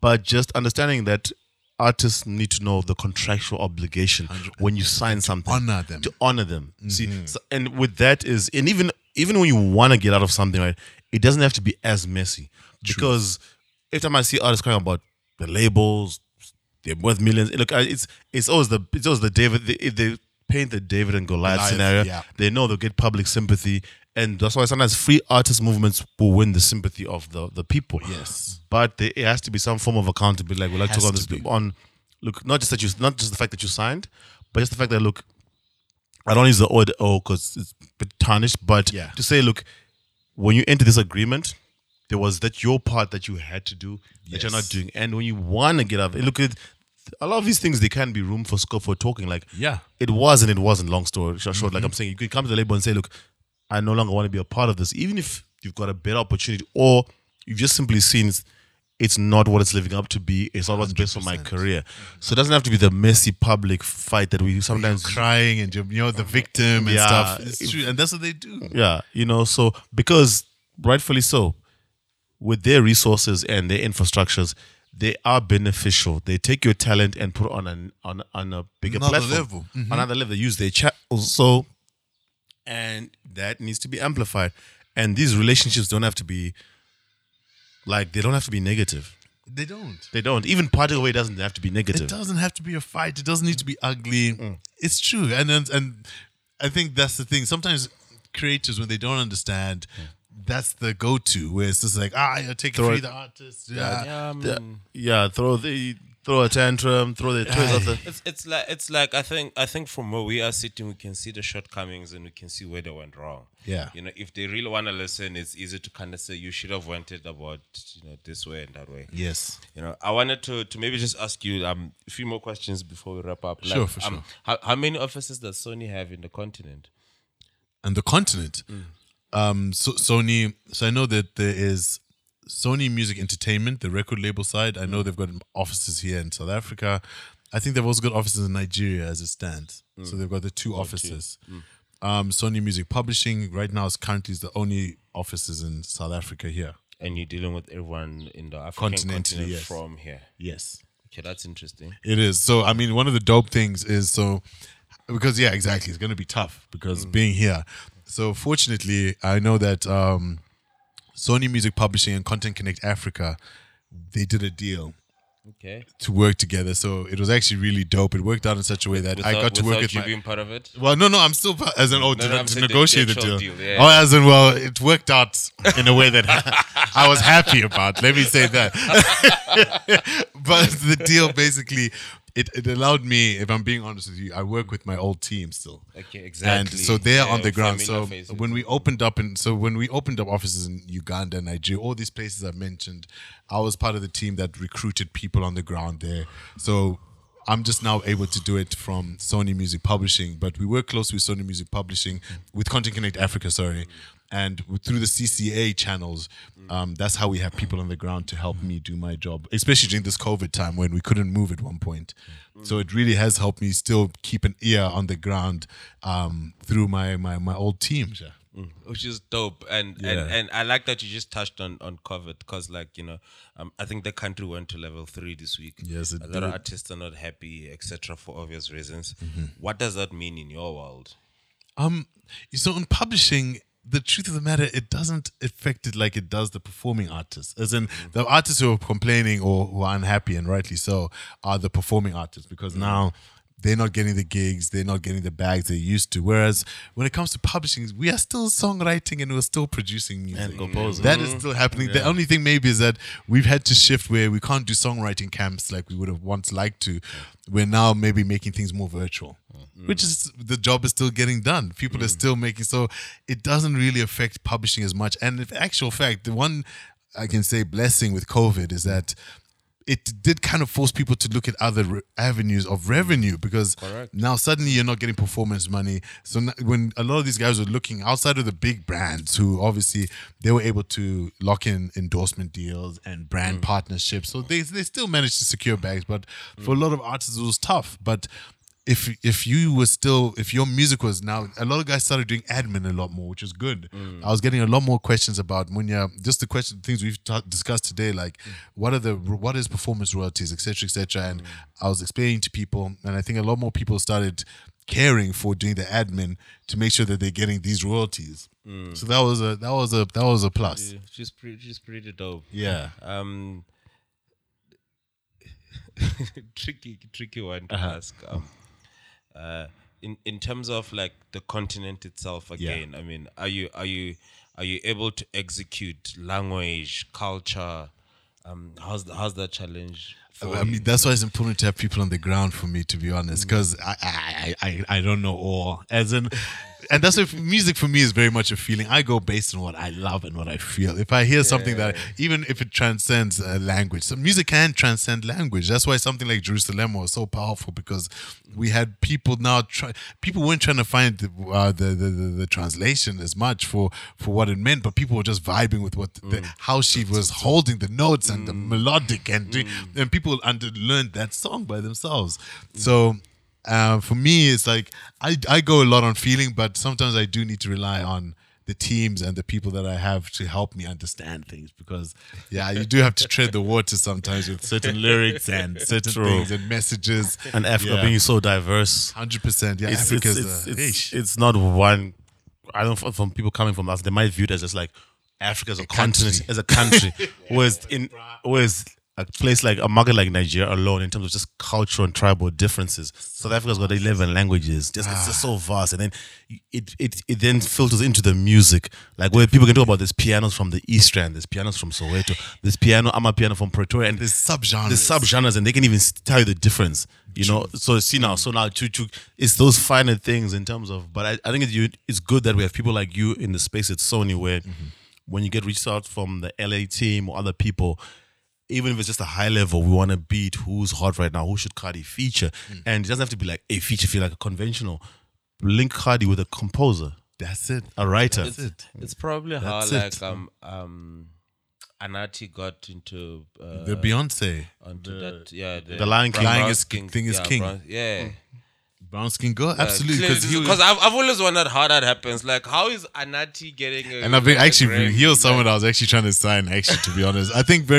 but just understanding that artists need to know the contractual obligation when you sign something. To honor them. Mm-hmm. See, so, and with that is, and even when you want to get out of something, right, it doesn't have to be as messy. True. Because every time I see artists crying about the labels, they're worth millions. Look, it's always the David. They paint the David and Goliath scenario. Yeah. They know they'll get public sympathy. And that's why sometimes free artist movements will win the sympathy of the people. Yes, but it has to be some form of accountability. Like we like to on this on. Look, not just the fact that you signed, but just the fact that look, I don't use the word "oh" because it's a bit tarnished. But to say, look, when you enter this agreement, there was that your part that you had to do that you're not doing, and when you want to get out of it, look at. A lot of these things, there can be room for scope for talking. Like it wasn't. Long story short, like I'm saying, you could come to the label and say, look. I no longer want to be a part of this, even if you've got a better opportunity or you've just simply seen it's not what it's living up to be. It's not what's best for my career. So it doesn't have to be the messy public fight that we sometimes... You're crying and you're the victim and stuff. It's true. And that's what they do. Yeah. So because rightfully so, with their resources and their infrastructures, they are beneficial. They take your talent and put it on a bigger platform. Another level. Mm-hmm. Another level. They use their channels. So... And that needs to be amplified. And these relationships don't have to be, they don't have to be negative. They don't. Even parting away doesn't have to be negative. It doesn't have to be a fight. It doesn't need to be ugly. It's true. And I think that's the thing. Sometimes creators, when they don't understand, that's the go-to, where it's just like, you're taking free the artist. Throw a tantrum, throw their toys out there. It's like I think from where we are sitting, we can see the shortcomings and we can see where they went wrong. Yeah. If they really want to listen, it's easy to kind of say you should have went it about this way and that way. Yes. I wanted to maybe just ask you a few more questions before we wrap up. Sure, for sure. How many offices does Sony have in the continent? And the continent, Sony. So I know that there is. Sony Music Entertainment, the record label side. I know they've got offices here in South Africa. I think they've also got offices in Nigeria as it stands. So they've got the two offices. Sony Music Publishing right now is currently the only offices in South Africa here. And you're dealing with everyone in the African continent from here. Yes. Okay, that's interesting. It is. So, I mean, one of the dope things is because, yeah, exactly. It's going to be tough because being here. So fortunately, I know that... Sony Music Publishing and Content Connect Africa, they did a deal to work together. So it was actually really dope. It worked out in such a way that I got to work with you being part of it? Well, no, I'm still part as an to negotiate the deal. Yeah. Oh, as in, well, it worked out in a way that I was happy about. Let me say that. But the deal basically It allowed me, if I'm being honest with you, I work with my old team still. Okay, exactly. And so they're on the ground. So when we opened up, and so when we opened up offices in Uganda, Nigeria, all these places I've mentioned, I was part of the team that recruited people on the ground there. So I'm just now able to do it from Sony Music Publishing, but we work close with Sony Music Publishing, with Content Connect Africa, sorry, and through the CCA channels. That's how we have people on the ground to help me do my job, especially during this COVID time when we couldn't move at one point. So it really has helped me still keep an ear on the ground through my old team. Which is dope, and I like that you just touched on COVID, because I think the country went to level 3 this week. Yes, it did. A lot of artists are not happy, etc., for obvious reasons. What does that mean in your world? So in publishing, the truth of the matter, it doesn't affect it like it does the performing artists. As in, the artists who are complaining or who are unhappy, and rightly so, are the performing artists, because now they're not getting the gigs, they're not getting the bags they used to. Whereas when it comes to publishing, we are still songwriting and we're still producing music. And composing. That is still happening. Yeah. The only thing maybe is that we've had to shift where we can't do songwriting camps like we would have once liked to. We're now maybe making things more virtual, which is, the job is still getting done. People are still making, so it doesn't really affect publishing as much. And in actual fact, the one I can say blessing with COVID is that it did kind of force people to look at other avenues of revenue, because now suddenly you're not getting performance money. So when a lot of these guys were looking outside of the big brands, who obviously they were able to lock in endorsement deals and brand partnerships, so they still managed to secure bags. But for a lot of artists, it was tough. But if your music was now, a lot of guys started doing admin a lot more, which is good. I was getting a lot more questions about Munya, just things we've discussed today, like what is performance royalties, etc., etc. And I was explaining to people, and I think a lot more people started caring for doing the admin to make sure that they're getting these royalties. So that was a plus. She's pretty dope. Yeah. Tricky one to ask. In terms of like the continent itself again, I mean, are you able to execute language, culture? How's that challenge? I mean, that's why it's important to have people on the ground, for me, to be honest, because I don't know all. As in, and that's why music for me is very much a feeling. I go based on what I love and what I feel. If I hear something that, even if it transcends language, so music can transcend language. That's why something like Jerusalema was so powerful, because we had people now people weren't trying to find the translation as much for what it meant, but people were just vibing with what how she was holding the notes and the melodic and doing, and people learned that song by themselves. So for me, it's like I go a lot on feeling, but sometimes I do need to rely on the teams and the people that I have to help me understand things, because you do have to tread the water sometimes with certain lyrics and certain things and messages. And Africa being so diverse, 100%. Yeah, it's not one. I don't know, from people coming from Africa, they might view it as just like Africa as a continent, as a country, whereas a place like a market like Nigeria alone, in terms of just cultural and tribal differences, South Africa's got 11 languages. It's just so vast, and then it then filters into the music. Like where people can talk about there's pianos from the East Rand, there's pianos from Soweto, there's Amapiano from Pretoria, and there's subgenres, and they can even tell you the difference. It's those finer things in terms of. But I think it's good that we have people like you in the space at Sony, where when you get reached out from the LA team or other people, even if it's just a high level, we want to beat who's hot right now, who should Cardi feature. And it doesn't have to be like a feature, like a conventional. Link Cardi with a composer. That's it. A writer. That's it. It's probably that's how it. Anati got into the Beyonce. The Lion King. Brown Skin is king. Brown Skin girl, absolutely, because I've always wondered how that happens. Like, how is Anati getting? He was someone I was actually trying to sign. Actually, to be honest, I think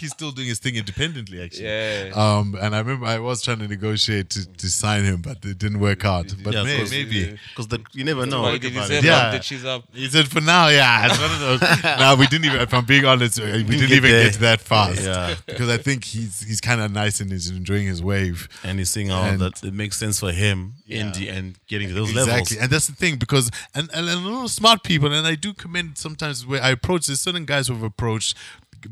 he's still doing his thing independently. Actually, and I remember I was trying to negotiate to sign him, but it didn't work out. But maybe because you never know. Why did he say that she's up? He said for now, it's one of those. Now we didn't even. If I'm being honest, we didn't even get that fast. Yeah, because I think he's kind of nice and he's enjoying his wave, and he's seeing all that. It makes sense for him in the end, getting to those levels. Exactly, and that's the thing, because and a lot of smart people, and I do commend sometimes where I approach, there's certain guys who have approached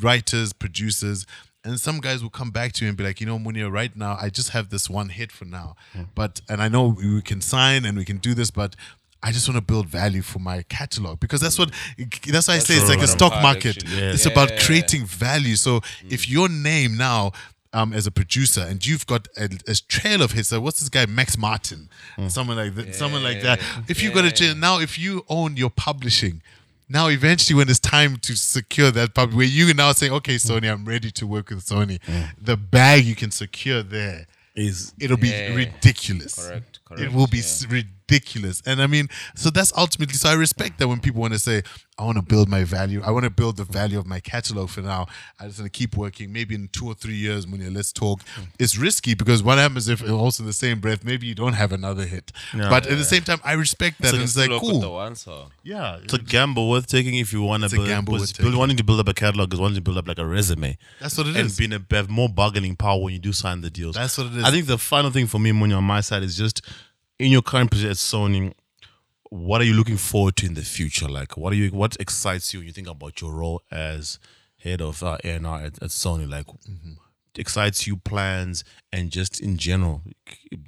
writers, producers, And some guys will come back to you and be like, you know, Munya, right now, I just have this one hit for now. Yeah. But, and I know we can sign and we can do this, but I just want to build value for my catalog. Because that's what, that's why I say it's like a stock market. Yeah. It's about creating value. So if your name now, as a producer, and you've got a trail of hits, like what's this guy, Max Martin, someone like that, someone like that. If you've got a trail, now if you own your publishing, now eventually when it's time to secure that public, where you now say, okay, Sony, I'm ready to work with Sony, the bag you can secure there, it'll be ridiculous. Correct. It will be ridiculous. And I mean, so that's ultimately, so I respect that when people want to say, I want to build my value. I want to build the value of my catalog for now. I just want to keep working. Maybe in 2 or 3 years, Munya, let's talk. It's risky because what happens if also in the same breath, maybe you don't have another hit. No, but at the same time, I respect that. It's like cool. Yeah. It's a gamble worth taking if you want to wanting to build up a catalog is wanting to build up like a resume. That's what it is. And being have more bargaining power when you do sign the deals. That's what it is. I think the final thing for me, Munya, on my side is just, in your current position at Sony, what are you looking forward to in the future? Like, what excites you when you think about your role as head of A&R at Sony? Like, excites you, plans, and just in general,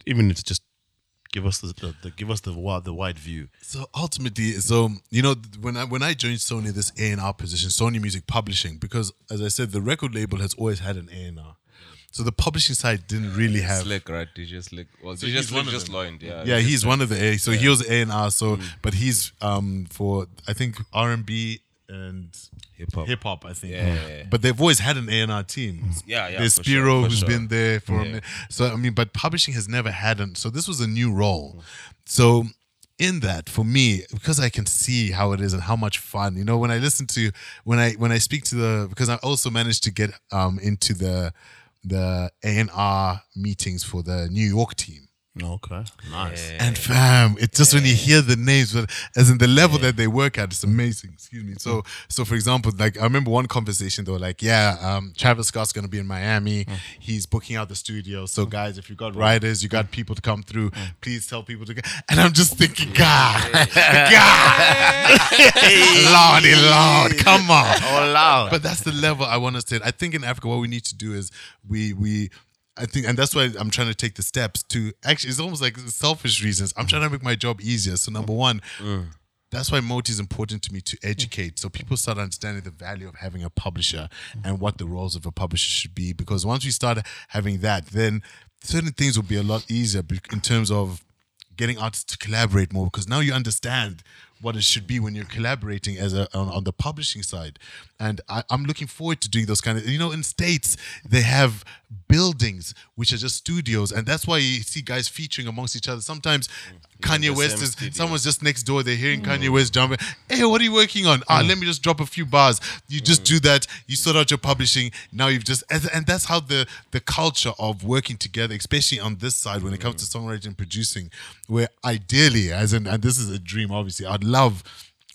even if it's just give us the wide view. So ultimately, you know, when I joined Sony, this A&R position, Sony Music Publishing, because as I said, the record label has always had an A&R. So the publishing side didn't really have... Slick, right? DJ Slick. Well, so just joined. Yeah, he's one of the A. So he was A&R. So, but he's for, I think, R&B and hip-hop, I think. Yeah. But they've always had an A&R team. Yeah. There's Spiro, who's been there for a minute. So, I mean, but publishing has never had an... So this was a new role. So... in that, for me, because I can see how it is and how much fun, you know, when I listen to, when I speak to the, because I also managed to get into the A&R meetings for the New York team. Okay, nice. Yeah. And fam, it's just when you hear the names, but as in the level that they work at, it's amazing. Excuse me. So for example, like I remember one conversation, they were like, Travis Scott's going to be in Miami. He's booking out the studio. So guys, if you got writers, you got people to come through, please tell people to go. And I'm just thinking, God, Lord, come on. Oh, Lord. But that's the level I want to stay at. I think in Africa, what we need to do is I think, and that's why I'm trying to take the steps to actually, it's almost like selfish reasons. I'm trying to make my job easier. So number one, that's why MOTI is important to me, to educate. So people start understanding the value of having a publisher and what the roles of a publisher should be. Because once we start having that, then certain things will be a lot easier in terms of getting artists to collaborate more, because now you understand what it should be when you're collaborating as on the publishing side. And I'm looking forward to doing those kind of, you know, in States, they have buildings which are just studios, and that's why you see guys featuring amongst each other. Sometimes Kanye West is, someone's just next door, they're hearing Kanye West jumping, hey, what are you working on? Let me just drop a few bars. You just do that, you sort out your publishing, now you've just, and that's how the culture of working together, especially on this side when it comes to songwriting and producing, where ideally, and this is a dream obviously, I'd love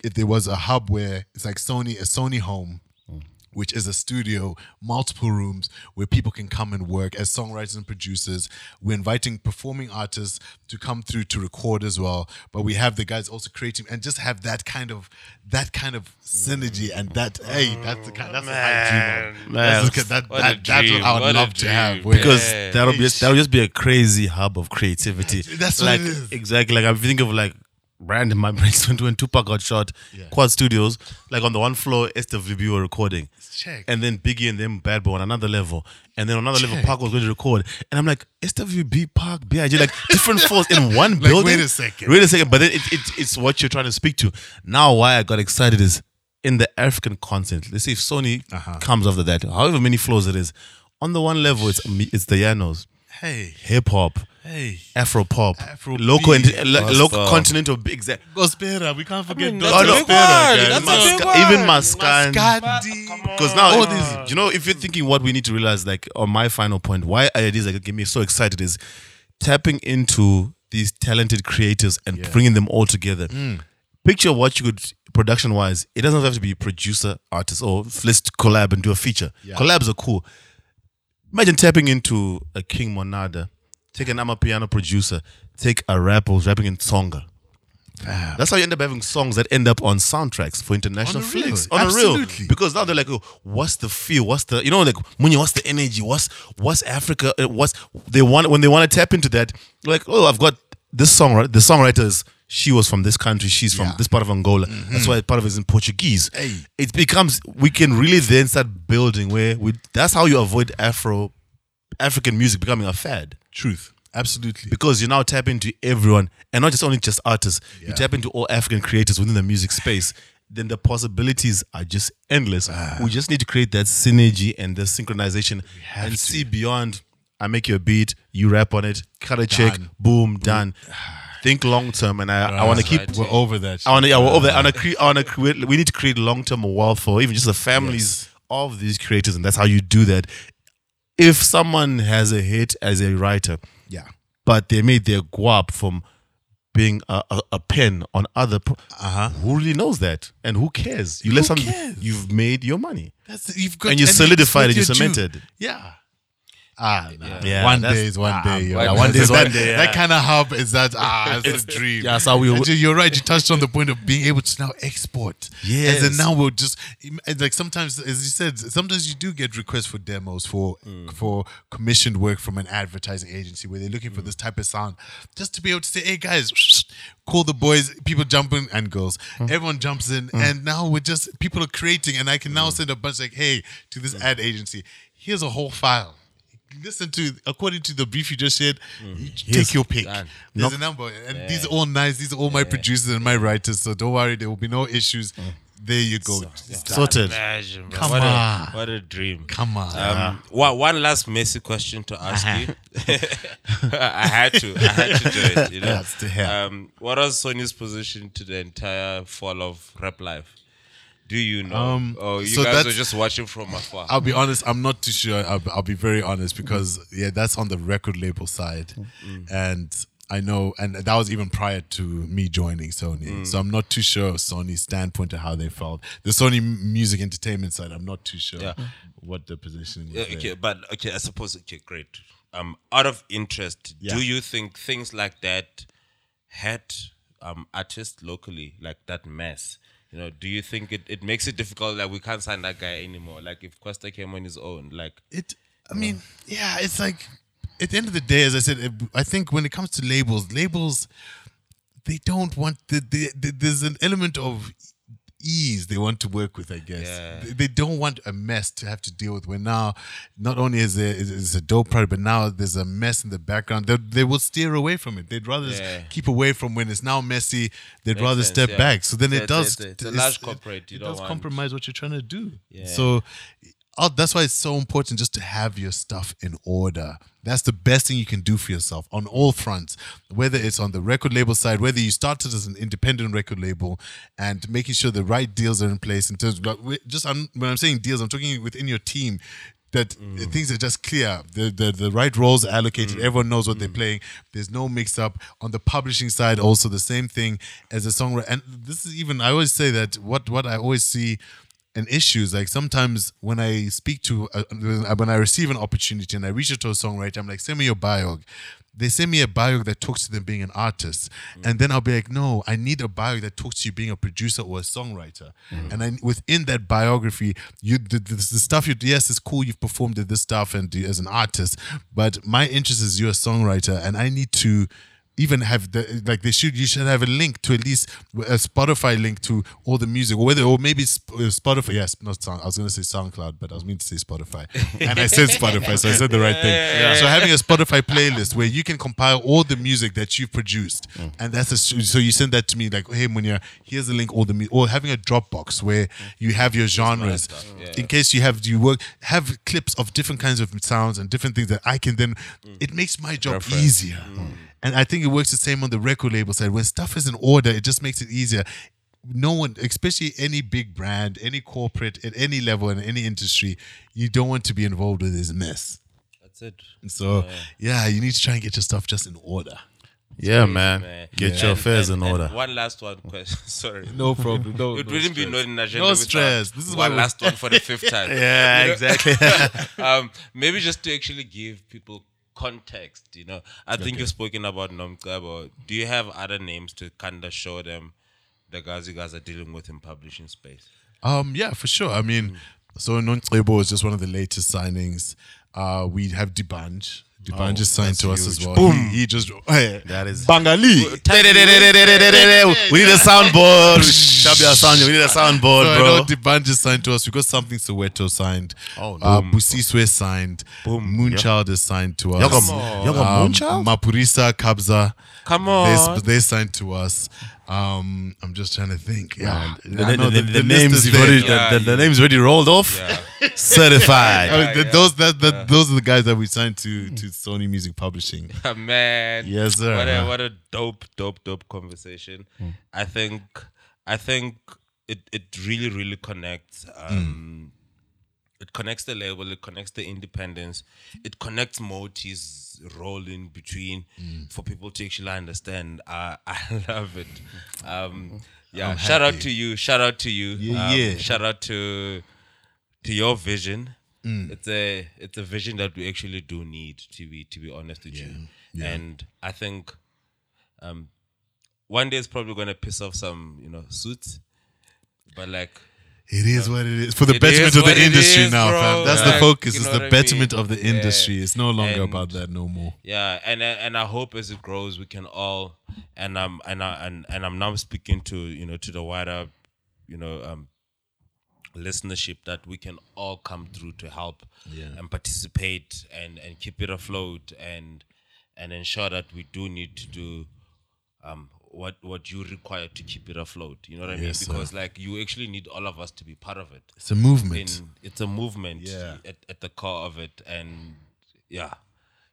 if there was a hub where it's like a Sony home, which is a studio, multiple rooms where people can come and work as songwriters and producers. We're inviting performing artists to come through to record as well, but we have the guys also creating, and just have that kind of synergy and that. Hey, that's what I would love to have, because that'll just be a crazy hub of creativity. That's like, what it is. Exactly. Like I'm thinking of like. Random, my brain's when Tupac got shot, Quad Studios, like on the one floor, SWB were recording. Check. And then Biggie and them Bad Boy on another level. And then on another level, Park was going to record. And I'm like, SWB, Park, B.I.G., like different floors in one like, building. Wait a second. But then it's what you're trying to speak to. Now, why I got excited is in the African continent, let's see if Sony comes after that, however many floors it is, on the one level, it's the Llanos. Hey. Hip hop. Hey. Afro pop. Local local continental big zap. Gospera. We can't forget Gospera. Even Maskandi. Because now all these, you know, if you're thinking what we need to realize, like on my final point, why ideas like get me so excited is tapping into these talented creators and bringing them all together. Picture what you could, production wise, it doesn't have to be producer, artist, or let's collab and do a feature. Yeah. Collabs are cool. Imagine tapping into a King Monada, take an Amapiano producer, take a rapper who's rapping in Tsonga, That's how you end up having songs that end up on soundtracks for international films. Absolutely. Because now they're like, oh, what's the feel? What's the, you know, like, Munya, what's the energy? What's Africa? What's, they want, when they want to tap into that, like, oh, I've got this song, right? The songwriter's, she was from this country, she's from this part of Angola. Mm-hmm. That's why part of it is in Portuguese. Hey. It becomes, we can really then start building where we, that's how you avoid African music becoming a fad. Truth. Absolutely. Because you now tap into everyone and not just only just artists. Yeah. You tap into all African creators within the music space. Then the possibilities are just endless. We just need to create that synergy and the synchronization and see beyond. I make you a beat, you rap on it, cut a check, boom, done. Think long term, and I want to keep. Right. We're over that. We need to create long term wealth for even just the families of these creators, and that's how you do that. If someone has a hit as a writer, but they made their guap from being a pen on other, who really knows that, and who cares? You let some. You've made your money. You solidified it. You cemented. Yeah. One day. That kind of hub is that it's a dream. Yeah, so you're right. You touched on the point of being able to now export. Yes. And then now we'll just like sometimes, as you said, sometimes you do get requests for demos for commissioned work from an advertising agency where they're looking for this type of sound, just to be able to say, hey guys, call the boys. People jump in, and girls. Everyone jumps in, and now we're just people are creating, and I can now send a bunch like, hey, to this ad agency, here's a whole file. Listen to, according to the brief you just shared, take your pick. There's a number. And these are all nice. These are all my producers and my writers. So don't worry, there will be no issues. There you go. Sorted. Imagine, what a dream. Come on. One last messy question to ask you. I had to do it. You know? That's the hell. What was Sony's position to the entire fall of rap life? Do you know? Guys are just watching from afar. I'll be honest. I'm not too sure. I'll be very honest because that's on the record label side, and I know, and that was even prior to me joining Sony. So I'm not too sure of Sony's standpoint of how they felt. The Sony Music Entertainment side, I'm not too sure what the position is. I suppose. Okay, great. Out of interest, do you think things like that had artists locally, like that mess? You know, do you think it makes it difficult? Like, we can't sign that guy anymore. Like, if Questa came on his own, like it. I mean, it's like at the end of the day, as I said, I think when it comes to labels, they don't want there's an element of ease they want to work with, I guess. They don't want a mess to have to deal with. Where now, not only is a dope product, but now there's a mess in the background. They will steer away from it. They'd rather keep away from when it's now messy. They'd rather step back. So then it's a large corporate. It does compromise what you're trying to do. Yeah. So that's why it's so important just to have your stuff in order. That's the best thing you can do for yourself on all fronts, whether it's on the record label side, whether you started as an independent record label and making sure the right deals are in place in terms of when I'm saying deals, I'm talking within your team that things are just clear. The right roles are allocated. Everyone knows what they're playing. There's no mix up. On the publishing side, also the same thing as a songwriter. And this is even, I always say that what I always see and issues, like sometimes when I speak to when I receive an opportunity and I reach out to a songwriter, I'm like, send me your bio. They send me a bio that talks to them being an artist, and then I'll be like, no, I need a bio that talks to you being a producer or a songwriter. And then within that biography, the stuff you it's cool you've performed at this stuff and as an artist, but my interest is you're a songwriter, and I need to even have you should have a link to at least a Spotify link to all the music, or maybe Spotify. Yes, not sound. I was going to say SoundCloud, but I was meant to say Spotify, and I said Spotify, so I said the right thing. Yeah. So having a Spotify playlist where you can compile all the music that you've produced, and so you send that to me like, hey Munya, here's the link, all the music, or having a Dropbox where you have your genres, in case you have clips of different kinds of sounds and different things that I can then. It makes my job easier. And I think it works the same on the record label side. When stuff is in order, it just makes it easier. No one, especially any big brand, any corporate, at any level, in any industry, you don't want to be involved with this mess. That's it. And so, you need to try and get your stuff just in order. It's crazy, man. Get your affairs in order. One last one question. Sorry. No problem. It wouldn't be not an agenda. No stress. This is one last one for the fifth time. Exactly. Maybe just to actually give people context, you know. I think you've spoken about Nomcebo. Do you have other names to kind of show them the guys you guys are dealing with in publishing space? Yeah, for sure. I mean, so Nomcebo is just one of the latest signings. We have Dibanj. Dibanj is signed to us as well. Boom! He just that is Bangali. We need a soundboard. We need a soundboard, bro. No, Dibanj is signed to us. We got Something Soweto signed. Busiswe signed. Moonchild is signed to us. Moonchild. Mapurisa Kabza. Come on. They signed to us. I'm just trying to think. Yeah, the names already, the names already rolled off. Yeah. Certified. Those are the guys that we signed to Sony Music Publishing. Man, yes sir. What a dope conversation. I think it really connects. It connects the label. It connects the independence. It connects Moti's role in between for people to actually understand. I love it. Yeah, shout out to you. Shout out to your vision. It's a vision that we actually do need, to be honest with you. Yeah. And I think one day it's probably gonna piss off some, suits, but like, it is what it is. For the betterment of the industry now, fam. That's the focus, is the betterment of the industry. It's no longer about that no more. Yeah, and I hope as it grows we can all, and I'm now speaking to, to the wider, listenership, that we can all come through to help and participate and keep it afloat and ensure that we do need to do what you require to keep it afloat. You know what I mean? Because you actually need all of us to be part of it. It's a movement. At the core of it. And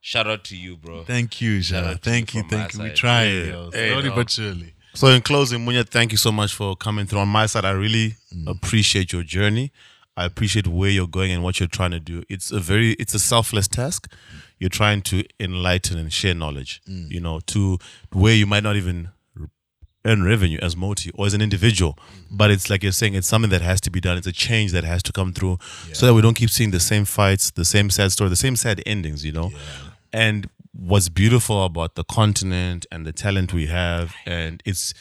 shout out to you, bro. Thank you, Shara. Thank you. We try it. Slowly but surely. So in closing, Munya, thank you so much for coming through. On my side, I really appreciate your journey. I appreciate where you're going and what you're trying to do. It's a selfless task. You're trying to enlighten and share knowledge, to where you might not even earn revenue as Moti or as an individual. But it's like you're saying, it's something that has to be done. It's a change that has to come through so that we don't keep seeing the same fights, the same sad story, the same sad endings, And what's beautiful about the continent and the talent we have, and it's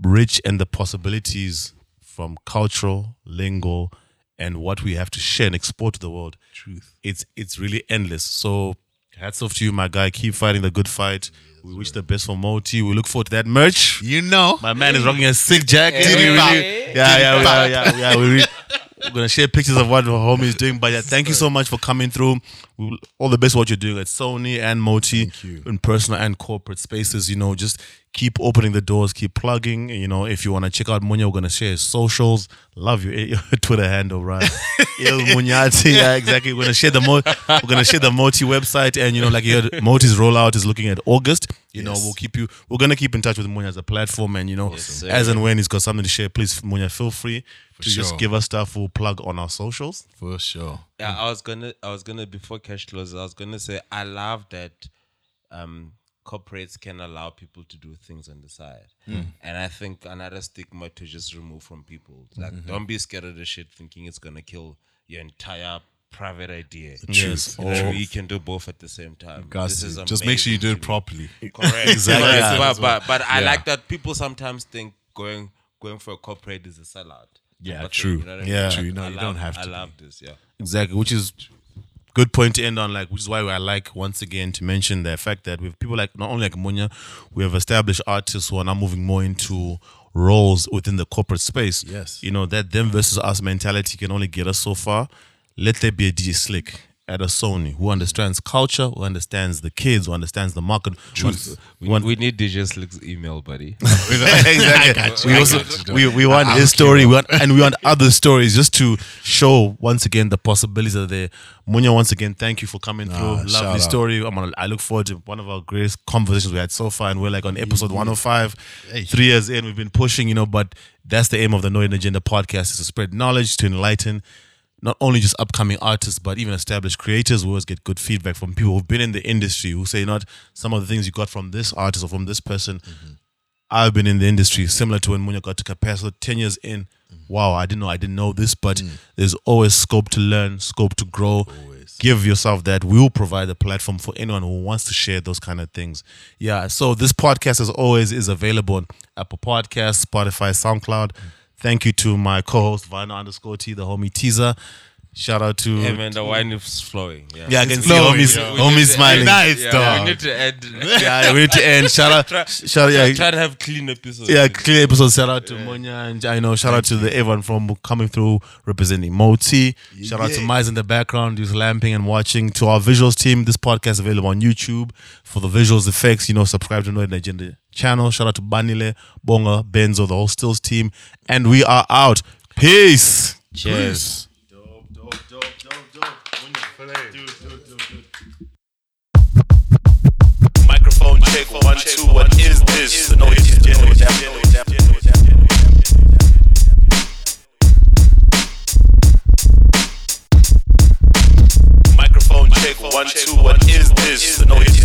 rich and the possibilities from cultural, lingual, and what we have to share and export to the world. Truth. It's really endless. So hats off to you, my guy. Keep fighting the good fight. We wish the best for Moti. We look forward to that merch. My man is rocking a sick jacket. We're going to share pictures of what the homie is doing. But yeah, thank you so much for coming through. All the best for what you're doing at Sony and Moti, in personal and corporate spaces. Just keep opening the doors, keep plugging. If you want to check out Munya, we're going to share his socials. Love your Twitter handle, right? Yeah, exactly. We're going to share the Moti website. And, you heard, Moti's rollout is looking at August. We're going to keep in touch with Munya as a platform. And, as and when he's got something to share, please, Munya, feel free just give us stuff. We'll plug on our socials. For sure. Yeah, I was gonna before cash closes, I was gonna say I love that corporates can allow people to do things on the side. And I think another stigma to just remove from people. Don't be scared of the shit thinking it's gonna kill your entire private idea. You can do both at the same time. Just make sure you do it properly. Correct. Exactly. But I like that people sometimes think going for a corporate is a sellout. Yeah, true. True. No, you don't have to. I love this. Yeah, exactly. Which is good point to end on. Which is why I like once again to mention the fact that we have people like not only like Munya, we have established artists who are now moving more into roles within the corporate space. Yes, that them versus us mentality can only get us so far. Let there be a DJ Slick at a Sony who understands culture, who understands the kids, who understands the market. We need DJ Slick's email, buddy. Exactly. We want his story, we want other stories just to show once again the possibilities that are there. Munya, once again, thank you for coming through. Lovely story. I look forward to one of our greatest conversations we had so far, and we're on episode 105. 3 years in, we've been pushing, but that's the aim of the No Hidden Agenda podcast, is to spread knowledge, to enlighten not only just upcoming artists, but even established creators. We always get good feedback from people who've been in the industry, who say, some of the things you got from this artist or from this person. I've been in the industry, similar to when Munya got to Capasso, 10 years in. Wow, I didn't know this, but there's always scope to learn, scope to grow. give yourself that. We will provide a platform for anyone who wants to share those kind of things. Yeah, so this podcast, as always, is available on Apple Podcasts, Spotify, SoundCloud. Thank you to my co-host, Vina_T, the homie Teaser. Shout out to... Yeah, man, the wine is flowing. Yeah, yeah, I can see homies, homies smiling. Nice, yeah, dog. We need to end. Yeah, we need to end. Shout out. Yeah. Try to have clean episodes. Yeah, clean episodes. Shout out to Munya. And I know, shout out to everyone from coming through representing MOTI. Shout out to Mize in the background who's lamping and watching. To our visuals team, this podcast is available on YouTube. For the visuals effects, you know, subscribe to No Hidden Agenda channel. Shout out to Banele, Bonga, Benzo, the whole Stills team. And we are out. Peace. Cheers. Peace. Dude. Microphone check, 1, 2, what is this? The noise is Microphone check, 1, 2, what is this? The noise is